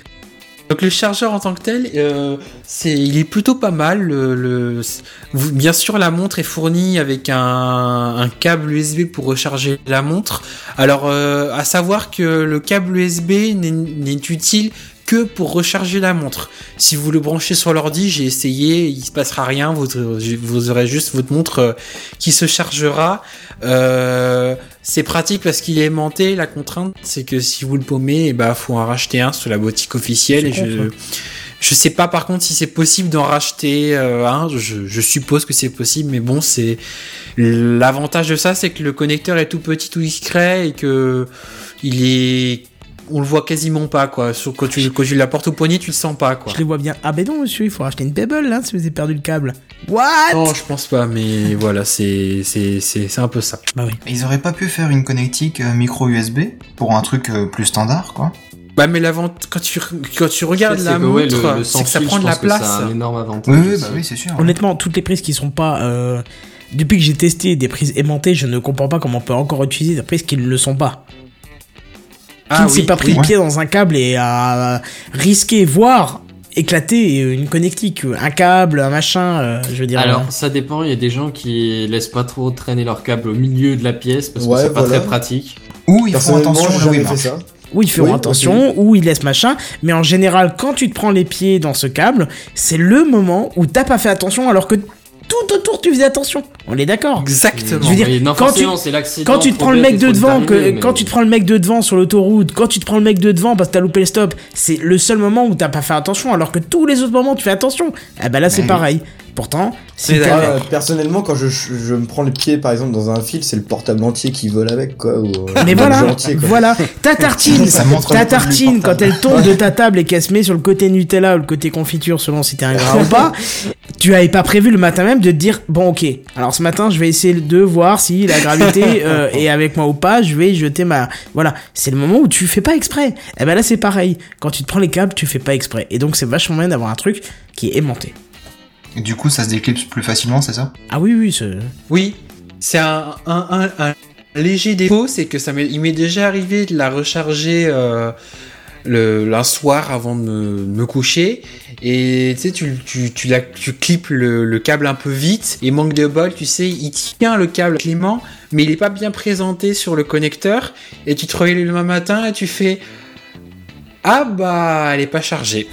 Donc le chargeur en tant que tel, euh, c'est, il est plutôt pas mal. Le, le, bien sûr, la montre est fournie avec un, un câble U S B pour recharger la montre. Alors, euh, à savoir que le câble U S B n'est, n'est utile que pour recharger la montre. Si vous le branchez sur l'ordi, j'ai essayé, il se passera rien. Vous, vous aurez juste votre montre qui se chargera. Euh, c'est pratique parce qu'il est aimanté. La contrainte, c'est que si vous le paumez, eh ben, faut en racheter un sur la boutique officielle. Et je, je sais pas par contre si c'est possible d'en racheter euh, un. Je, je suppose que c'est possible, mais bon, c'est l'avantage de ça, c'est que le connecteur est tout petit, tout discret et que il est on le voit quasiment pas, quoi. Quand tu, quand tu la portes au poignet, tu le sens pas, quoi. Je les vois bien. Ah ben non, monsieur, il faut racheter une Pebble, là, si vous avez perdu le câble. What? Non, je pense pas, mais voilà, c'est, c'est, c'est, c'est un peu ça. Bah oui. Ils auraient pas pu faire une connectique micro U S B pour un truc plus standard, quoi. Bah mais l'avant, quand tu, quand tu regardes la montre, ouais, le, le c'est que ça prend de la place. C'est un énorme avantage. Oui, oui, bah oui, c'est sûr. Honnêtement, toutes les prises qui sont pas, euh... depuis que j'ai testé des prises aimantées, je ne comprends pas comment on peut encore utiliser des prises qui ne le sont pas. Qui ah ne oui, s'est pas pris oui, le pied ouais. dans un câble et a risqué, voire éclaté une connectique, un câble, un machin, euh, je veux dire. Alors, là. Ça dépend, il y a des gens qui laissent pas trop traîner leur câble au milieu de la pièce parce ouais, que c'est voilà. pas très pratique. Ou ils font attention, là où ils marchent. Ou ils feront oui, attention, ou ils laissent machin, mais en général, quand tu te prends les pieds dans ce câble, c'est le moment où t'as pas fait attention alors que tout autour tu faisais attention. On est d'accord. Exactement. Je veux dire, oui, non, quand tu c'est quand tu te prends le mec de devant, que, mais... quand tu te prends le mec de devant sur l'autoroute, quand tu te prends le mec de devant parce que t'as loupé le stop, c'est le seul moment où t'as pas fait attention, alors que tous les autres moments tu fais attention. Ah bah là c'est mais... pareil. Pourtant, si mais là, euh, personnellement, quand je, je me prends les pieds par exemple dans un fil, c'est le portable entier qui vole avec quoi. Ou, euh, mais voilà, entier, quoi. Voilà, ta tartine, ta tartine quand elle tombe de ta table et qu'elle se met sur le côté Nutella ou le côté confiture selon si t'es un gras ou pas, tu avais pas prévu le matin même de te dire bon ok, alors ce matin je vais essayer de voir si la gravité euh, est avec moi ou pas, je vais jeter ma voilà, c'est le moment où tu fais pas exprès. Et ben là c'est pareil, quand tu te prends les câbles, tu fais pas exprès, et donc c'est vachement bien d'avoir un truc qui est aimanté. Et du coup, ça se déclipse plus facilement, c'est ça? Ah oui, oui, c'est... Oui, c'est un, un, un, un léger défaut, c'est que ça m'est, il m'est déjà arrivé de la recharger euh, le, un soir avant de me, de me coucher, et tu sais, tu, tu, tu, la, tu clips le, le câble un peu vite, et manque de bol, tu sais, il tient le câble clément, mais il est pas bien présenté sur le connecteur, et tu te réveilles le lendemain matin et tu fais... Ah bah, elle est pas chargée.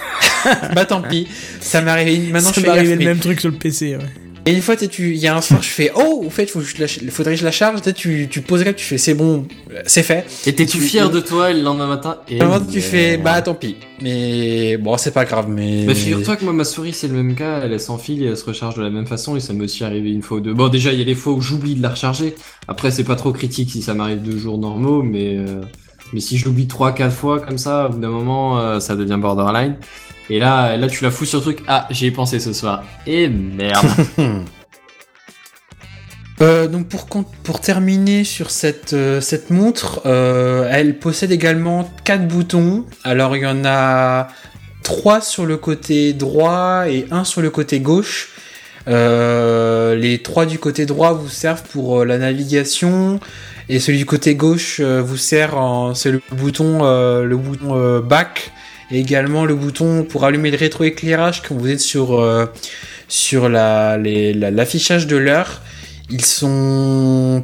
Bah tant pis. Ça m'est arrivé. Maintenant ça je fais gaffe, le mais... même truc sur le P C. Ouais. Et une fois, tu, il y a un soir, je fais oh, au fait, faut que je la... faudrait que je la charge. Tu, tu poses là, tu fais c'est bon, c'est fait. Et t'es-tu fier de toi le lendemain matin? Et le lendemain, tu fais bah tant pis. Mais bon, c'est pas grave. Mais bah, figure-toi que moi, ma souris, c'est le même cas. Elle est sans fil et elle se recharge de la même façon. Et ça m'est aussi arrivé une fois ou deux. Bon, déjà, il y a les fois où j'oublie de la recharger. Après, c'est pas trop critique si ça m'arrive deux jours normaux, mais. Euh... Mais si je l'oublie trois quatre fois comme ça, au bout d'un moment, euh, ça devient borderline. Et là, là, tu la fous sur le truc. Ah, j'y ai pensé ce soir. Et merde. euh, donc pour pour terminer sur cette euh, cette montre, euh, elle possède également quatre boutons. Alors il y en a trois sur le côté droit et un sur le côté gauche. Euh, les trois du côté droit vous servent pour euh, la navigation. Et celui du côté gauche euh, vous sert en c'est le bouton euh, le bouton euh, back et également le bouton pour allumer le rétroéclairage quand vous êtes sur, euh, sur la, les, la, l'affichage de l'heure. Ils sont,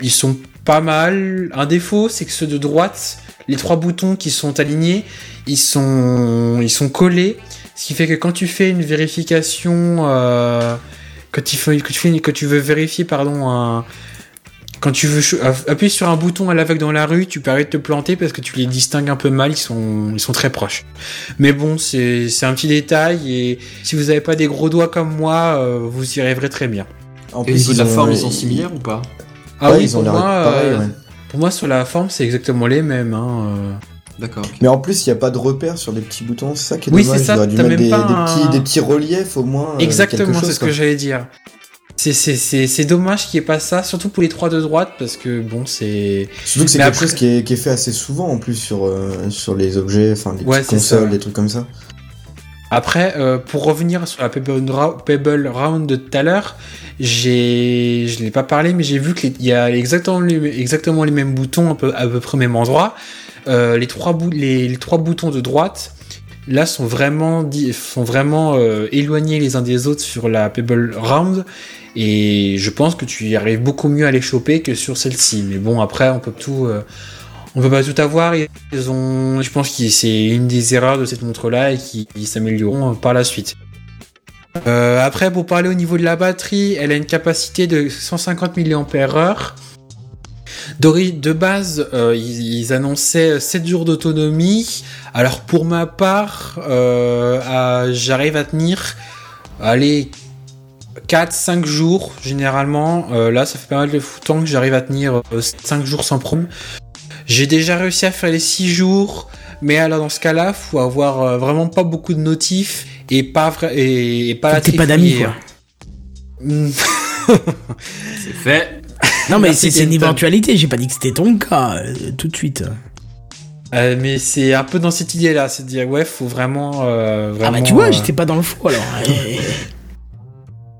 ils sont pas mal. Un défaut, c'est que ceux de droite, les trois boutons qui sont alignés, ils sont, ils sont collés, ce qui fait que quand tu fais une vérification, euh, quand tu fais, quand tu fais, quand tu veux vérifier, pardon, un, quand tu veux appuyer sur un bouton à l'aveugle dans la rue, tu peux arrêter de te planter parce que tu les distingues un peu mal, ils sont, ils sont très proches. Mais bon, c'est, c'est un petit détail, et si vous n'avez pas des gros doigts comme moi, euh, vous y arriverez très bien. En et plus, ils ont, de la forme, ils sont similaires ou pas? Ah ouais, oui, ils pour ont moi, pareil, euh, ouais. Pour moi, sur la forme, c'est exactement les mêmes. Hein, euh. D'accord. Okay. Mais en plus, il n'y a pas de repères sur les petits boutons, c'est ça qui est oui, dommage. Oui, c'est ça, t'as dû même des, pas des, un... petits, des petits reliefs au moins. Exactement, euh, chose, c'est ce quoi. que j'allais dire. C'est, c'est, c'est, c'est dommage qu'il n'y ait pas ça, surtout pour les trois de droite, parce que bon, c'est... Surtout que c'est Mais quelque après... chose qui est, qui est fait assez souvent, en plus, sur, euh, sur les objets, enfin, les ouais, petites consoles, des trucs comme ça. Après, euh, pour revenir sur la Pebble, Ra- Pebble Round de tout à l'heure, j'ai, je ne l'ai pas parlé, mais j'ai vu qu'il y a exactement les, exactement les mêmes boutons, un peu, à peu près au même endroit. Euh, les, trois bou- les, les trois boutons de droite, là, sont vraiment, di- sont vraiment euh, éloignés les uns des autres sur la Pebble Round. Et je pense que tu y arrives beaucoup mieux à les choper que sur celle-ci. Mais bon, après, on peut tout... Euh, On peut pas tout avoir, ils ont, je pense que c'est une des erreurs de cette montre-là et qui s'amélioreront par la suite. Euh, après, pour parler au niveau de la batterie, elle a une capacité de cent cinquante milliampères heure. De base, euh, ils, ils annonçaient sept jours d'autonomie. Alors pour ma part, euh, à, j'arrive à tenir, allez, quatre à cinq jours généralement. Euh, là, ça fait pas mal de temps que j'arrive à tenir euh, cinq jours sans problème. J'ai déjà réussi à faire les six jours, mais alors dans ce cas-là, faut avoir vraiment pas beaucoup de notifs et pas vra- et, et pas la trifier. T'es pas d'amis, quoi. C'est fait. Non, mais Merci c'est, c'est une éventualité. J'ai pas dit que c'était ton cas euh, tout de suite. Euh, mais c'est un peu dans cette idée-là, c'est de dire ouais, faut vraiment. Euh, vraiment ah bah tu vois, euh... j'étais pas dans le fou alors.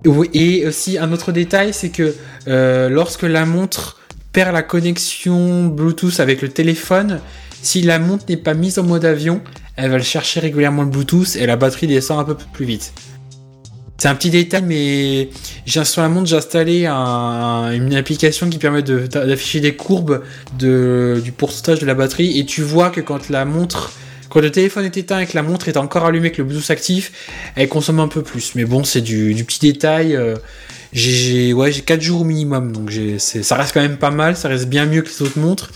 Oui, et aussi un autre détail, c'est que euh, lorsque la montre perd la connexion Bluetooth avec le téléphone, si la montre n'est pas mise en mode avion, elle va le chercher régulièrement le Bluetooth et la batterie descend un peu plus vite. C'est un petit détail, mais sur la montre, j'ai installé un, une application qui permet de, d'afficher des courbes de, du pourcentage de la batterie, et tu vois que quand la montre, quand le téléphone est éteint et que la montre est encore allumée, que le Bluetooth actif, elle consomme un peu plus. Mais bon, c'est du, du petit détail. Euh, J'ai, j'ai, ouais, j'ai quatre jours au minimum, donc j'ai, c'est, ça reste quand même pas mal, ça reste bien mieux que les autres montres.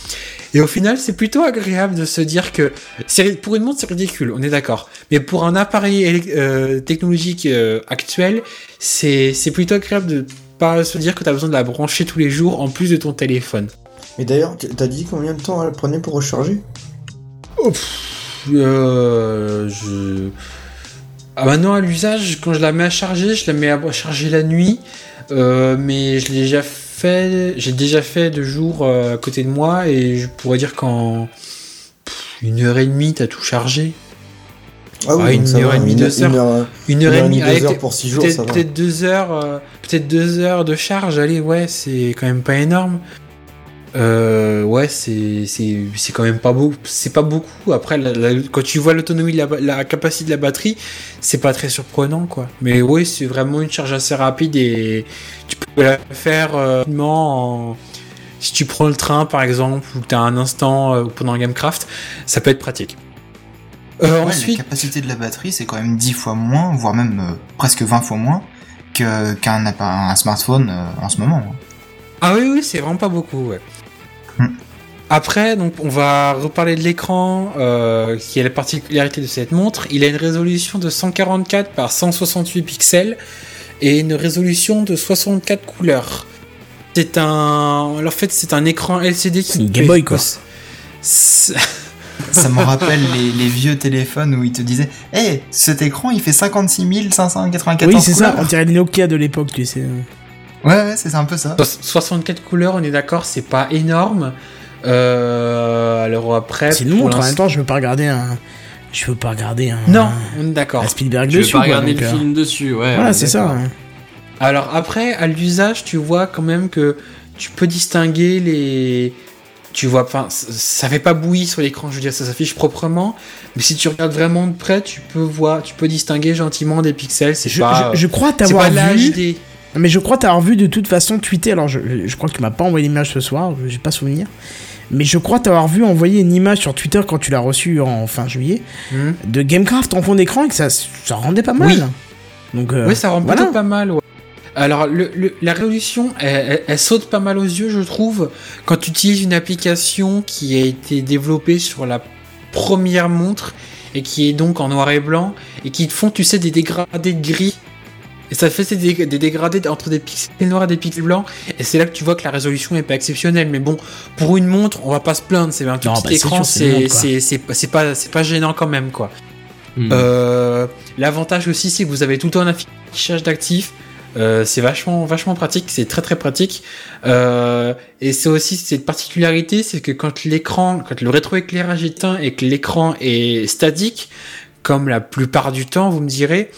Et au final, c'est plutôt agréable de se dire que, c'est, pour une montre, c'est ridicule, on est d'accord. Mais pour un appareil euh, technologique euh, actuel, c'est, c'est plutôt agréable de pas se dire que t'as besoin de la brancher tous les jours en plus de ton téléphone. Mais d'ailleurs, t'as dit combien de temps elle prenait pour recharger ? Oh, pff, euh, je... Ah maintenant à l'usage, quand je la mets à charger, je la mets à charger la nuit, euh, mais je l'ai déjà fait, j'ai déjà fait deux jours euh, à côté de moi, et je pourrais dire qu'en pff, une heure et demie, t'as tout chargé. Ah oui, ah, une, heure va, demie, une, une, heure, une heure et demie, deux heures. Une heure et demie, avec heures pour six jours, peut-être, ça va. Peut-être deux heures, euh, peut-être deux heures de charge. Allez, ouais, c'est quand même pas énorme. Euh, ouais, c'est, c'est, c'est quand même pas beaucoup. C'est pas beaucoup. Après, la, la, quand tu vois l'autonomie, la, la capacité de la batterie, c'est pas très surprenant, quoi. Mais ouais, c'est vraiment une charge assez rapide et tu peux la faire euh, en, si tu prends le train, par exemple, ou que t'as un instant euh, pendant GameCraft, ça peut être pratique. Euh, ouais, ensuite... La capacité de la batterie, c'est quand même dix fois moins, voire même euh, presque vingt fois moins que, qu'un un smartphone euh, en ce moment. Hein. Ah oui, oui, c'est vraiment pas beaucoup, ouais. Après, donc, on va reparler de l'écran, euh, qui est la particularité de cette montre. Il a une résolution de cent quarante-quatre par cent soixante-huit pixels et une résolution de soixante-quatre couleurs. C'est un... En fait, c'est un écran L C D qui... C'est une Game Boy, quoi. C'est... Ça me rappelle les, les vieux téléphones où ils te disaient « Hey, cet écran, il fait cinquante-six mille cinq cent quatre-vingt-quatorze couleurs. » Oui, c'est couleurs. Ça, on dirait les Nokia de l'époque, tu sais. Ouais, ouais, c'est un peu ça. soixante-quatre couleurs, on est d'accord, c'est pas énorme. Euh, alors après. C'est une montre, en même temps, je veux pas regarder un. Je veux pas regarder un. Non, on est d'accord. Un Spielberg je dessus. Je veux pas regarder quoi, le film dessus, ouais. Voilà, c'est d'accord. Ça. Alors après, à l'usage, tu vois quand même que tu peux distinguer les. tu vois, enfin, ça fait pas bouillir sur l'écran, je veux dire, ça s'affiche proprement, mais si tu regardes vraiment de près, tu peux voir, tu peux distinguer gentiment des pixels. C'est je, pas, je, je crois t'avoir c'est pas vu. l'H D. Mais je crois t'avoir vu de toute façon tweeter. Alors, je, je crois que tu m'as pas envoyé l'image ce soir, j'ai pas souvenir. Mais je crois t'avoir vu envoyer une image sur Twitter quand tu l'as reçue en fin juillet mmh. de GameCraft en fond d'écran et que ça, ça rendait pas mal. Oui, Donc, euh, oui ça rend voilà. plutôt pas mal. Ouais. Alors, le, le, la résolution, elle, elle, elle saute pas mal aux yeux, je trouve, quand tu utilises une application qui a été développée sur la première montre et qui est donc en noir et blanc et qui te font, tu sais, des dégradés de gris. Et ça fait des, dé- des dégradés entre des pixels noirs et des pixels blancs. Et c'est là que tu vois que la résolution n'est pas exceptionnelle. Mais bon, pour une montre, on va pas se plaindre. C'est un tout non, petit bah, écran, c'est, c'est, c'est, c'est, c'est, c'est, pas, c'est pas gênant quand même, quoi. Mmh. Euh, l'avantage aussi, c'est que vous avez tout le temps un affichage d'actifs. Euh, c'est vachement, vachement pratique. C'est très, très pratique. Euh, et c'est aussi cette particularité, c'est que quand l'écran, quand le rétroéclairage est éteint et que l'écran est statique, comme la plupart du temps, vous me direz,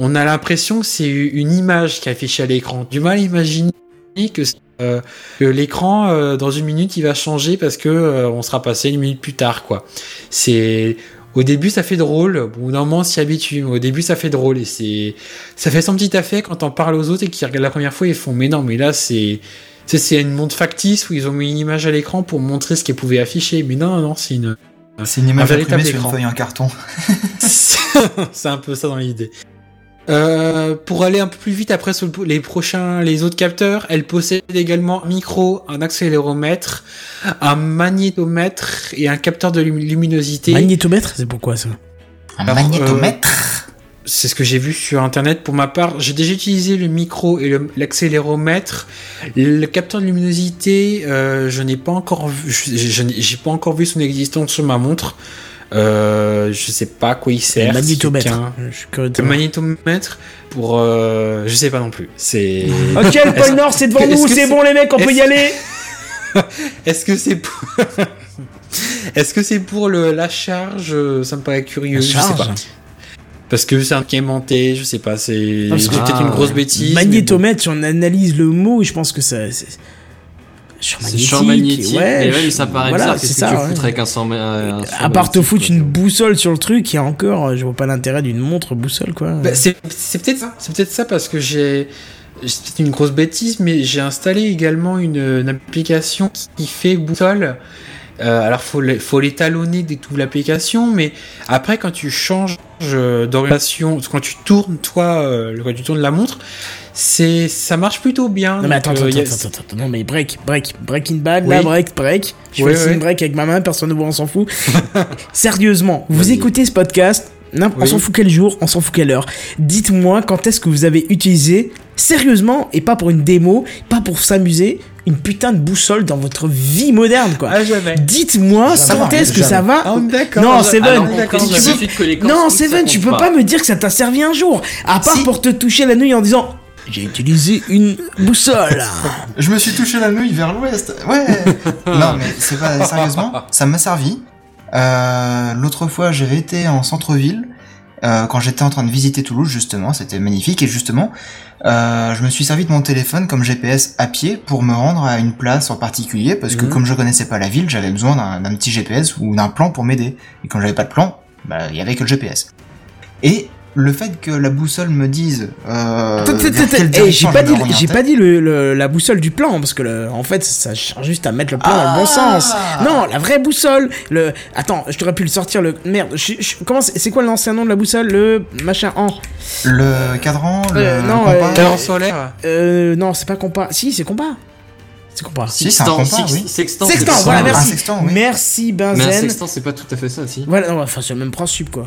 on a l'impression que c'est une image qui est affichée à l'écran. Du mal à imaginer que, euh, que l'écran, euh, dans une minute, il va changer parce que euh, on sera passé une minute plus tard, quoi. C'est... Au début, ça fait drôle. Bon, normalement, on s'y habitue. Mais au début, ça fait drôle. Et c'est... Ça fait son petit effet quand on parle aux autres et qu'ils regardent la première fois, ils font « Mais non, mais là, c'est... c'est... c'est une montre factice où ils ont mis une image à l'écran pour montrer ce qu'ils pouvaient afficher. » Mais non, non, c'est une... C'est une image imprimée sur une feuille en carton. C'est un peu ça dans l'idée. Euh, pour aller un peu plus vite après sur les prochains, les autres capteurs, elle possède également un micro, un accéléromètre, un magnétomètre et un capteur de luminosité. Magnétomètre, c'est pourquoi ça ? Un Alors, magnétomètre euh, c'est ce que j'ai vu sur internet. Pour ma part, j'ai déjà utilisé le micro et le, l'accéléromètre. Le capteur de luminosité, euh, je n'ai pas encore vu, je, je, j'ai pas encore vu son existence sur ma montre. Euh, je sais pas à quoi il sert. Le magnétomètre. Le magnétomètre pour. Euh, je sais pas non plus. C'est. Ok, le pôle Nord c'est devant nous, c'est, c'est bon les mecs, on est-ce... peut y aller. Est-ce que c'est pour. Est-ce que c'est pour le... la charge ? Ça me paraît curieux. Je sais pas. Parce que c'est un qui est aimanté, je sais pas, c'est. C'est ah, peut-être une grosse bêtise. Magnétomètre, bon. On analyse le mot et je pense que ça. C'est... Champ magnétique, ouais, et ouais, ça paraît voilà, bizarre. C'est qu'est-ce ça, que tu ouais. foutrais qu'un cent euh, à part te foutre une boussole sur le truc, et encore, je vois pas l'intérêt d'une montre boussole, quoi. Bah, c'est, c'est peut-être ça. C'est peut-être ça parce que j'ai, c'est peut-être une grosse bêtise, mais j'ai installé également une, une application qui fait boussole. Euh, alors faut le, faut l'étalonner de toute l'application, mais après quand tu changes d'orientation, quand tu tournes toi, euh, quand tu tournes la montre. C'est, ça marche plutôt bien. Non, mais attends, attends, euh, attends, yes. attends, attends, non, mais break, break, break in bad, oui. là, break, break. Je oui, fais oui. une break avec ma main, personne ne voit, on s'en fout. Sérieusement, vous oui. écoutez ce podcast, non, oui. on s'en fout quel jour, on s'en fout quelle heure. Dites-moi quand est-ce que vous avez utilisé, sérieusement, et pas pour une démo, pas pour s'amuser, une putain de boussole dans votre vie moderne, quoi. Ah, jamais. Dites-moi ça quand va, est-ce que jamais. ça va. Ah, d'accord, non, Seven, ah, non, d'accord, tu peux... non, Seven, tu peux pas, pas me dire que ça t'a servi un jour, à part si... pour te toucher la nuit en disant. J'ai utilisé une boussole. Je me suis touché la nouille vers l'ouest. Ouais. Non mais c'est pas sérieusement, ça m'a servi. Euh, l'autre fois, j'avais été en centre-ville euh, quand j'étais en train de visiter Toulouse justement, c'était magnifique et justement, euh, je me suis servi de mon téléphone comme G P S à pied pour me rendre à une place en particulier parce que mmh. comme je connaissais pas la ville, j'avais besoin d'un, d'un petit G P S ou d'un plan pour m'aider. Et quand j'avais pas de plan, bah il y avait que le G P S. Et le fait que la boussole me dise. Euh, attends, attends, hey, j'ai pas dit, j'ai pas dit le, le, la boussole du plan parce que le, en fait ça cherche juste à mettre le plan ah dans le bon sens. Non, la vraie boussole. Le attends, je t'aurais pu le sortir le merde. Je, je, comment c'est, c'est quoi l'ancien nom de la boussole le machin en. Le cadran. Euh, le non, cadran euh, solaire. Euh, non, c'est pas compas. Si, c'est compas. C'est compas. Si, c'est un compas, sextant, oui. Sextant, sextant voilà, merci. Sextant, oui. Merci, Benzen. Mais un sextant, c'est pas tout à fait ça, si. Voilà, non, enfin, c'est le même principe, quoi.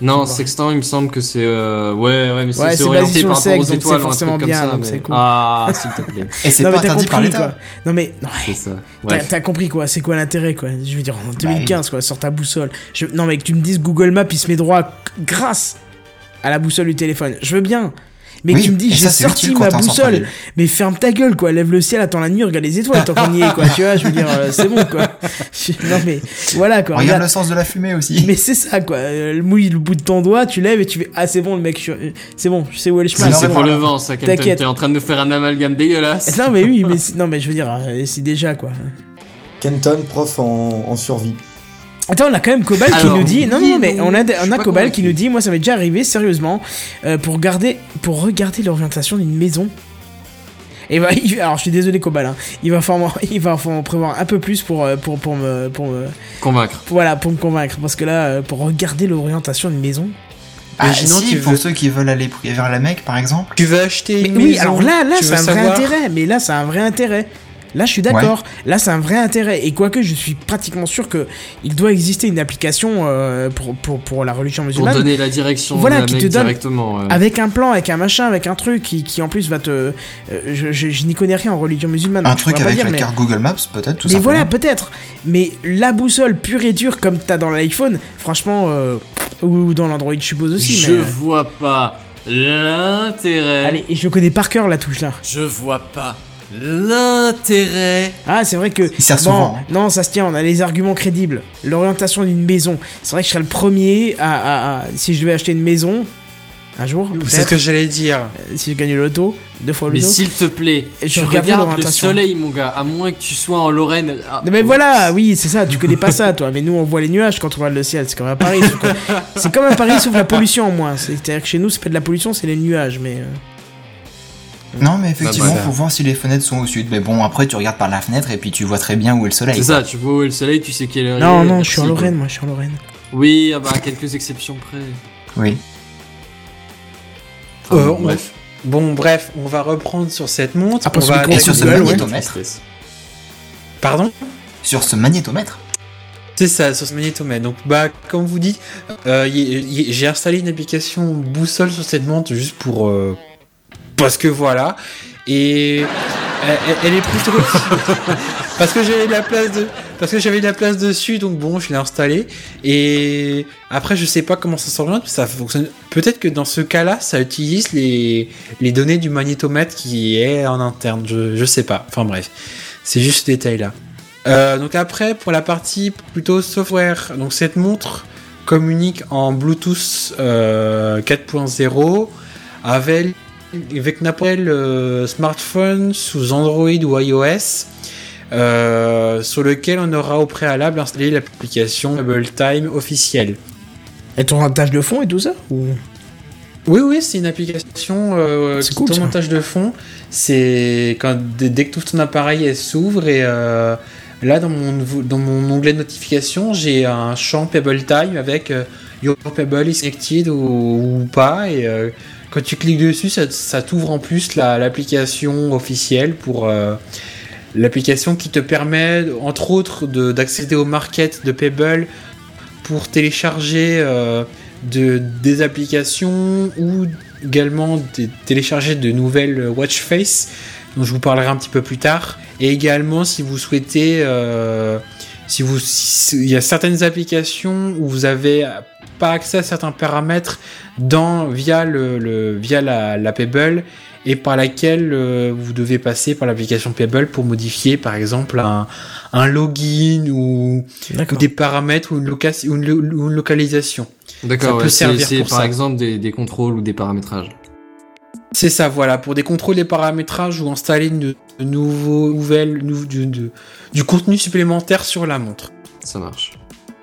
Non, sextant, il me semble que c'est... Euh... Ouais, ouais, mais c'est, ouais, c'est, c'est orienté par rapport aux étoiles, c'est forcément bien, ça, donc mais... c'est cool. Ah, s'il te plaît. Et c'est non, pas interdit par l'État. Quoi. Non, mais... Ouais. C'est ça. T'as, t'as compris, quoi. C'est quoi l'intérêt, quoi. Je veux dire, en deux mille quinze, bah, quoi, sur ta boussole. Je... Non, mais que tu me dises Google Maps, il se met droit grâce à la boussole du téléphone. Je veux bien. Mais oui, tu me dis, j'ai ça, sorti ma boussole. Mais ferme ta gueule, quoi. Lève le ciel, attends la nuit, regarde les étoiles, tant qu'on y est, quoi. Tu vois, je veux dire, euh, c'est bon, quoi. Non, mais voilà, quoi. Regarde, regarde le sens de la fumée aussi. Mais c'est ça, quoi. Le mouille le bout de ton doigt, tu lèves et tu fais, ah, c'est bon, le mec, je... c'est bon, je sais où est le chemin. C'est, c'est pour le vent, ça, Quenton. T'es en train de nous faire un amalgame dégueulasse. Non, mais oui, mais, non, mais je veux dire, c'est déjà, quoi. Quenton, prof en, en survie. Attends, on a quand même Cobal qui nous dit... Non, non, mais on a, on a Cobal qui nous dit... Moi, ça m'est déjà arrivé, sérieusement, euh, pour, garder, pour regarder l'orientation d'une maison. Et bah, il, alors, je suis désolé, Cobal, hein, il va falloir m'en prévoir un peu plus pour, pour, pour, me, pour me... Convaincre. Voilà, pour me convaincre. Parce que là, pour regarder l'orientation d'une maison... Ah, sinon, si, pour veux... ceux qui veulent aller vers la Mecque, par exemple... Tu veux acheter une mais, maison... Oui, alors là, là c'est un savoir... vrai intérêt. Mais là, c'est un vrai intérêt. Là, je suis d'accord. Ouais. Là, c'est un vrai intérêt. Et quoique, je suis pratiquement sûr que il doit exister une application euh, pour, pour, pour la religion musulmane. Pour donner la direction voilà, de la Mecque directement. Euh... Avec un plan, avec un machin, avec un truc qui, qui en plus va te... Euh, je, je, je n'y connais rien en religion musulmane. Un truc avec dire, la mais... carte Google Maps, peut-être, tout ça. Mais simplement. Voilà, peut-être. Mais la boussole pure et dure, comme t'as dans l'iPhone, franchement, euh, ou dans l'Android, je suppose aussi. Je mais... vois pas l'intérêt. Allez, je connais par cœur la touche, là. Je vois pas. L'intérêt. Ah, c'est vrai que. Il sert bon, souvent. Non, ça se tient, on a les arguments crédibles. L'orientation d'une maison. C'est vrai que je serais le premier à. à, à si je devais acheter une maison, un jour. C'est ce que j'allais dire. Euh, si je gagne le loto, deux fois le loto. Mais s'il te plaît, je tu regardes le soleil, mon gars, à moins que tu sois en Lorraine. Ah, non, mais oh. Voilà, oui, c'est ça, tu connais pas ça, toi. Mais nous, on voit les nuages quand on regarde le ciel. C'est comme à Paris. Sauf que... C'est comme à Paris, sauf la pollution en moins. C'est-à-dire que chez nous, c'est pas de la pollution, c'est les nuages, mais. Euh... Non, mais effectivement, bah bah, faut voir si les fenêtres sont au sud. Mais bon, après, tu regardes par la fenêtre et puis tu vois très bien où est le soleil. C'est ça, tu vois où est le soleil, tu sais quelle heure il est. Non, non, je suis en Lorraine, moi, je suis en Lorraine. Oui, ah bah, à quelques exceptions près. Oui. Enfin, euh, bon, bref. On... Bon, bref, on va reprendre sur cette montre. Après, on va et sur ce magnétomètre. Ouais. Pardon ? Sur ce magnétomètre. C'est ça, sur ce magnétomètre. Donc, bah, comme vous dites, euh, y, y, j'ai installé une application boussole sur cette montre juste pour... Euh... Parce que voilà, et elle, elle est plutôt parce que j'avais de la place de parce que j'avais de la place dessus, donc bon, je l'ai installée. Et après, je sais pas comment ça s'oriente, ça fonctionne. Peut-être que dans ce cas-là, ça utilise les les données du magnétomètre qui est en interne. Je je sais pas. Enfin bref, c'est juste ce détail-là. Euh, donc après, pour la partie plutôt software, donc cette montre communique en Bluetooth euh, quatre point zéro avec avec n'importe quel euh, smartphone sous Android ou iOS euh, sur lequel on aura au préalable installé l'application Pebble Time officielle. Elle tourne en tâche de fond et tout ça ou... Oui, oui, c'est une application euh, c'est qui cool, tourne ça. En tâche de fond. C'est quand, dès que tout ton appareil elle s'ouvre et euh, là dans mon, dans mon onglet de notification j'ai un champ Pebble Time avec euh, Your Pebble is connected ou, ou pas et euh, quand tu cliques dessus, ça, ça t'ouvre en plus la, l'application officielle pour euh, l'application qui te permet, entre autres, de, d'accéder au market de Pebble pour télécharger euh, de, des applications ou également de, télécharger de nouvelles watch faces, dont je vous parlerai un petit peu plus tard. Et également, si vous souhaitez, euh, si vous, si, il y a certaines applications où vous avez pas accès à certains paramètres dans, via, le, le, via la, la Pebble et par laquelle euh, vous devez passer par l'application Pebble pour modifier par exemple un, un login ou, ou des paramètres ou une, loca- ou une, lo- ou une localisation. D'accord, ça peut ouais, servir c'est, c'est pour par ça. Exemple des, des contrôles ou des paramétrages. C'est ça, voilà, pour des contrôles des paramétrages ou installer de, de nouveaux, nouvelles, nou, du, de, du contenu supplémentaire sur la montre. Ça marche.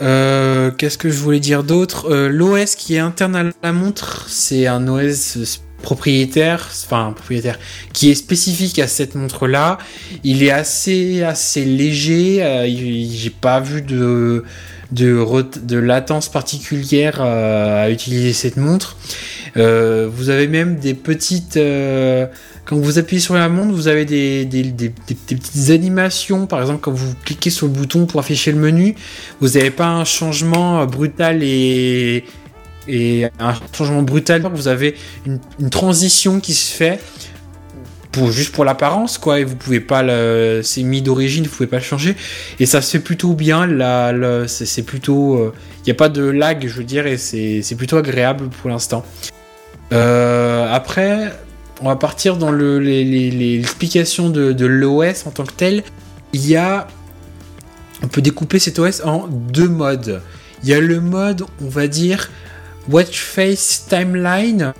Euh, qu'est-ce que je voulais dire d'autre euh, l'O S qui est interne à la montre, c'est un O S propriétaire, enfin propriétaire, qui est spécifique à cette montre-là. Il est assez assez léger. Euh, j'ai pas vu de de, de latence particulière euh, à utiliser cette montre. Euh, vous avez même des petites euh, quand vous appuyez sur la montre, vous avez des, des, des, des, des petites animations. Par exemple, quand vous cliquez sur le bouton pour afficher le menu, vous n'avez pas un changement brutal et, et un changement brutal. Vous avez une, une transition qui se fait pour, juste pour l'apparence, quoi. Et vous pouvez pas le, c'est mis d'origine, vous pouvez pas le changer. Et ça se fait plutôt bien. La, la, c'est, c'est plutôt, il euh, n'y a pas de lag, je veux dire, et c'est, c'est plutôt agréable pour l'instant. Euh, après. On va partir dans le, les, les, les explications de, de l'O S en tant que tel. Il y a, on peut découper cet O S en deux modes. Il y a le mode, on va dire, Watch Face Timeline,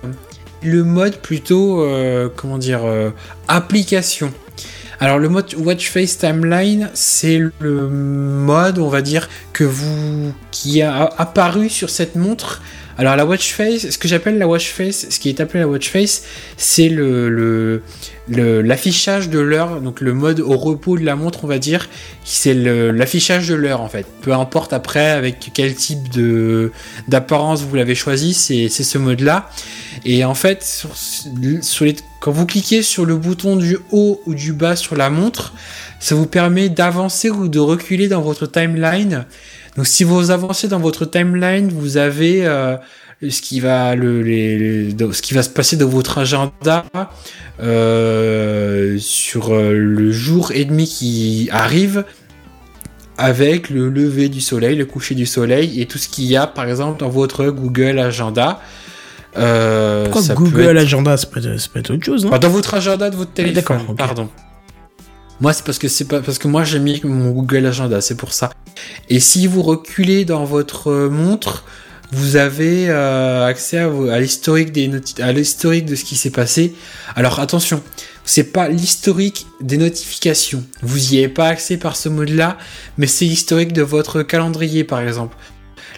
le mode plutôt, euh, comment dire, euh, application. Alors le mode Watch Face Timeline, c'est le mode, on va dire, que vous qui a apparu sur cette montre. Alors la Watch Face, ce que j'appelle la Watch Face, ce qui est appelé la Watch Face, c'est le, le, le, l'affichage de l'heure, donc le mode au repos de la montre, on va dire, c'est le, l'affichage de l'heure en fait. Peu importe après avec quel type de, d'apparence vous l'avez choisi, c'est, c'est ce mode-là. Et en fait, sur, sur les, quand vous cliquez sur le bouton du haut ou du bas sur la montre, ça vous permet d'avancer ou de reculer dans votre timeline. Donc si vous avancez dans votre timeline, vous avez euh, ce qui va le, les, les, ce qui va se passer dans votre agenda euh, sur le jour et demi qui arrive, avec le lever du soleil, le coucher du soleil et tout ce qu'il y a par exemple dans votre Google Agenda. Euh, Pourquoi ça Google peut être... Agenda, ça peut être, ça peut être autre chose, non ? Dans votre agenda de votre téléphone. D'accord, okay. Pardon. Moi, c'est parce que c'est pas parce que moi j'ai mis mon Google Agenda, c'est pour ça. Et si vous reculez dans votre montre, vous avez euh, accès à, à l'historique des noti- à l'historique de ce qui s'est passé. Alors attention, c'est pas l'historique des notifications. Vous y avez pas accès par ce mode-là, mais c'est l'historique de votre calendrier, par exemple.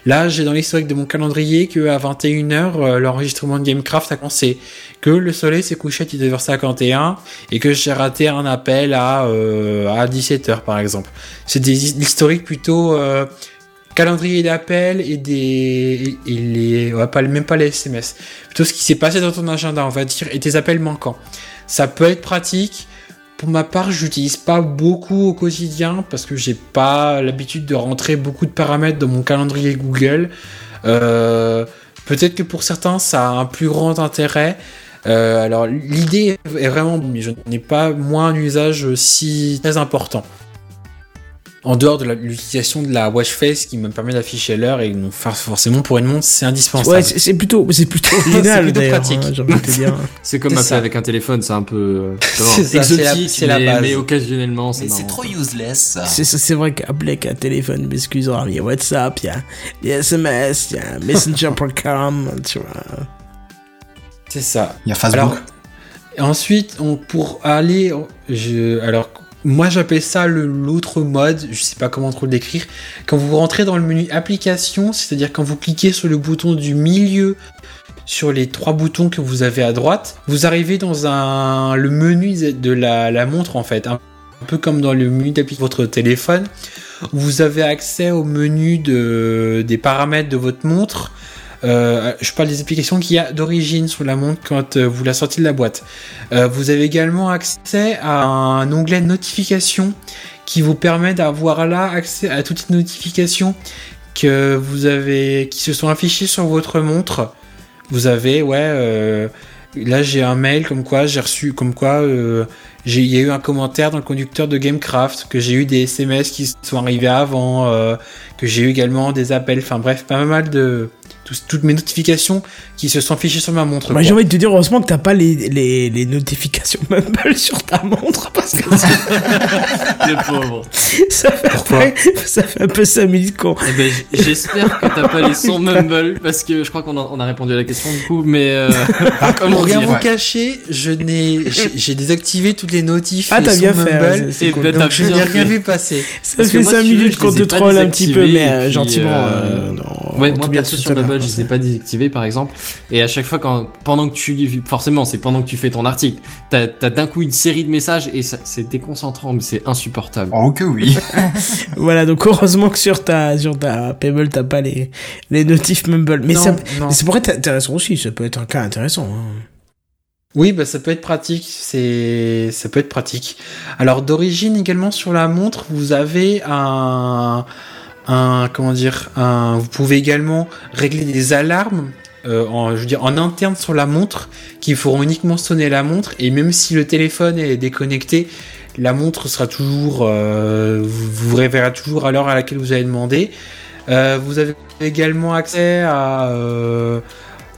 Là, j'ai dans l'historique de mon calendrier qu'à vingt et une heures, euh, l'enregistrement de GameCraft a commencé, que le soleil s'est couché à dix-neuf heures cinquante et un et que j'ai raté un appel à, euh, à dix-sept heures par exemple. C'est des, l'historique plutôt euh, calendrier d'appel et des... Et les, on va pas, même pas les S M S. Plutôt ce qui s'est passé dans ton agenda, on va dire, et tes appels manquants. Ça peut être pratique. Pour ma part, j'utilise pas beaucoup au quotidien parce que j'ai pas l'habitude de rentrer beaucoup de paramètres dans mon calendrier Google. Euh, peut-être que pour certains, ça a un plus grand intérêt. Euh, alors, l'idée est vraiment bonne, mais je n'ai pas moins un usage si très important. En dehors de la, l'utilisation de la watch face qui me permet d'afficher l'heure et donc forcément pour une montre c'est indispensable. Ouais, c'est, c'est plutôt, c'est plutôt génial, c'est plutôt pratique. Hein, j'ai envie de te dire. C'est comme appeler avec un téléphone, c'est un peu c'est c'est ça, exotique, c'est la, c'est mais, la base. Mais occasionnellement, c'est, mais c'est trop useless. Ça. C'est, c'est vrai qu'appeler avec un téléphone, mais excusez-moi, il y a WhatsApp, il y a, il y a S M S, il y a Messenger point com, tu vois. C'est ça. Il y a Facebook. Alors, ensuite, on, pour aller, je, alors. Moi, j'appelle ça le, l'autre mode, je sais pas comment trop le décrire. Quand vous rentrez dans le menu application, c'est-à-dire quand vous cliquez sur le bouton du milieu, sur les trois boutons que vous avez à droite, vous arrivez dans un, le menu de la, la montre, en fait. Hein. Un peu comme dans le menu d'application de votre téléphone. Vous avez accès au menu de, des paramètres de votre montre. Euh, je parle des applications qu'il y a d'origine sur la montre quand euh, vous la sortez de la boîte. Euh, vous avez également accès à un onglet notifications qui vous permet d'avoir là accès à toutes les notifications que vous avez, qui se sont affichées sur votre montre. Vous avez, ouais, euh, là j'ai un mail comme quoi j'ai reçu, comme quoi euh, j'ai, il y a eu un commentaire dans le conducteur de GameCraft, que j'ai eu des S M S qui sont arrivés avant, euh, que j'ai eu également des appels, enfin bref, pas mal de... toutes mes notifications qui se sont affichées sur ma montre. Bah, j'ai envie de te dire, heureusement que t'as pas les, les, les notifications Mumble sur ta montre, parce que ça... Le pauvre. Ça fait, après, ça fait un peu cinq minutes qu'on... Eh ben, j'espère que t'as pas les sons Mumble, parce que je crois qu'on a, on a répondu à la question du coup, mais... Euh, pour rien vous cacher, je n'ai, j'ai, j'ai désactivé toutes les notifs. Ah, t'as bien Mumble, fait. C'est, c'est cool. Ben, donc, je n'ai rien vu passer. Ça parce fait cinq minutes qu'on te troll un petit peu, mais euh, gentiment. Euh, euh, non, ouais, moi, bien sûr, sur Mumble, je ne sais pas désactiver par exemple, et à chaque fois quand, pendant que tu forcément c'est pendant que tu fais ton article, t'as, t'as d'un coup une série de messages et ça, c'est déconcentrant, mais c'est insupportable. Oh que oui. Voilà, donc heureusement que sur ta sur ta Pebble t'as pas les les notifs Mumble, mais, non, ça, non. Mais ça pourrait être intéressant aussi, ça peut être un cas intéressant. Hein. Oui, bah ça peut être pratique, c'est ça peut être pratique. Alors d'origine également sur la montre, vous avez un Un, comment dire, un, vous pouvez également régler des alarmes euh, en, je veux dire, en interne sur la montre qui feront uniquement sonner la montre, et même si le téléphone est déconnecté, la montre sera toujours euh, vous, vous réveillera toujours à l'heure à laquelle vous avez demandé. Euh, vous avez également accès à euh,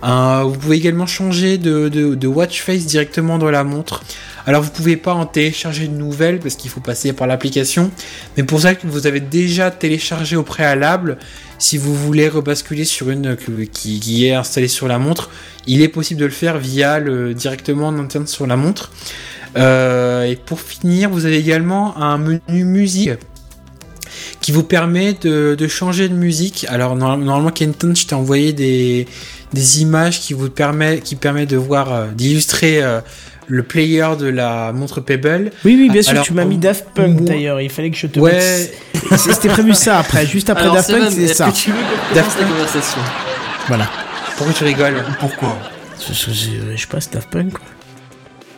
un, vous pouvez également changer de, de, de watch face directement dans la montre. Alors vous pouvez pas en télécharger de nouvelles parce qu'il faut passer par l'application, mais pour ça que vous avez déjà téléchargé au préalable, si vous voulez rebasculer sur une qui, qui est installée sur la montre, il est possible de le faire via le directement en interne sur la montre. Euh, et pour finir, vous avez également un menu musique qui vous permet de, de changer de musique. Alors normalement, Quenton, je t'ai envoyé des, des images qui vous permet, qui permet de voir, euh, d'illustrer euh, le player de la montre Pebble. Oui, oui, bien sûr, alors, tu m'as mis Daft Punk d'ailleurs, il fallait que je te ouais. mette... C'était prévu ça après, juste après. Alors, Daft Punk, c'est ça. Que tu veux que Daft Punk. La conversation. Voilà. Pourquoi tu rigoles ? Pourquoi ? Je, je, je sais pas, c'est Daft Punk, quoi.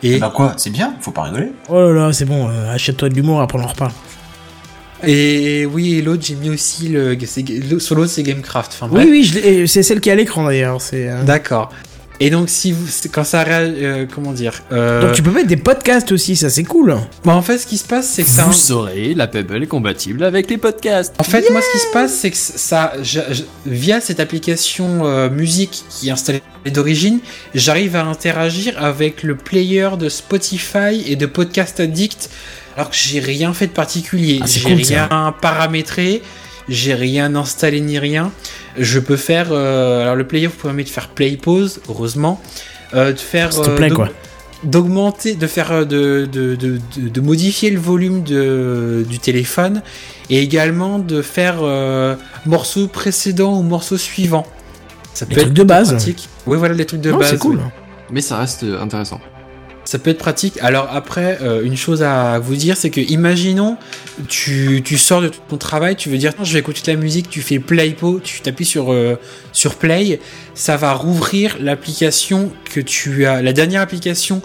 Et bah ben quoi, c'est bien, faut pas rigoler. Oh là là, c'est bon, euh, achète-toi de l'humour, après on en reparle. Et oui, et l'autre, j'ai mis aussi le, c'est, le sur l'autre, c'est GameCraft. Enfin, oui, oui, je c'est celle qui est à l'écran d'ailleurs. C'est, euh... D'accord. Et donc, si vous, quand ça, euh, comment dire euh... Donc, tu peux mettre des podcasts aussi, ça c'est cool. Bah, en fait, ce qui se passe, c'est que ça. Vous saurez, la Pebble est compatible avec les podcasts. En fait, yeah moi, ce qui se passe, c'est que ça, je, je, via cette application euh, musique qui est installée d'origine, j'arrive à interagir avec le player de Spotify et de Podcast Addict, alors que j'ai rien fait de particulier. Ah, j'ai cool, rien ça. Paramétré. J'ai rien installé ni rien. Je peux faire. Euh, alors, le player vous permet de faire play-pause, heureusement. Euh, de faire. S'il te plaît, euh, d'aug- quoi. D'augmenter, de faire. De, de, de, de, de modifier le volume de, du téléphone. Et également de faire euh, morceau précédent ou morceau suivant. Ça peut les être. Trucs de base. Pratique. Oui, voilà, les trucs de non, base. C'est cool. Oui. Mais ça reste intéressant. Ça peut être pratique. Alors après, euh, une chose à vous dire, c'est que imaginons, tu, tu sors de ton travail, tu veux dire, je vais écouter de la musique, tu fais play, tu t'appuies sur, euh, sur play, ça va rouvrir l'application que tu as, la dernière application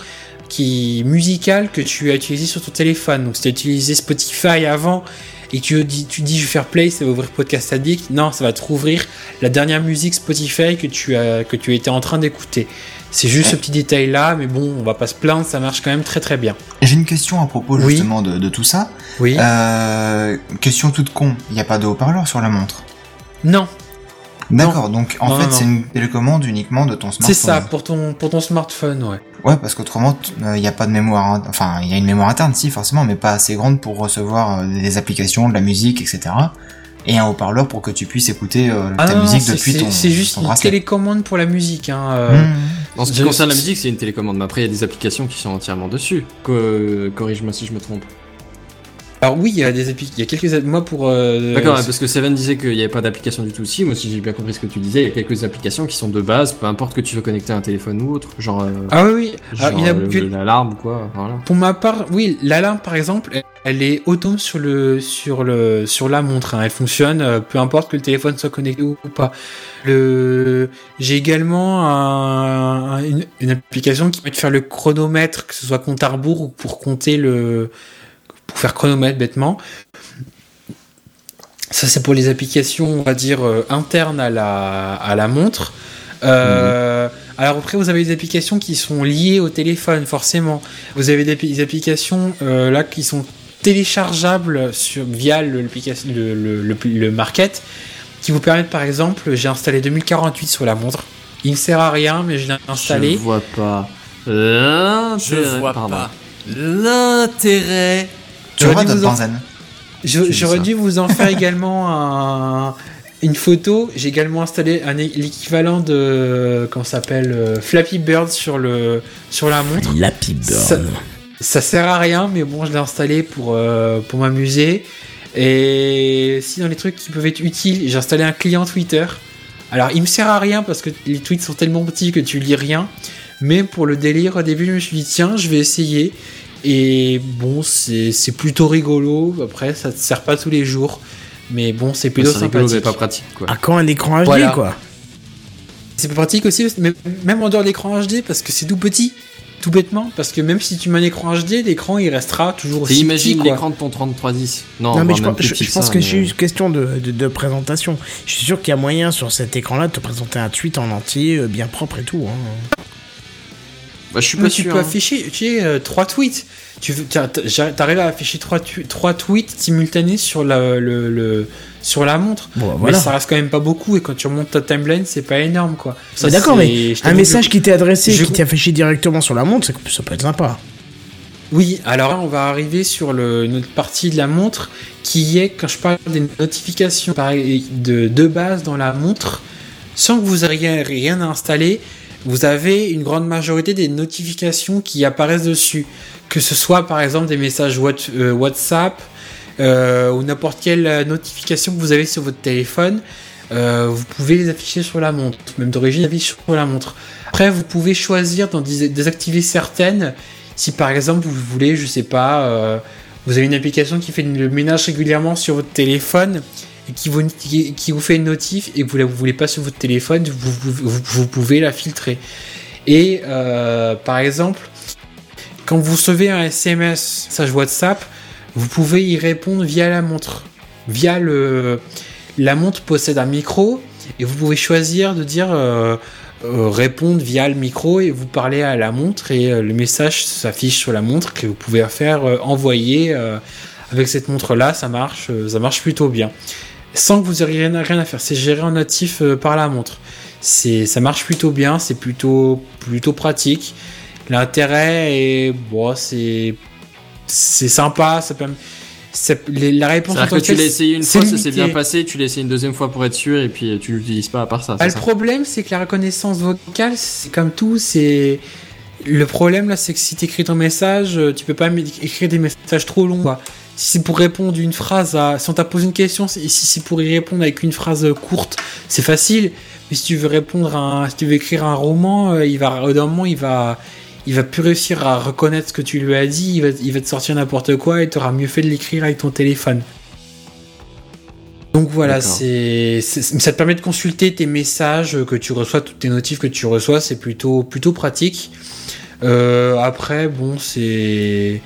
qui musicale que tu as utilisée sur ton téléphone. Donc si tu as utilisé Spotify avant et que tu dis, tu dis je vais faire play, ça va ouvrir Podcast Addict, non, ça va te rouvrir la dernière musique Spotify que tu as, que tu étais en train d'écouter. C'est juste ouais. ce petit détail là, mais bon, on va pas se plaindre, ça marche quand même très très bien. J'ai une question à propos oui. justement de, de tout ça. Oui. Euh, question toute con, il n'y a pas de haut-parleur sur la montre ? Non. D'accord, non. donc en non, fait non, non. c'est une télécommande uniquement de ton smartphone. C'est ça, pour ton, pour ton smartphone, ouais. Ouais, parce qu'autrement, il euh, n'y a pas de mémoire, enfin il y a une mémoire interne, si forcément, mais pas assez grande pour recevoir euh, des applications, de la musique, et cetera. Et un haut-parleur pour que tu puisses écouter euh, ah ta non, musique c'est, depuis c'est, ton bracelet. C'est juste une télécommande pour la musique. Hein, euh... mmh. En ce qui concerne la musique, c'est une télécommande. Mais après, il y a des applications qui sont entièrement dessus. Co- Corrige-moi si je me trompe. Alors oui, il y a des applications. Il y a quelques moi pour. Euh... D'accord, parce que Seven disait qu'il n'y avait pas d'application du tout. Si, moi si j'ai bien compris ce que tu disais, il y a quelques applications qui sont de base, peu importe que tu veux connecter un téléphone ou autre, genre. Euh... Ah oui, oui. Genre, ah, il y a euh, que... l'alarme ou quoi. Voilà. Pour ma part, oui, l'alarme par exemple. Elle... Elle est autonome sur le sur le sur la montre. Hein. Elle fonctionne, euh, peu importe que le téléphone soit connecté ou, ou pas. Le j'ai également un, un, une, une application qui permet de faire le chronomètre, que ce soit compte à rebours ou pour compter le pour faire chronomètre bêtement. Ça c'est pour les applications, on va dire euh, internes à la à la montre. Euh, mmh. Alors après vous avez des applications qui sont liées au téléphone forcément. Vous avez des, des applications euh, là qui sont téléchargeables sur, via le, le, le, le, le market qui vous permettent par exemple j'ai installé deux mille quarante-huit sur la montre, il ne sert à rien mais je l'ai installé. Je vois pas l'intérêt. Je vois Pardon. pas l'intérêt. Tu auras d'autres Benzen. J'aurais dû vous en faire également un, une photo. J'ai également installé un, l'équivalent de comment ça s'appelle euh, Flappy Bird sur, le, sur la montre. Flappy Bird. Ça, ça sert à rien, mais bon, je l'ai installé pour, euh, pour m'amuser. Et si dans les trucs qui peuvent être utiles, j'ai installé un client Twitter. Alors, il me sert à rien parce que les tweets sont tellement petits que tu lis rien. Mais pour le délire, au début, je me suis dit tiens, je vais essayer. Et bon, c'est, c'est plutôt rigolo. Après, ça te sert pas tous les jours. Mais bon, c'est plutôt c'est sympathique. C'est pas pratique, quoi. À quand un écran H D, voilà. quoi. C'est pas pratique aussi, mais même en dehors d'écran H D, parce que c'est tout petit, tout bêtement. Parce que même si tu mets un écran H D, l'écran, il restera toujours aussi petit, quoi. Imagine l'écran de ton trente-trois dix. Non, non mais je, pense, je, je pense ça, que j'ai mais... une question de, de, de présentation. Je suis sûr qu'il y a moyen, sur cet écran-là, de te présenter un tweet en entier, euh, bien propre et tout, hein. Bah, je suis pas mais sûr, tu peux hein. afficher tu sais, euh, trois tweets. Tu arrives à afficher trois, tu, trois tweets simultanés sur la, le, le, sur la montre. Bon, mais voilà. Ça reste quand même pas beaucoup. Et quand tu remontes ta timeline, c'est pas énorme, quoi. Ça, mais d'accord, mais un message que... qui t'est adressé je... qui t'est affiché directement sur la montre, c'est, ça peut être sympa. Oui, alors là, on va arriver sur le, notre partie de la montre qui est, quand je parle des notifications de, de base dans la montre, sans que vous ayez rien à installer. vous avez une grande majorité des notifications qui apparaissent dessus, que ce soit par exemple des messages what, euh, WhatsApp euh, ou n'importe quelle notification que vous avez sur votre téléphone. Euh, vous pouvez les afficher sur la montre, même d'origine affichée sur la montre. Après, vous pouvez choisir d'en désactiver certaines. Si par exemple vous voulez, je sais pas, euh, vous avez une application qui fait le ménage régulièrement sur votre téléphone et qui vous, qui, qui vous fait une notif et que vous ne la voulez pas sur votre téléphone, vous, vous, vous, vous pouvez la filtrer. Et euh, par exemple, quand vous recevez un S M S, message WhatsApp, vous pouvez y répondre via la montre, via le. La montre possède un micro et vous pouvez choisir de dire euh, euh, répondre via le micro et vous parlez à la montre et euh, le message s'affiche sur la montre que vous pouvez faire euh, envoyer euh, avec cette montre là. Ça marche, euh, ça marche plutôt bien sans que vous ayez rien, rien à faire. C'est géré en natif euh, par la montre. C'est, ça marche plutôt bien, c'est plutôt plutôt pratique. L'intérêt est bon, c'est c'est sympa, ça permet. C'est, les, la réponse c'est-à-dire que tu l'as essayé une fois, limité. Ça s'est bien passé, tu l'as essayé une deuxième fois pour être sûr et puis tu l'utilises pas à part ça. Ah, le ça. Problème c'est que la reconnaissance vocale, c'est comme tout, c'est le problème là, c'est que si t'écris ton message, tu peux pas écrire des messages trop longs quoi. Si c'est pour répondre une phrase à... si on t'a posé une question, si c'est pour y répondre avec une phrase courte, c'est facile. Mais si tu veux répondre à un... si tu veux écrire un roman, il va au d'un moment il va il va plus réussir à reconnaître ce que tu lui as dit, il va, il va te sortir n'importe quoi et t'auras mieux fait de l'écrire avec ton téléphone. Donc voilà, c'est, c'est, ça te permet de consulter tes messages que tu reçois, toutes tes notifs que tu reçois, c'est plutôt, plutôt pratique. Euh, après, bon, c'est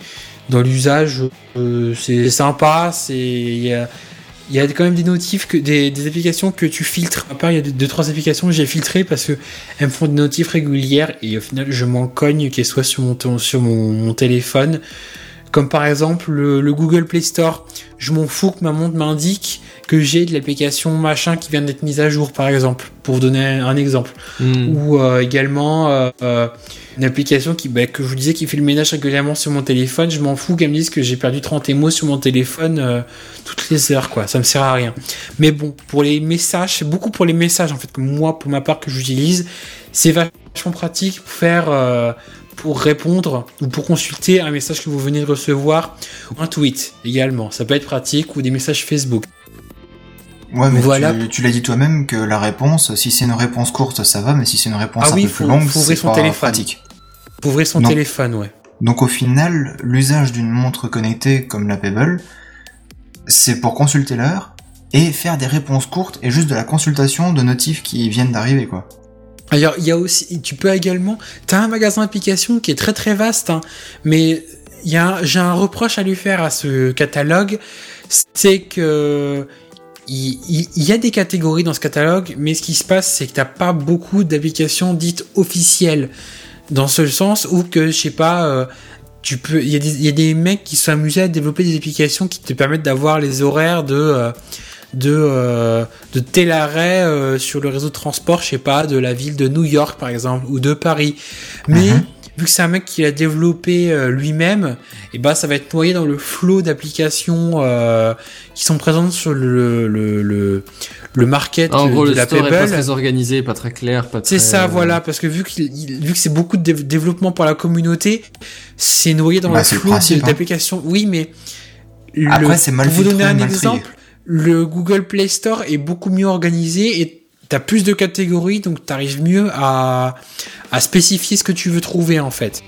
dans l'usage, euh, c'est sympa, c'est... il y a, il y a quand même des notifs, que, des, des applications que tu filtres. À part, il y a deux, deux, trois applications que j'ai filtrées parce qu'elles me font des notifs régulières et au final, je m'en cogne qu'elles soient sur mon, sur mon, mon téléphone. Comme par exemple le, le Google Play Store. Je m'en fous que ma montre m'indique que j'ai de l'application machin qui vient d'être mise à jour, par exemple, pour vous donner un exemple. Mmh. Ou euh, également euh, euh, une application qui, bah, que je vous disais qui fait le ménage régulièrement sur mon téléphone. Je m'en fous qu'elle me dise que j'ai perdu trente émos sur mon téléphone euh, toutes les heures, quoi. Ça me sert à rien. Mais bon, pour les messages, c'est beaucoup pour les messages, en fait, que moi, pour ma part, que j'utilise. C'est vachement pratique pour faire... Euh, pour répondre ou pour consulter un message que vous venez de recevoir, ou un tweet également, ça peut être pratique, ou des messages Facebook. Ouais, mais voilà. tu, tu l'as dit toi-même que la réponse, si c'est une réponse courte, ça va, mais si c'est une réponse ah un oui, peu faut, plus longue, c'est son pas téléphone. Pratique. Pour ouvrir son donc, téléphone, ouais. Donc au final, l'usage d'une montre connectée comme la Pebble, c'est pour consulter l'heure et faire des réponses courtes et juste de la consultation de notifs qui viennent d'arriver, quoi. Alors, il y a aussi, tu peux également, t'as un magasin d'applications qui est très très vaste, hein, mais il y a, j'ai un reproche à lui faire à ce catalogue, c'est que il y, y, y a des catégories dans ce catalogue, mais ce qui se passe, c'est que t'as pas beaucoup d'applications dites officielles, dans ce sens où que, je sais pas, euh, tu peux, il y, y a des mecs qui sont amusés à développer des applications qui te permettent d'avoir les horaires de euh, de euh, de tel arrêt euh, sur le réseau de transport, je sais pas, de la ville de New York par exemple ou de Paris. Mais uh-huh. vu que c'est un mec qui l'a développé euh, lui-même, et ben ça va être noyé dans le flot d'applications euh, qui sont présentes sur le le le, le market. En gros, de, de le la store Pebble. Est pas très organisé, pas très clair, pas très. C'est ça, voilà, parce que vu que vu que c'est beaucoup de dé- développement par la communauté, c'est noyé dans bah, le flot hein. d'applications. Oui, mais après le, c'est mal. Pour vous donner un exemple. Trié. Le Google Play Store est beaucoup mieux organisé et t'as plus de catégories, donc t'arrives mieux à, à spécifier ce que tu veux trouver, en fait.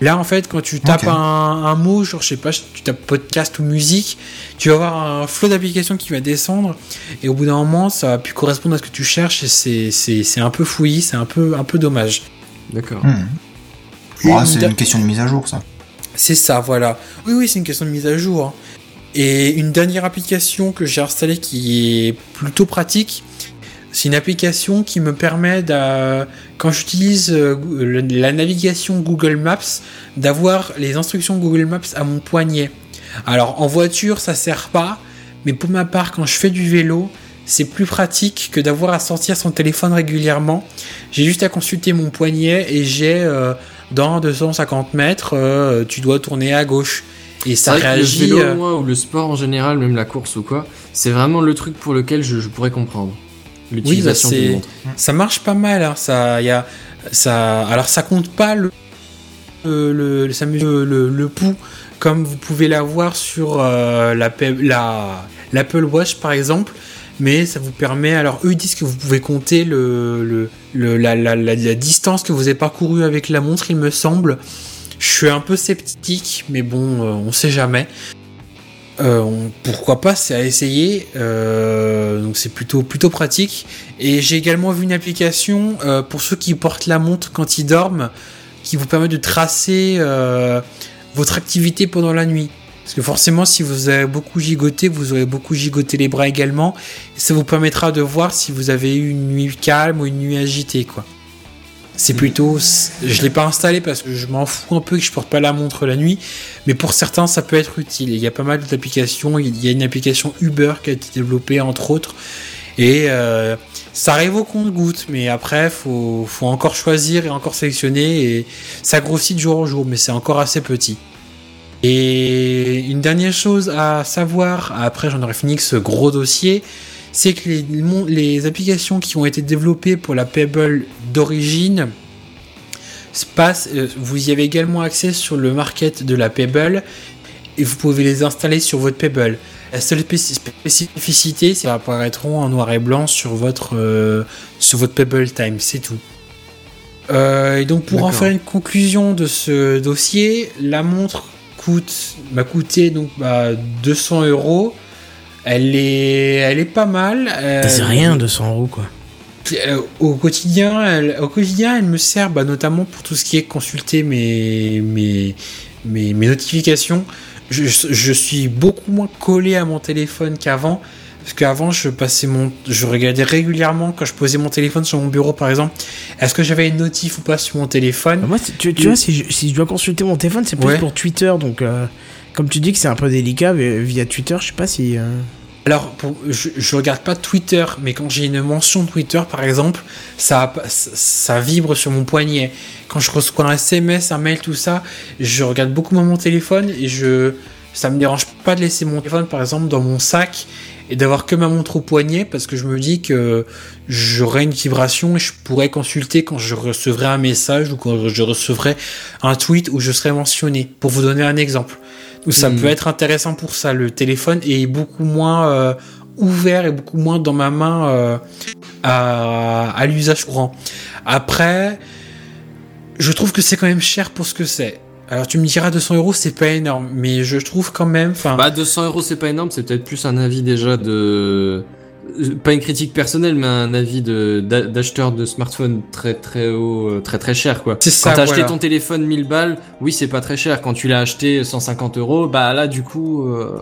Là, en fait, quand tu tapes okay. un, un mot, genre, je sais pas, tu tapes podcast ou musique, tu vas avoir un flot d'applications qui va descendre et au bout d'un moment, ça va plus correspondre à ce que tu cherches et c'est, c'est, c'est un peu fouillis, c'est un peu, un peu dommage. D'accord. Mmh. Bon, c'est une question de mise à jour, ça. C'est ça, voilà. Oui, oui, c'est une question de mise à jour, hein. Et une dernière application que j'ai installée qui est plutôt pratique, c'est une application qui me permet, quand j'utilise la navigation Google Maps, d'avoir les instructions Google Maps à mon poignet. Alors en voiture, ça sert pas, mais pour ma part, quand je fais du vélo, c'est plus pratique que d'avoir à sortir son téléphone régulièrement. J'ai juste à consulter mon poignet et j'ai euh, dans deux cent cinquante mètres, euh, tu dois tourner à gauche. Et ça c'est vrai réagit. Que le vélo, moi, ou le sport en général, même la course ou quoi, c'est vraiment le truc pour lequel je, je pourrais comprendre. l'utilisation oui, bah d'une montre. Ça marche pas mal. Hein. Ça, y a, ça, alors ça compte pas le, le, le, le, le, le pouls comme vous pouvez l'avoir sur euh, la, la, l'Apple Watch par exemple. Mais ça vous permet, alors eux ils disent que vous pouvez compter le, le, le, la, la, la, la distance que vous avez parcourue avec la montre, il me semble. Je suis un peu sceptique, mais bon, euh, on sait jamais. Euh, on, pourquoi pas, c'est à essayer. Euh, donc c'est plutôt, plutôt pratique. Et j'ai également vu une application euh, pour ceux qui portent la montre quand ils dorment, qui vous permet de tracer euh, votre activité pendant la nuit. Parce que forcément, si vous avez beaucoup gigoté, vous aurez beaucoup gigoté les bras également. Ça vous permettra de voir si vous avez eu une nuit calme ou une nuit agitée, quoi. C'est plutôt... Je l'ai pas installé parce que je m'en fous un peu que je porte pas la montre la nuit. Mais pour certains, ça peut être utile. Il y a pas mal d'applications. Il y a une application Uber qui a été développée, entre autres. Et euh, ça arrive au compte-gouttes. Mais après, faut, faut encore choisir et encore sélectionner. Et ça grossit de jour en jour, mais c'est encore assez petit. Et une dernière chose à savoir, après j'en aurai fini avec ce gros dossier, c'est que les, les applications qui ont été développées pour la Pebble d'origine, Space, vous y avez également accès sur le market de la Pebble et vous pouvez les installer sur votre Pebble. La seule spécificité, c'est qu'elles apparaîtront en noir et blanc sur votre, euh, sur votre Pebble Time, c'est tout. Euh, et donc pour D'accord. en faire une conclusion de ce dossier, la montre coûte m'a coûté donc bah, deux cents euros. Elle est, elle est pas mal. Euh, c'est rien deux cents euros quoi. Euh, au quotidien, elle, au quotidien, elle me sert bah, notamment pour tout ce qui est consulter mes, mes, mes, mes notifications. Je, je suis beaucoup moins collé à mon téléphone qu'avant parce qu'avant je passais mon, je regardais régulièrement quand je posais mon téléphone sur mon bureau par exemple. Est-ce que j'avais une notif ou pas sur mon téléphone ? Bah moi, tu, tu Et... vois, si je, si je dois consulter mon téléphone, c'est plus ouais. pour Twitter. Donc, euh, comme tu dis que c'est un peu délicat, mais via Twitter, je sais pas si. Euh... Alors, pour, je, je regarde pas Twitter, mais quand j'ai une mention Twitter, par exemple, ça, ça, ça vibre sur mon poignet. Quand je reçois un S M S, un mail, tout ça, je regarde beaucoup moins mon téléphone et je, ça me dérange pas de laisser mon téléphone, par exemple, dans mon sac et d'avoir que ma montre au poignet parce que je me dis que j'aurai une vibration et je pourrais consulter quand je recevrai un message ou quand je recevrai un tweet où je serai mentionné. Pour vous donner un exemple. Où ça mmh. peut être intéressant pour ça. Le téléphone est beaucoup moins euh, ouvert et beaucoup moins dans ma main euh, à, à l'usage courant. Après, je trouve que c'est quand même cher pour ce que c'est. Alors tu me diras deux cents euros, c'est pas énorme, mais je trouve quand même. Fin... Bah deux cents euros, c'est pas énorme, c'est peut-être plus un avis déjà de, pas une critique personnelle, mais un avis de d'acheteur de smartphone très très haut, très très cher quoi. C'est ça, quand t'as voilà. acheté ton téléphone mille balles, oui c'est pas très cher. Quand tu l'as acheté cent cinquante euros, bah là du coup. Euh...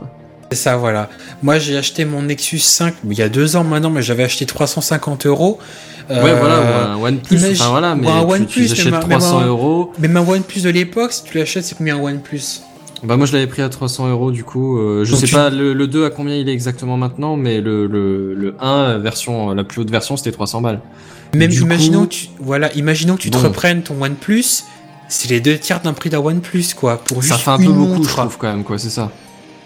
C'est ça voilà. Moi j'ai acheté mon Nexus cinq il y a deux ans maintenant, mais j'avais acheté trois cent cinquante euros. Euh, ouais voilà, ou un OnePlus, imagine, enfin voilà, mais ou un tu, OnePlus, tu achètes trois cents euros. Mais ma OnePlus de l'époque, si tu l'achètes, c'est combien un OnePlus ? Bah moi je l'avais pris à trois cents euros du coup. Euh, je Donc sais tu... pas le, le deux à combien il est exactement maintenant, mais le le le un version, la plus haute version, c'était trois cents balles. Même du imaginons coup... tu voilà, imaginons que tu bon. te reprennes ton OnePlus, c'est les deux tiers d'un prix d'un OnePlus quoi. Pour ça juste fait un peu une beaucoup montre. Je trouve quand même quoi, c'est ça.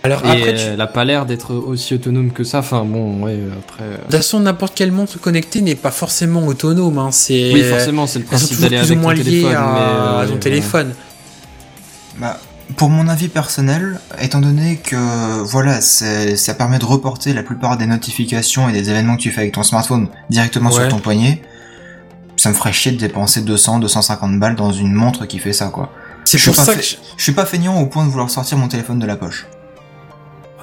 Alors et après, tu... elle n'a pas l'air d'être aussi autonome que ça. Enfin bon, ouais, après. De toute façon, n'importe quelle montre connectée n'est pas forcément autonome. Hein. C'est... Oui, forcément, c'est le principe d'aller avec ton téléphone. À... Mais... à ton téléphone. Bah, pour mon avis personnel, étant donné que voilà, c'est... ça permet de reporter la plupart des notifications et des événements que tu fais avec ton smartphone directement ouais. sur ton poignet, ça me ferait chier de dépenser deux cents, deux cent cinquante balles dans une montre qui fait ça, quoi. C'est je pour ça fa... que je... je suis pas feignant au point de vouloir sortir mon téléphone de la poche.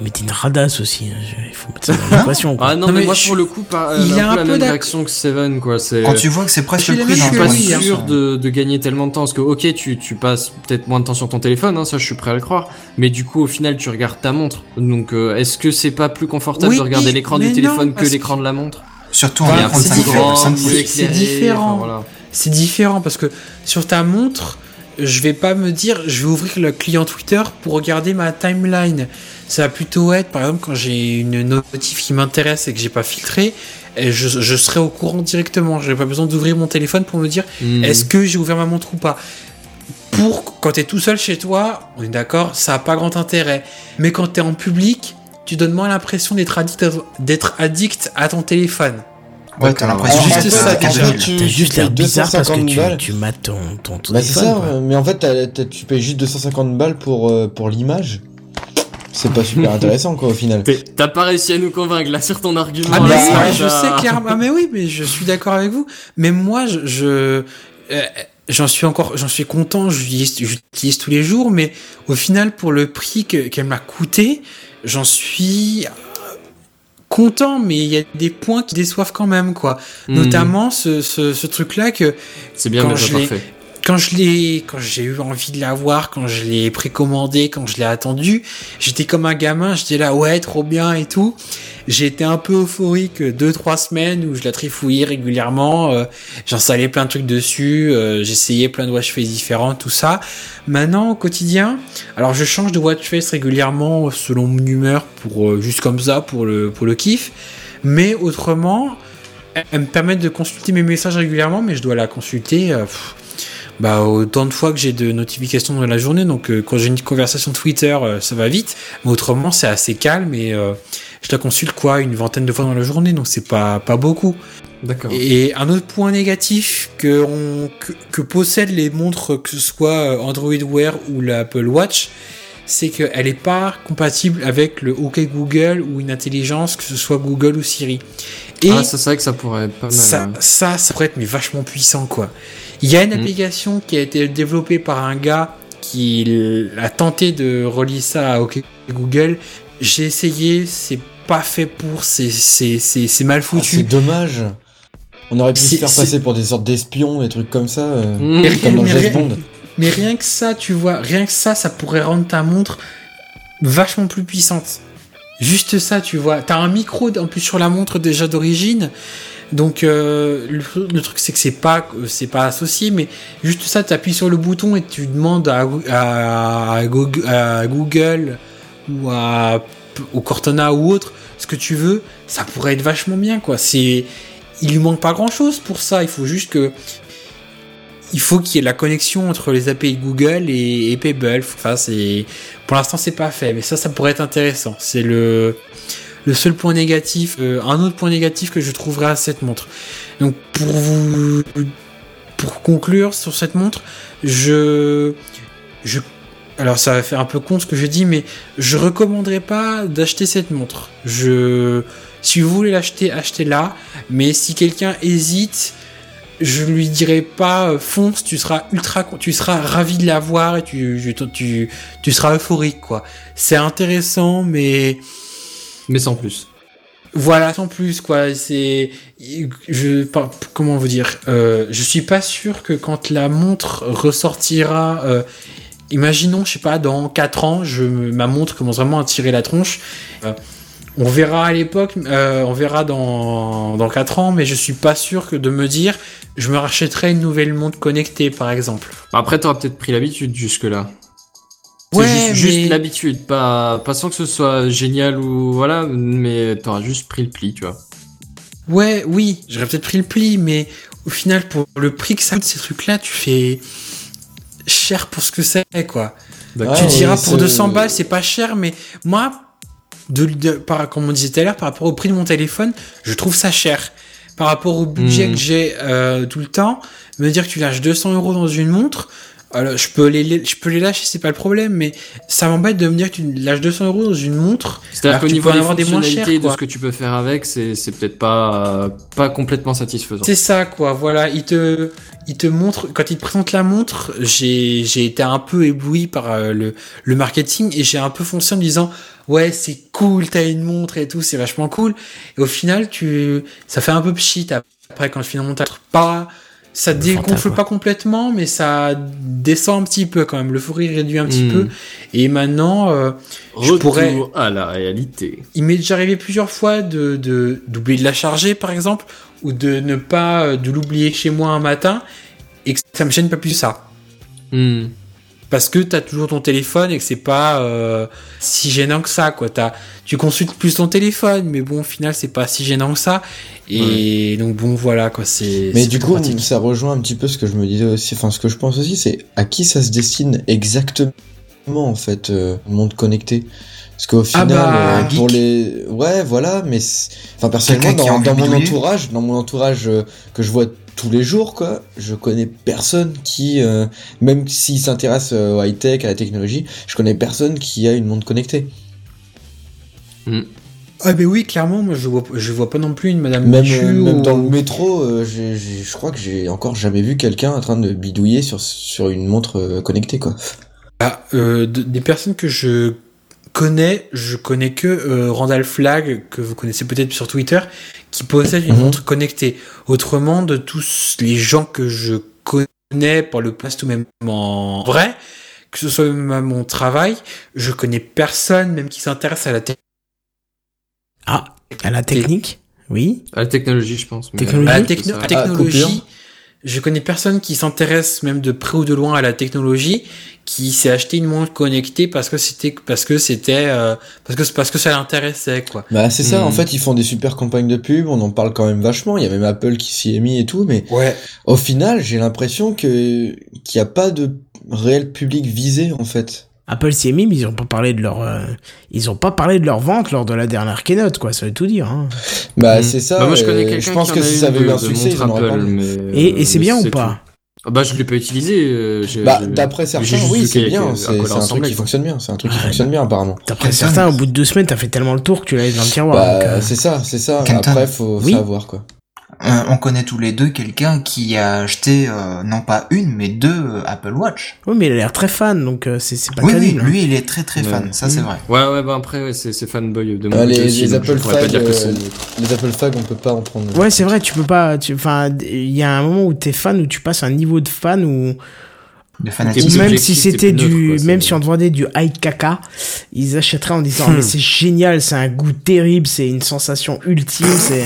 Mais t'es une radasse aussi, il faut mettre ça dans l'équation. Ah non, non mais, mais moi je... pour le coup, par, euh, il y a un, un peu la même réaction que Seven quoi. C'est... Quand tu vois que c'est presque je le prix, je suis pas sûr, sûr de, de gagner tellement de temps parce que ok, tu, tu passes peut-être moins de temps sur ton téléphone, hein, ça je suis prêt à le croire. Mais du coup, au final, tu regardes ta montre. Donc, euh, est-ce que c'est pas plus confortable oui, de regarder l'écran du non, téléphone que l'écran de la montre ? Surtout en écran de cinq pouces. C'est différent. C'est différent parce que sur ta montre, je vais pas me dire, je vais ouvrir le client Twitter pour regarder ma timeline. Ça va plutôt être, par exemple, quand j'ai une notif qui m'intéresse et que j'ai pas filtré, je, je serai au courant directement. J'ai pas besoin d'ouvrir mon téléphone pour me dire mmh. est-ce que j'ai ouvert ma montre ou pas. Pour quand t'es tout seul chez toi, on est d'accord, ça a pas grand intérêt. Mais quand t'es en public, tu donnes moins l'impression d'être addict à, d'être addict à ton téléphone. Ouais, t'as l'impression juste ça, t'as juste l'air bizarre parce que tu, tu mates ton, ton, ton bah, téléphone. C'est ça, quoi. Mais en fait, t'as, t'as, tu payes juste deux cent cinquante balles pour, euh, pour l'image. C'est pas super intéressant, quoi, au final. T'es, t'as pas réussi à nous convaincre, là, sur ton argument. Ah, mais là, bah, je sais clairement, mais oui, mais je suis d'accord avec vous. Mais moi, je, je euh, j'en suis encore, j'en suis content, j'utilise tous les jours, mais au final, pour le prix que, qu'elle m'a coûté, j'en suis content, mais il y a des points qui déçoivent quand même, quoi. Mmh. Notamment ce, ce, ce truc-là que. C'est bien, mais pas parfait. Quand je l'ai, quand j'ai eu envie de l'avoir, quand je l'ai précommandé, quand je l'ai attendu, j'étais comme un gamin, j'étais là, ouais, trop bien et tout. J'ai été un peu euphorique deux, trois semaines où je la trifouillais régulièrement, euh, j'installais plein de trucs dessus, euh, j'essayais plein de watchfaces différents, tout ça. Maintenant, au quotidien, alors je change de watchface régulièrement selon mon humeur pour, euh, juste comme ça, pour le, pour le kiff. Mais autrement, elle me permet de consulter mes messages régulièrement, mais je dois la consulter, euh, pff, bah autant de fois que j'ai de notifications dans la journée, donc euh, quand j'ai une conversation Twitter, euh, ça va vite, mais autrement c'est assez calme et euh, je la consulte quoi une vingtaine de fois dans la journée, donc c'est pas pas beaucoup. D'accord. Et un autre point négatif que on que, que possèdent les montres, que ce soit Android Wear ou l'Apple Watch, c'est qu'elle n'est pas compatible avec le OK Google ou une intelligence, que ce soit Google ou Siri. Et ah, ça, c'est vrai que ça pourrait être pas mal. Ça, ça, ça pourrait être mais vachement puissant, quoi. Il y a une mmh. application qui a été développée par un gars qui a tenté de relier ça à OK Google. J'ai essayé, c'est pas fait pour, c'est, c'est, c'est, c'est mal foutu. Ah, c'est dommage. On aurait pu c'est, se faire c'est... passer pour des sortes d'espions, des trucs comme ça, euh, mmh. comme dans James Bond. Mais rien que ça, tu vois, rien que ça, ça pourrait rendre ta montre vachement plus puissante. Juste ça, tu vois. T'as un micro en plus sur la montre déjà d'origine. Donc euh, le, le truc c'est que c'est pas c'est pas associé, mais juste ça, t'appuies sur le bouton et tu demandes à, à, à, Google, à Google ou à au Cortana ou autre ce que tu veux. Ça pourrait être vachement bien, quoi. C'est, il lui manque pas grand chose pour ça. Il faut juste que Il faut qu'il y ait la connexion entre les A P I Google et, et Pebble. Enfin, c'est, pour l'instant, c'est pas fait, mais ça, ça pourrait être intéressant. C'est le, le seul point négatif, euh, un autre point négatif que je trouverais à cette montre. Donc, pour vous, pour conclure sur cette montre, je, je, alors ça va faire un peu con ce que je dis, mais je recommanderais pas d'acheter cette montre. Je, si vous voulez l'acheter, achetez-la, mais si quelqu'un hésite, je lui dirais pas euh, fonce, tu seras ultra, tu seras ravi de l'avoir et tu, tu, tu, tu seras euphorique, quoi. C'est intéressant, mais mais sans plus. Voilà, sans plus, quoi. C'est, je, comment vous dire, euh, je suis pas sûr que quand la montre ressortira, euh, imaginons, je sais pas, dans quatre ans, je, ma montre commence vraiment à tirer la tronche. Euh, On verra à l'époque, euh, on verra dans, dans quatre ans, mais je suis pas sûr que de me dire je me rachèterai une nouvelle montre connectée, par exemple. Après, t'auras peut-être pris l'habitude jusque-là. Ouais, c'est juste, mais... juste l'habitude, pas, pas sans que ce soit génial ou voilà, mais t'auras juste pris le pli, tu vois. Ouais, oui, j'aurais peut-être pris le pli, mais au final, pour le prix que ça coûte, ces trucs-là, tu fais cher pour ce que c'est, quoi. Ah, tu diras pour c'est... deux cents balles, c'est pas cher, mais moi, De, de, par, comme on disait tout à l'heure, par rapport au prix de mon téléphone, je trouve ça cher. Par rapport au budget mmh. que j'ai euh, tout le temps, me dire que tu lâches deux cents euros dans une montre, alors je peux les, les, je peux les lâcher, c'est pas le problème, mais ça m'embête de me dire que tu lâches deux cents euros dans une montre. C'est-à-dire qu'au niveau des fonctionnalités, de ce que tu peux faire avec, c'est, c'est peut-être pas, euh, pas complètement satisfaisant. C'est ça, quoi. Voilà, il te, il te montre, quand il te présente la montre, j'ai, j'ai été un peu ébloui par euh, le, le marketing et j'ai un peu foncé en me disant, ouais, c'est cool, t'as une montre et tout, c'est vachement cool. Et au final, tu, ça fait un peu pchit. Après, quand finalement t'as pas, ça te dégonfle pas complètement, mais ça descend un petit peu quand même. Le fou rire réduit un petit mmh. peu. Et maintenant, euh, je pourrais. Retour à la réalité. Il m'est déjà arrivé plusieurs fois de, de, d'oublier de la charger, par exemple, ou de ne pas, de l'oublier chez moi un matin et que ça me gêne pas plus ça. Hum. Mmh. Parce que t'as toujours ton téléphone et que c'est pas euh, si gênant que ça, quoi. T'as, tu consultes plus ton téléphone, mais bon, au final, c'est pas si gênant que ça. Et ouais. donc bon, voilà, quoi. C'est. Mais c'est du coup, pratique. Ça rejoint un petit peu ce que je me disais aussi. Enfin, ce que je pense aussi, c'est à qui ça se destine exactement, en fait, euh, monde connecté. Parce qu'au final, ah bah, euh, pour les, ouais, voilà, mais c'est... enfin personnellement, dans, dans mon entourage, dans mon entourage euh, que je vois tous les jours, quoi, je connais personne qui, euh, même s'il s'intéresse euh, au high-tech, à la technologie, je connais personne qui a une montre connectée. Mm. Ah ben oui, clairement, moi je vois, je vois pas non plus une Madame Même, Michu euh, même ou... dans le métro, euh, j'ai, j'ai, je crois que j'ai encore jamais vu quelqu'un en train de bidouiller sur sur une montre euh, connectée, quoi. Ah, euh, d- des personnes que je connais, je connais que euh, Randall Flagg, que vous connaissez peut-être sur Twitter, qui possède une mmh. montre connectée. Autrement, de tous les gens que je connais par le past ou même en vrai, que ce soit même à mon travail, je connais personne, même qui s'intéresse à la technologie. Ah, à la technique, oui. À la technologie, je pense. Technologie. À la techno- à technologie. Je connais personne qui s'intéresse même de près ou de loin à la technologie, qui s'est acheté une montre connectée parce que c'était parce que c'était euh, parce que parce que ça l'intéressait, quoi. Bah c'est ça. Hmm. En fait, ils font des super campagnes de pub. On en parle quand même vachement. Il y a même Apple qui s'y est mis et tout. Mais ouais. Au final, j'ai l'impression que qu'il y a pas de réel public visé, en fait. Apple s'y est mis, mais ils n'ont pas parlé de leur, euh, ils ont pas parlé de leur vente lors de la dernière keynote, quoi. Ça veut tout dire. Hein. Bah mmh. c'est ça. Bah, moi je connais quelqu'un je pense qui en que a si ça avait eu un succès, ils en auraient parlé. Mais, et, euh, et c'est bien ou pas ? Ah bah je l'ai pas utilisé. J'ai, bah d'après certains, oui c'est bien. C'est, c'est, c'est un truc qui fonctionne bien. C'est un truc qui fonctionne bien apparemment. D'après certains, au bout de deux semaines, t'as fait tellement le tour que tu l'avais dans le tiroir. Bah c'est ça, c'est ça. Après faut savoir, quoi. Euh, on connaît tous les deux quelqu'un qui a acheté euh, non pas une mais deux euh, Apple Watch. Oui, mais il a l'air très fan, donc euh, c'est c'est pas oui, terrible. Oui, hein. Lui il est très très fan, ouais. Ça mmh. c'est vrai. Ouais ouais bah après ouais, c'est c'est fanboy de mon côté. Les, aussi, les Apple Fag, euh, les Apple Fag on peut pas en prendre. Ouais c'est vrai, tu peux pas, enfin il y a un moment où t'es fan, où tu passes un niveau de fan où de fanatisme. Même si c'était du, neutre, quoi, même si on te vendait du high caca, ils achèteraient en disant mais c'est génial, c'est un goût terrible, c'est une sensation ultime, c'est.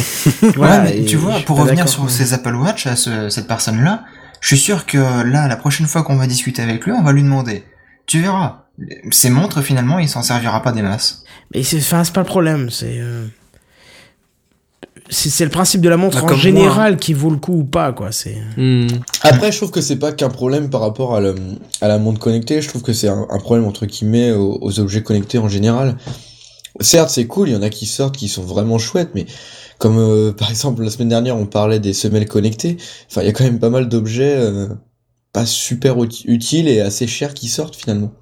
Voilà, ouais, mais tu vois, pour revenir sur mais... ces Apple Watch à ce, cette personne-là, je suis sûr que là, la prochaine fois qu'on va discuter avec lui, on va lui demander. Tu verras, ces montres finalement, il s'en servira pas des masses. Mais c'est, enfin, c'est pas le problème, c'est. Euh... C'est, c'est le principe de la montre bah, en général moi. Qui vaut le coup ou pas, quoi. C'est... Mmh. Après, je trouve que c'est pas qu'un problème par rapport à, le, à la montre connectée. Je trouve que c'est un, un problème entre guillemets aux, aux objets connectés en général. Certes, c'est cool. Il y en a qui sortent, qui sont vraiment chouettes, mais comme euh, par exemple la semaine dernière, on parlait des semelles connectées. Enfin, il y a quand même pas mal d'objets euh, pas super utiles et assez chers qui sortent finalement.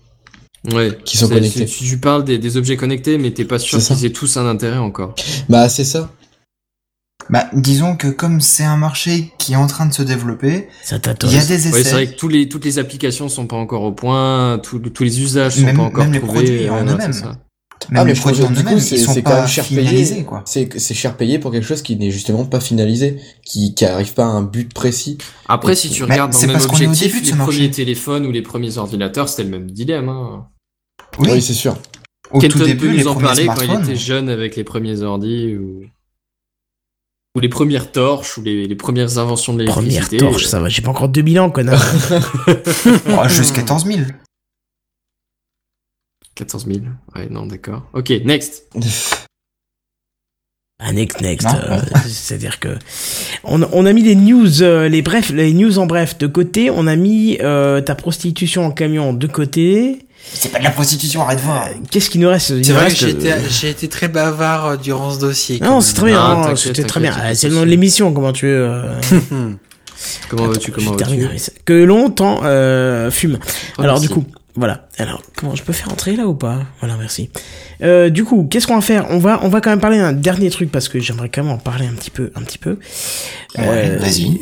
Ouais, qui sont connectés. Tu, tu parles des, des objets connectés, mais t'es pas sûr qu'ils aient tous un intérêt encore. Bah, c'est ça. Bah, disons que comme c'est un marché qui est en train de se développer, il y a des essais. Ouais, c'est vrai que tous les, toutes les applications sont pas encore au point, tous, tous les usages sont même, pas encore même trouvés. Les ouais, non, même. Même ah, les produits en eux-mêmes. Même les produits en eux-mêmes, ils sont c'est pas cher finalisés, quoi. C'est, c'est cher payé pour quelque chose qui n'est justement pas finalisé, qui, qui arrive pas à un but précis. Après, et si tu regardes bah, dans le même objectif, les marché. Premiers téléphones ou les premiers ordinateurs, c'était le même dilemme, hein. Oui, oui c'est sûr. Quenton peut nous en parler quand il était jeune avec les premiers ordi ou... Ou les premières torches, ou les, les premières inventions de l'électricité. Première torche, euh... ça va, j'ai pas encore deux mille ans, connard. Oh, juste quatorze mille. quatorze mille, ouais, non, d'accord. Ok, next. Ah, next, next. Euh, c'est-à-dire que. On, on a mis les news, euh, les, bref, les news en bref de côté, on a mis euh, ta prostitution en camion de côté. C'est pas de la prostitution, arrête de voir. Qu'est-ce qu'il nous reste? Il c'est nous vrai reste... que j'ai été, j'ai été très bavard durant ce dossier. Non, c'est très bien. Non, non, c'était très bien. C'est le nom de l'émission, comment tu veux. Comment Attends, vas-tu Comment vas-tu Que longtemps euh, fume. Oh, alors, merci. Du coup, voilà. Alors, comment je peux faire entrer là ou pas? Voilà, merci. Euh, du coup, qu'est-ce qu'on va faire? On va, on va quand même parler d'un dernier truc parce que j'aimerais quand même en parler un petit peu, un petit peu. Ouais, euh, vas-y.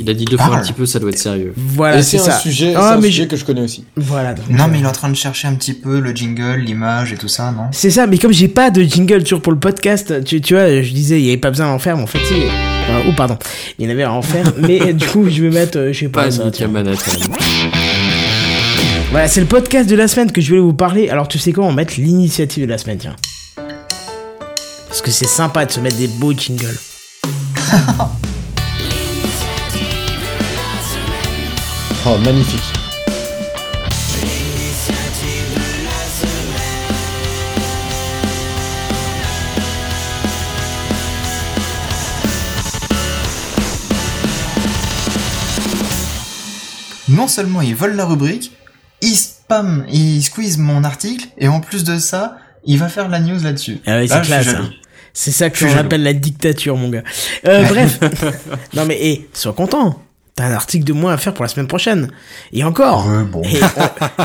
Il a dit deux fois ah, un petit peu, ça doit être sérieux. Voilà, et c'est, c'est un ça. Sujet, ah, c'est un sujet je... que je connais aussi. Voilà. Donc, non, mais il est en train de chercher un petit peu le jingle, l'image et tout ça, non ? C'est ça, mais comme j'ai pas de jingle toujours pour le podcast, tu, tu vois, je disais, il y avait pas besoin d'en faire, mais en fait, si. Enfin, oh, pardon, il y en avait à en faire, mais du coup, je vais mettre, euh, je sais pas. Pas ça, voilà, c'est le podcast de la semaine que je voulais vous parler. Alors, tu sais quoi, on va mettre l'initiative de la semaine, tiens. Parce que c'est sympa de se mettre des beaux jingles. Oh, magnifique. Non seulement ils volent la rubrique, ils spam, ils squeezent mon article, et en plus de ça, il va faire la news là-dessus. Ah oui, c'est là, classe. Hein. C'est ça que on appelle la dictature, mon gars. Euh, bref. Non mais, hé, hey, sois content. T'as un article de moins à faire pour la semaine prochaine. Et encore. Euh, bon. Et, euh,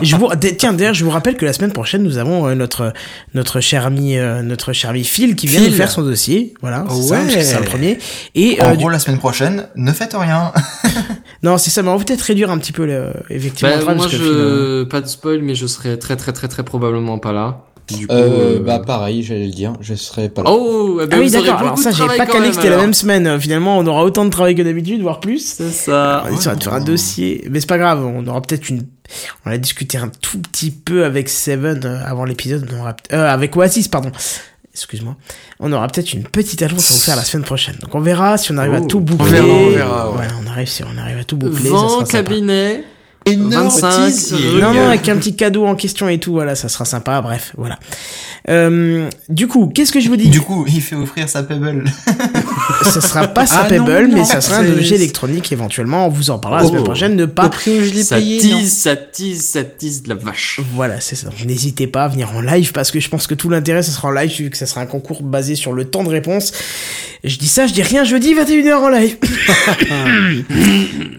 je vous, tiens, d'ailleurs, je vous rappelle que la semaine prochaine, nous avons euh, notre notre cher ami, euh, notre cher ami Phil qui vient Phil. nous faire son dossier. Voilà, c'est ouais. ça, c'est le premier. Et en euh, gros, du... la semaine prochaine, ne faites rien. Non, c'est ça. Mais on va peut-être réduire un petit peu le, effectivement. Bah, train, moi, je Phil, euh... pas de spoil, mais je serai très, très, très, très probablement pas là. Du coup, euh, euh... bah pareil, j'allais le dire, je serais pas là. Oh, bah ah oui, d'accord. Alors ça, j'avais pas calé que c'était la même semaine. Finalement, on aura autant de travail que d'habitude, voire plus. C'est ça. On essaie de faire un dossier, mais c'est pas grave. On aura peut-être une. On a discuté un tout petit peu avec Seven avant l'épisode. On aura... euh, avec Oasis, pardon. Excuse-moi. On aura peut-être une petite annonce à vous faire la semaine prochaine. Donc on verra si on arrive oh, à tout boucler. On verra. On verra ouais. Ouais, on arrive si on arrive à tout boucler. Vent cabinet. Énorme tease, non, non, avec un petit cadeau en question et tout, voilà, ça sera sympa, bref, voilà. Euh, du coup, qu'est-ce que je vous dis? Du coup, il fait offrir sa Pebble. Ce sera pas sa ah Pebble, non, non, mais ça sera un objet électronique éventuellement, on vous en parlera oh, la semaine prochaine, ne pas... Prix, je l'ai ça payé, tease, ça tease, ça tease de la vache. Voilà, c'est ça, n'hésitez pas à venir en live, parce que je pense que tout l'intérêt, ça sera en live, vu que ça sera un concours basé sur le temps de réponse. Je dis ça, je dis rien, jeudi, vingt et une heures en live.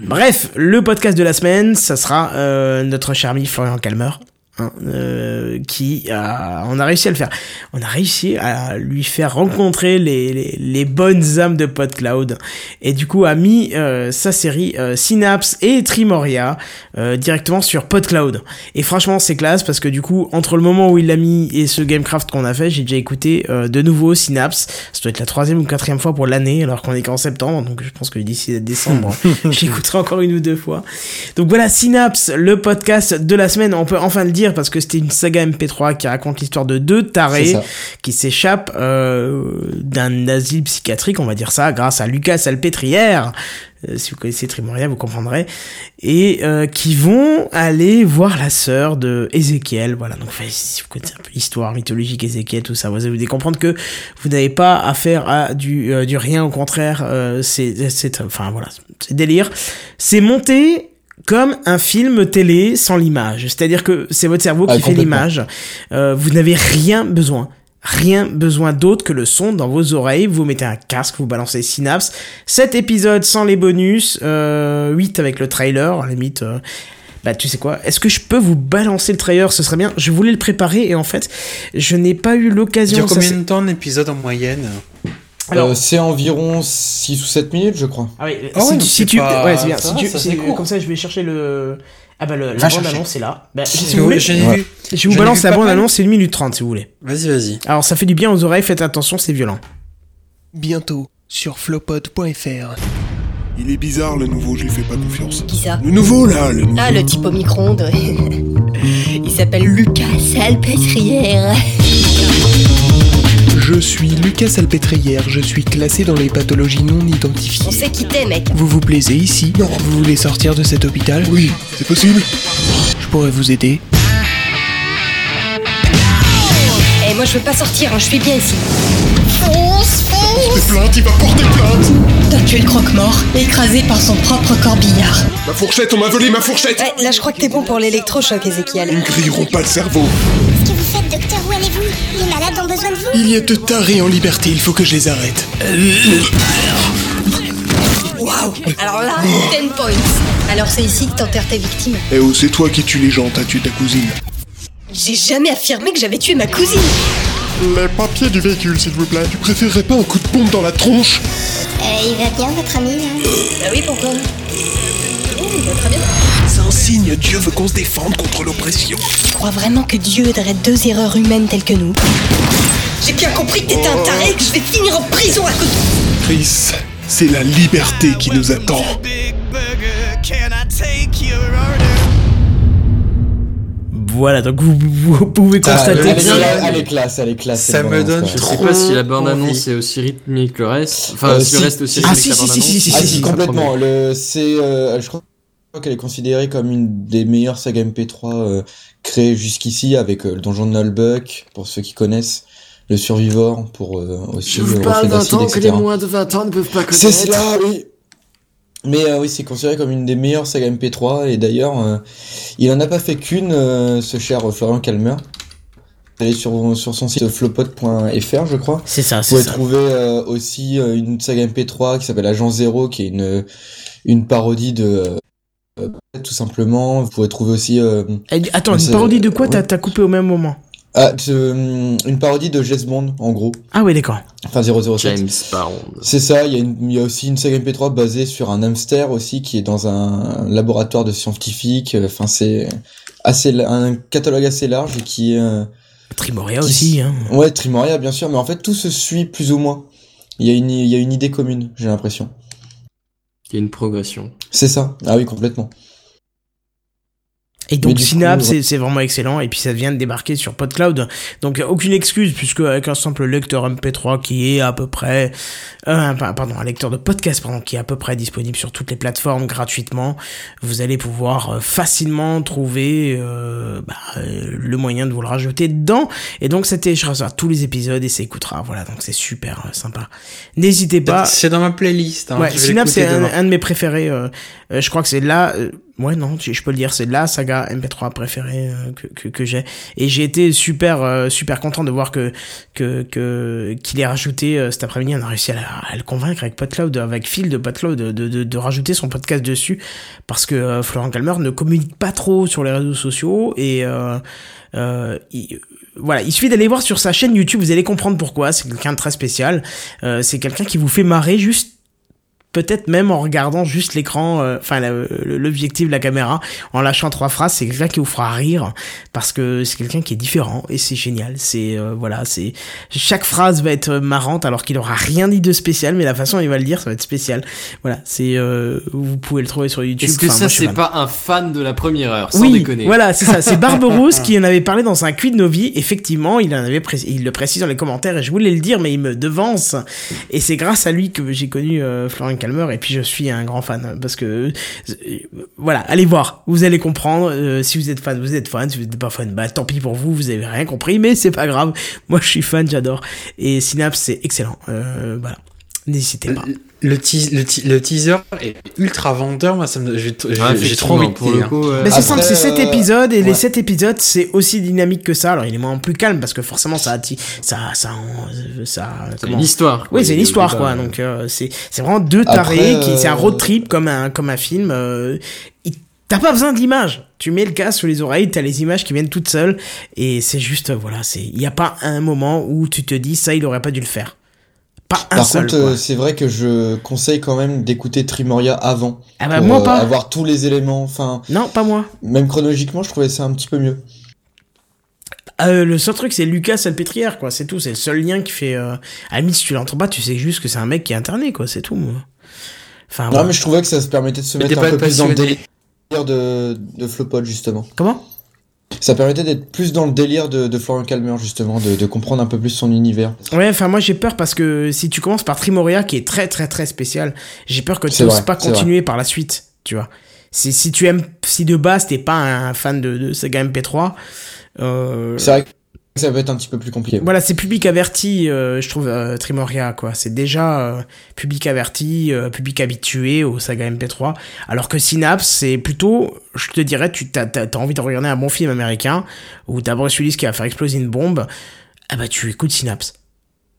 Bref, le podcast de la semaine, ça sera euh, notre cher ami Florian Calmer, hein, euh, qui a, on a réussi à le faire. On a réussi à lui faire rencontrer les, les, les bonnes âmes de PodCloud et du coup a mis euh, sa série euh, Synapse et Trimoria euh, directement sur PodCloud. Et franchement c'est classe parce que du coup entre le moment où il l'a mis et ce Gamecraft qu'on a fait, j'ai déjà écouté euh, de nouveau Synapse. Ça doit être la troisième ou quatrième fois pour l'année alors qu'on est qu'en septembre, donc je pense que d'ici décembre j'écouterai encore une ou deux fois. Donc voilà Synapse, le podcast de la semaine, on peut enfin le dire parce que c'était une saga M P trois qui raconte l'histoire de deux tarés qui s'échappent euh, d'un asile psychiatrique, on va dire ça, grâce à Lucas Alpétrière. Euh, si vous connaissez Trimoria, vous comprendrez. Et euh, qui vont aller voir la sœur de Ézéchiel. Voilà, donc si vous connaissez un peu l'histoire mythologique, Ézéchiel, tout ça, vous allez comprendre que vous n'avez pas affaire à du, euh, du rien, au contraire, euh, c'est, c'est, enfin voilà, c'est délire. C'est monté comme un film télé sans l'image, c'est-à-dire que c'est votre cerveau qui ah, fait l'image, euh, vous n'avez rien besoin, rien besoin d'autre que le son dans vos oreilles, vous mettez un casque, vous balancez Synapse, sept épisodes sans les bonus, euh, huit avec le trailer, à la limite... Euh bah tu sais quoi, est-ce que je peux vous balancer le trailer? Ce serait bien, je voulais le préparer et en fait, je n'ai pas eu l'occasion... Dure combien de temps l'épisode en moyenne? Alors, euh, c'est environ six ou sept minutes, je crois. Ah oui, oh si, oui tu, si tu... Pas... Ouais, c'est bien. Ça si va, tu, ça c'est cool. Comme ça, je vais chercher le... Ah bah, le, la bande-annonce est là. Bah, si vous voulez, j'ai ouais. vu. Je vous je balance la bande-annonce, c'est une minute trente, si vous voulez. Vas-y, vas-y. Alors, ça fait du bien aux oreilles, faites attention, c'est violent. Bientôt, sur flopod point f r. Il est bizarre, le nouveau, je lui fais pas confiance. Qui ça? Le nouveau, là le nouveau. Ah, le type au micro-ondes. Il s'appelle Lucas Alpétrière. Je suis Lucas Alpétrière, je suis classé dans les pathologies non identifiées. On s'est quitté, mec. Vous vous plaisez ici? Non. Vous voulez sortir de cet hôpital? Oui, c'est possible. Je pourrais vous aider. Eh, hey, moi je veux pas sortir, hein, je suis bien ici. Fonce, fonce! Il plainte, il va porter plainte! T'as tué le croque-mort, écrasé par son propre corbillard. Ma fourchette, on m'a volé ma fourchette! Ouais, là je crois que t'es bon pour l'électrochoc, Ézéchiel. Ils ne grilleront pas le cerveau. Qu'est-ce que vous faites, docteur? Où allez-vous? Les malades ont besoin de vous. Il y a de tarés en liberté, il faut que je les arrête. Waouh! Alors là, dix points. Alors c'est ici que t'enterres tes victimes. Eh oh, c'est toi qui tues les gens, t'as tué ta cousine. J'ai jamais affirmé que j'avais tué ma cousine. Les papiers du véhicule, s'il vous plaît. Tu préférerais pas un coup de pompe dans la tronche? Euh, il va bien, votre ami, là? Bah oui, pourquoi? C'est un signe, Dieu veut qu'on se défende contre l'oppression. Tu crois vraiment que Dieu aiderait deux erreurs humaines telles que nous? J'ai bien compris que t'étais oh. un taré et que je vais finir en prison à côté. Chris, c'est la liberté qui nous attend. Voilà, donc vous, vous pouvez constater... Ah, elle, elle est classe, elle est classe. Ça me annonce, donne... Je sais pas si la bande-annonce est aussi rythmique que le reste. Enfin, euh, si, si le reste aussi rythmique ah, que si, la bande-annonce. Si, si, si, ah, si, si, complètement. Le, c'est, euh, je crois qu'elle est considérée comme une des meilleures sagas M P trois euh, créées jusqu'ici, avec euh, le donjon de Nullbuck, pour ceux qui connaissent. Le Survivor, pour euh, aussi... Je vous parle d'un temps que les moins de vingt ans ne peuvent pas connaître. C'est cela, oui. Mais euh, oui, c'est considéré comme une des meilleures sagas M P trois, et d'ailleurs, euh, il en a pas fait qu'une, euh, ce cher Florian Calmer. Allez sur, sur son site flopot point f r, je crois. C'est ça, c'est ça. Vous pouvez trouver euh, aussi euh, une saga M P trois qui s'appelle Agent Zéro, qui est une, une parodie de... Euh, tout simplement. Vous pouvez trouver aussi... Euh, Attends, une parodie de quoi t'as, t'as coupé au même moment? Ah, euh, une parodie de James Bond, en gros. Ah oui, d'accord. Enfin, zéro zéro sept. James Bond. C'est ça, il y, y a aussi une saga M P trois basée sur un hamster aussi, qui est dans un laboratoire de scientifiques. Enfin, c'est assez, un catalogue assez large et qui... Euh, Trimoria qui, aussi, hein. Ouais, Trimoria, bien sûr, mais en fait, tout se suit plus ou moins. Il y a une, il y a une idée commune, j'ai l'impression. Il y a une progression. C'est ça, ah oui, complètement. Et donc Synapse, c'est, c'est vraiment excellent. Et puis ça vient de débarquer sur PodCloud. Donc aucune excuse, puisque avec un simple lecteur M P trois qui est à peu près... Euh, pardon, un lecteur de podcast pardon, qui est à peu près disponible sur toutes les plateformes gratuitement, vous allez pouvoir facilement trouver euh, bah, le moyen de vous le rajouter dedans. Et donc ça téléchargera tous les épisodes et ça écoutera. Voilà, donc c'est super sympa. N'hésitez pas. C'est dans ma playlist. Hein, ouais, Synapse, c'est un, un de mes préférés. Euh, euh, je crois que c'est là... Euh, Ouais, non, je peux le dire, c'est la saga M P trois préférée que, que, que j'ai. Et j'ai été super, super content de voir que, que, que, qu'il ait rajouté cet après-midi. On a réussi à, à le convaincre avec PodCloud, avec Phil de PodCloud, de, de, de rajouter son podcast dessus. Parce que Florent Calmer ne communique pas trop sur les réseaux sociaux et, euh, euh, il, voilà, il suffit d'aller voir sur sa chaîne YouTube, vous allez comprendre pourquoi. C'est quelqu'un de très spécial. Euh, c'est quelqu'un qui vous fait marrer juste. Peut-être même en regardant juste l'écran, euh, enfin la, l'objectif de la caméra, en lâchant trois phrases, c'est quelqu'un qui vous fera rire parce que c'est quelqu'un qui est différent et c'est génial. C'est euh, voilà, c'est chaque phrase va être marrante alors qu'il aura rien dit de spécial, mais la façon dont il va le dire, ça va être spécial. Voilà, c'est euh, vous pouvez le trouver sur YouTube. Est-ce que enfin, ça moi, c'est fan. Pas un fan de la première heure, sans oui, déconner. Voilà, c'est ça. C'est Barberousse qui en avait parlé dans un Cuit de nos vies. Effectivement, il en avait pré- il le précise dans les commentaires et je voulais le dire, mais il me devance et c'est grâce à lui que j'ai connu euh, Florent Calmer, et puis je suis un grand fan parce que euh, voilà, allez voir, vous allez comprendre. Euh, si vous êtes fan, vous êtes fan. Si vous n'êtes pas fan, bah tant pis pour vous, vous avez rien compris, mais c'est pas grave. Moi, je suis fan, j'adore. Et Synapse, c'est excellent. Euh, voilà, n'hésitez pas. Le, te- le, te- le teaser est ultra vendeur, moi ça me j'ai, t- j'ai, ah, j'ai trop envie pour le coup. Euh... Mais c'est simple, c'est sept épisodes et ouais. Les sept épisodes c'est aussi dynamique que ça. Alors il est moins plus calme parce que forcément ça atti- ça ça ça c'est une histoire. Oui, c'est une histoire quoi. Donc euh, c'est c'est vraiment deux tarés. Après, qui c'est un road trip comme un comme un film. Euh, T'as pas besoin d'images. Tu mets le casque sous les oreilles, t'as les images qui viennent toutes seules et c'est juste voilà, c'est il y a pas un moment où tu te dis ça il aurait pas dû le faire. Pas un Par seul, contre, quoi. C'est vrai que je conseille quand même d'écouter Trimoria avant. Ah bah pour, moi pas. Euh, avoir tous les éléments. Enfin. Non, pas moi. Même chronologiquement, je trouvais ça un petit peu mieux. Euh, le seul truc, c'est Lucas Salpêtrière, quoi. C'est tout. C'est le seul lien qui fait. Euh... À la limite, si tu l'entends pas, tu sais juste que c'est un mec qui est interné, quoi. C'est tout. Moi. Enfin. Non, ouais. Mais je trouvais que ça se permettait de se mais mettre un peu plus dans le délire de de Flopod justement. Comment? Ça permettait d'être plus dans le délire de, de Florent Calmer, justement, de, de comprendre un peu plus son univers. Ouais, enfin, moi, j'ai peur parce que si tu commences par Trimoria, qui est très, très, très spécial, j'ai peur que tu n'oses pas continuer par la suite, tu vois. Si, si tu aimes, si de base, t'es pas un fan de, de saga M P trois, euh... C'est vrai que ça peut être un petit peu plus compliqué. Voilà, c'est public averti, euh, je trouve, euh, Trimoria, quoi. C'est déjà euh, public averti, euh, public habitué aux sagas M P trois. Alors que Synapse, c'est plutôt, je te dirais, tu t'as, t'as, t'as envie de regarder un bon film américain où t'as Bruce Willis qui va faire exploser une bombe. Ah bah, tu écoutes Synapse.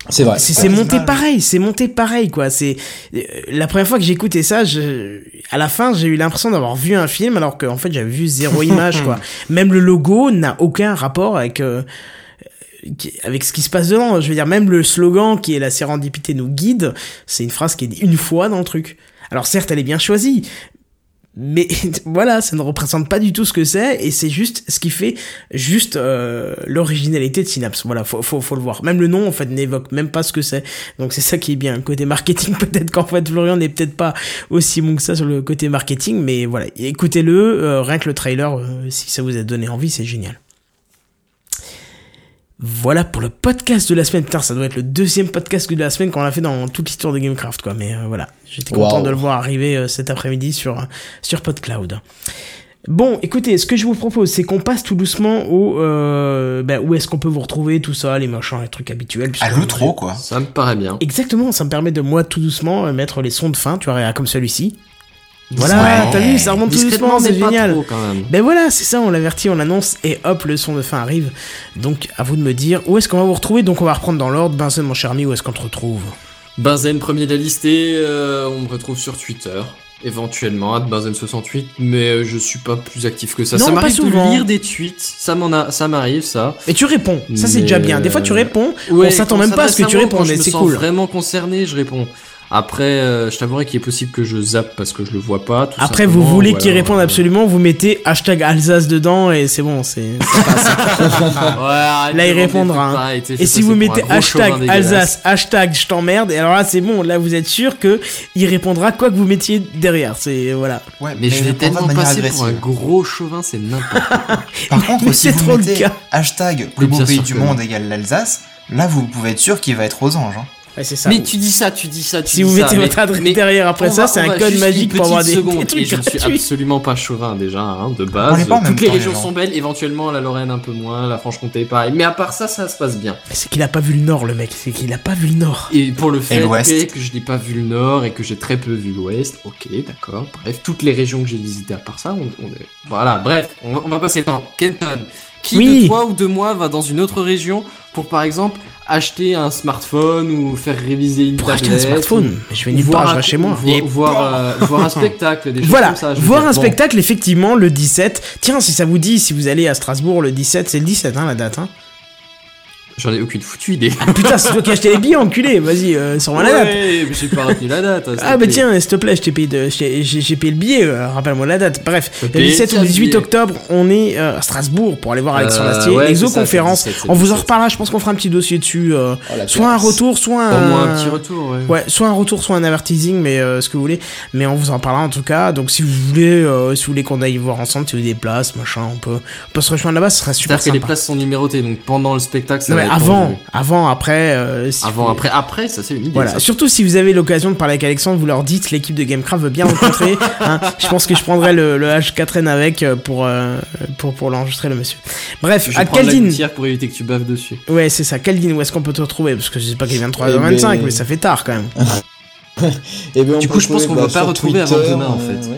C'est vrai. C'est, c'est monté pareil, c'est monté pareil, quoi. C'est euh, la première fois que j'écoutais ça, je, à la fin, j'ai eu l'impression d'avoir vu un film alors qu'en fait, j'avais vu zéro image, quoi. Même le logo n'a aucun rapport avec... Euh, avec ce qui se passe dedans, je veux dire, même le slogan qui est la sérendipité nous guide, c'est une phrase qui est une fois dans le truc. Alors certes, elle est bien choisie, mais voilà, ça ne représente pas du tout ce que c'est, et c'est juste ce qui fait juste euh, l'originalité de Synapse. Voilà, faut, faut, faut le voir. Même le nom, en fait, n'évoque même pas ce que c'est. Donc c'est ça qui est bien. Côté marketing, peut-être qu'en fait, Florian n'est peut-être pas aussi bon que ça sur le côté marketing, mais voilà, écoutez-le, euh, rien que le trailer, euh, si ça vous a donné envie, c'est génial. Voilà pour le podcast de la semaine. Putain, ça doit être le deuxième podcast de la semaine qu'on a fait dans toute l'histoire de GameCraft, quoi. Mais euh, voilà, j'étais content wow. de le voir arriver euh, cet après-midi sur, sur PodCloud. Bon, écoutez, ce que je vous propose, c'est qu'on passe tout doucement au... Euh, bah, où est-ce qu'on peut vous retrouver, tout ça, les machins, les trucs habituels. À l'outro, quoi. Ça me paraît bien. Exactement, ça me permet de, moi, tout doucement, mettre les sons de fin, tu vois, comme celui-ci. Voilà, ouais, t'as vu, ça remonte tout doucement, c'est génial. Trop, quand même. Ben voilà, c'est ça, on l'avertit, on l'annonce, et hop, le son de fin arrive. Donc, à vous de me dire où est-ce qu'on va vous retrouver. Donc, on va reprendre dans l'ordre. Benzen, mon cher ami, où est-ce qu'on te retrouve? Benzen, premier de la liste, et euh, on me retrouve sur Twitter, éventuellement, Benzen soixante-huit, mais je suis pas plus actif que ça. Non, ça m'arrive de lire des tweets, ça, m'en a, ça m'arrive, ça. Et tu réponds, mais... ça c'est déjà bien. Des fois, tu réponds, ouais, on s'attend même pas à ce que tu réponds, mais c'est cool. Quand je me sens vraiment concerné, je réponds. Après, euh, je t'avouerai qu'il est possible que je zappe parce que je le vois pas. Tout Après, simplement. Vous voulez voilà, qu'ils répondent euh... absolument, vous mettez hashtag Alsace dedans et c'est bon, c'est, c'est pas ça. Ouais, là, il répondra. Hein. Pas, et si vous mettez hashtag Alsace, hashtag je t'emmerde, et alors là, c'est bon, là, vous êtes sûr qu'il répondra quoi que vous mettiez derrière. C'est, voilà. Ouais, mais, mais je vais tellement passer agressive. Pour un gros chauvin, c'est n'importe quoi. Par contre, mais si c'est vous trop mettez hashtag plus beau pays du monde égale l'Alsace, là, vous pouvez être sûr qu'il va être aux anges. Hein. Ouais, c'est ça. Mais tu dis ça, tu dis ça, tu si dis ça. Si vous mettez votre adresse derrière après ça, va, c'est un code magique pour avoir des, des trucs gratuits. Je ne suis absolument pas chauvin déjà, hein, de base. Pas, toutes les régions les sont belles, éventuellement la Lorraine un peu moins, la Franche-Comté pareil. Mais à part ça, ça se passe bien. Mais c'est qu'il a pas vu le Nord, le mec. C'est qu'il a pas vu le Nord. Et pour le fait que je n'ai pas vu le Nord et que j'ai très peu vu l'Ouest, ok, d'accord. Bref, toutes les régions que j'ai visitées à part ça, on, on est... voilà. Bref, on va, on va passer le temps. Quenton, qui oui. de toi ou de moi va dans une autre région pour, par exemple, acheter un smartphone ou faire réviser une pour tablette. Acheter un smartphone, mais je vais nulle part, je vais chez moi. Vo- Et... Voir, euh, voir un spectacle, des choses voilà, comme ça. Voir un bon. spectacle, effectivement, le dix-sept. Tiens, si ça vous dit, si vous allez à Strasbourg, le dix-sept, c'est le dix-sept, hein, la date, hein. J'en ai aucune foutue idée. Ah, putain, c'est toi qui as acheté les billets, enculé. Vas-y, euh, sors-moi ouais, la date. Ouais, mais j'ai pas retenu la date. Ah, bah tiens, s'il te plaît, je t'ai payé, de, j'ai, j'ai payé le billet. Euh, rappelle-moi la date. Bref, le dix-sept ou le dix-huit octobre, on est euh, à Strasbourg pour aller voir Alexandre Astier, euh, ouais, l'exoconférence. On vous en reparlera, je pense qu'on fera un petit dossier dessus. Euh, oh, soit un retour, soit un. Au moins un petit retour, ouais. Ouais, soit un retour, soit un advertising, mais euh, ce que vous voulez. Mais on vous en parlera en tout cas. Donc si vous voulez, euh, si vous voulez qu'on aille voir ensemble, si vous avez des places, machin, on peut, on peut se rejoindre là-bas, ce serait super. C'est-à-dire sympa. Que les places sont numérotées, donc pendant le spectacle, ça ouais, avant, jeu. avant, après, euh, si avant, vous... après, après, ça c'est une idée. Voilà. Ça. Surtout si vous avez l'occasion de parler avec Alexandre, vous leur dites l'équipe de GameCraft veut bien rencontrer. Hein. Je pense que je prendrai le, le H quatre N avec pour euh, pour pour l'enregistrer le monsieur. Bref, je à Caldine. Pour éviter que tu baves dessus. Ouais, c'est ça. Caldine, où est-ce qu'on peut te retrouver? Parce que je sais pas qu'il est vingt-trois heures vingt-cinq, ben... mais ça fait tard quand même. Et ben du coup, je pense qu'on bah, va pas retrouver Twitter, avant demain euh, en fait. Ouais.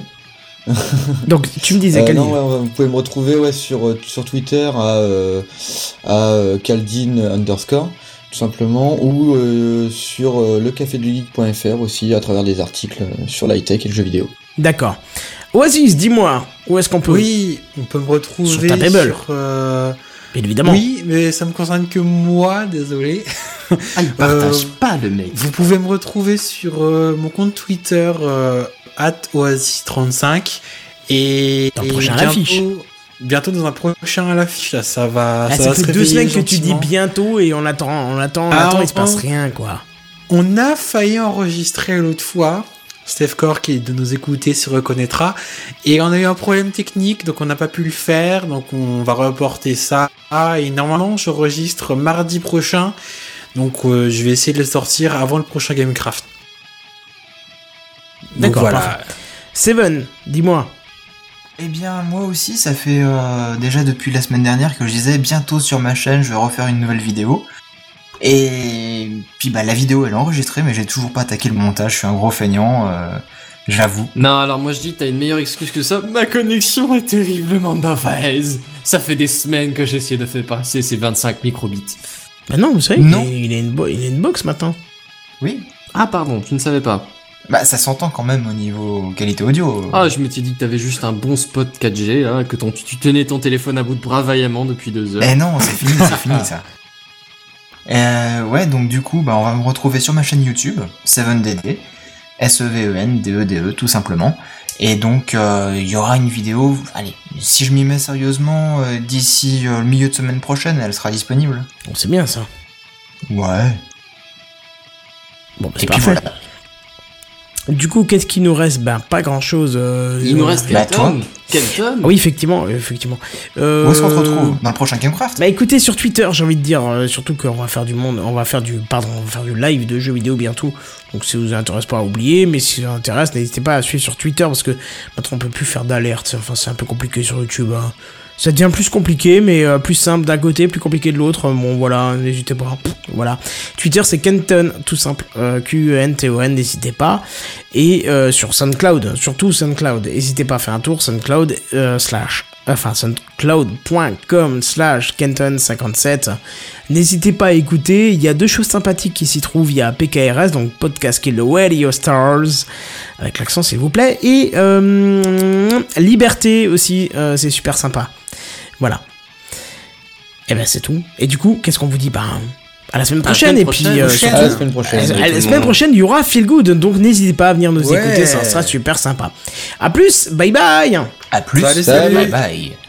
Donc tu me disais Caldine. Euh, ouais, vous pouvez me retrouver ouais, sur, sur Twitter à, euh, à Caldine underscore tout simplement ou euh, sur euh, le café du geek point f r aussi à travers des articles sur l'high-tech et le jeu vidéo. D'accord. Oasis, dis-moi, où est-ce qu'on peut... Oui, on peut me retrouver sur ta Pebble. Sur, euh... évidemment. Oui, mais ça me concerne que moi, désolé. Ah, il partage euh, pas le mec. Vous pouvez me retrouver sur euh, mon compte Twitter euh... at oasis trente-cinq et dans le prochain et bientôt, affiche. Bientôt dans un prochain à l'affiche, là, ça va. Là, ça, ça va fait se deux semaines gentiment. Que tu dis bientôt et on attend, on attend, on ah, attend, on, il se passe rien quoi. On a failli enregistrer l'autre fois. Steph Corr qui est de nous écouter se reconnaîtra et on a eu un problème technique donc on n'a pas pu le faire donc on va reporter ça et normalement j'enregistre mardi prochain donc euh, je vais essayer de le sortir avant le prochain GameCraft. D'accord, voilà. Parfait. Seven, dis-moi. Eh bien, moi aussi, ça fait euh, déjà depuis la semaine dernière que je disais bientôt sur ma chaîne, je vais refaire une nouvelle vidéo. Et puis, bah, la vidéo elle est enregistrée, mais j'ai toujours pas attaqué le montage. Je suis un gros feignant, euh, j'avoue. Non, alors moi je dis, t'as une meilleure excuse que ça. Ma connexion est terriblement mauvaise. Ça fait des semaines que j'essayais de faire passer ces vingt-cinq microbits. Bah non, vous savez, non. Il, est, il, est une bo- il est une box maintenant. Oui. Ah, pardon, tu ne savais pas. Bah, ça s'entend quand même au niveau qualité audio. Ah, je m'étais dit que t'avais juste un bon spot quatre G, hein, que ton, tu tenais ton téléphone à bout de bras vaillamment depuis deux heures. Eh non, c'est fini, c'est fini ça. Euh, ouais, donc du coup, bah, on va me retrouver sur ma chaîne YouTube, seven d d, S E V E N D E D E, tout simplement. Et donc, il euh, y aura une vidéo, allez, si je m'y mets sérieusement, euh, d'ici euh, le milieu de semaine prochaine, elle sera disponible. Bon, c'est bien ça. Ouais. Bon, bah, c'est parfait. Voilà. Du coup, qu'est-ce qu'il nous reste? Ben, pas grand-chose. Euh, Il nous reste Quenton. Quenton. Oui, effectivement, effectivement. Euh, Où est-ce qu'on te retrouve dans le prochain GameCraft? Bah, écoutez, sur Twitter, j'ai envie de dire, euh, surtout qu'on va faire du monde, on va faire du, pardon, on va faire du live de jeux vidéo bientôt. Donc, si ça vous intéresse pas à oublier, mais si ça vous intéresse, n'hésitez pas à suivre sur Twitter parce que maintenant on peut plus faire d'alerte. Enfin, c'est un peu compliqué sur YouTube. Hein. ça devient plus compliqué, mais euh, plus simple d'un côté, plus compliqué de l'autre. Bon, voilà, n'hésitez pas. Pff, voilà. Twitter, c'est Quenton, tout simple. Euh, Q E N T O N, n'hésitez pas. Et euh, sur SoundCloud, surtout SoundCloud. N'hésitez pas à faire un tour, SoundCloud euh, slash... Enfin, soundcloud.com slash Quenton57. N'hésitez pas à écouter. Il y a deux choses sympathiques qui s'y trouvent. Il y a P K R S, donc Podcast Kill the Radio Stars, avec l'accent s'il vous plaît. Et euh, Liberté aussi, euh, c'est super sympa. Voilà. Et ben c'est tout. Et du coup, qu'est-ce qu'on vous dit? Ben... à la semaine prochaine, et puis à la semaine prochaine, à la semaine prochaine il y aura Feel Good, donc n'hésitez pas à venir nous ouais. écouter, ça sera super sympa. À plus, bye bye. À plus, salut, salut. Bye bye.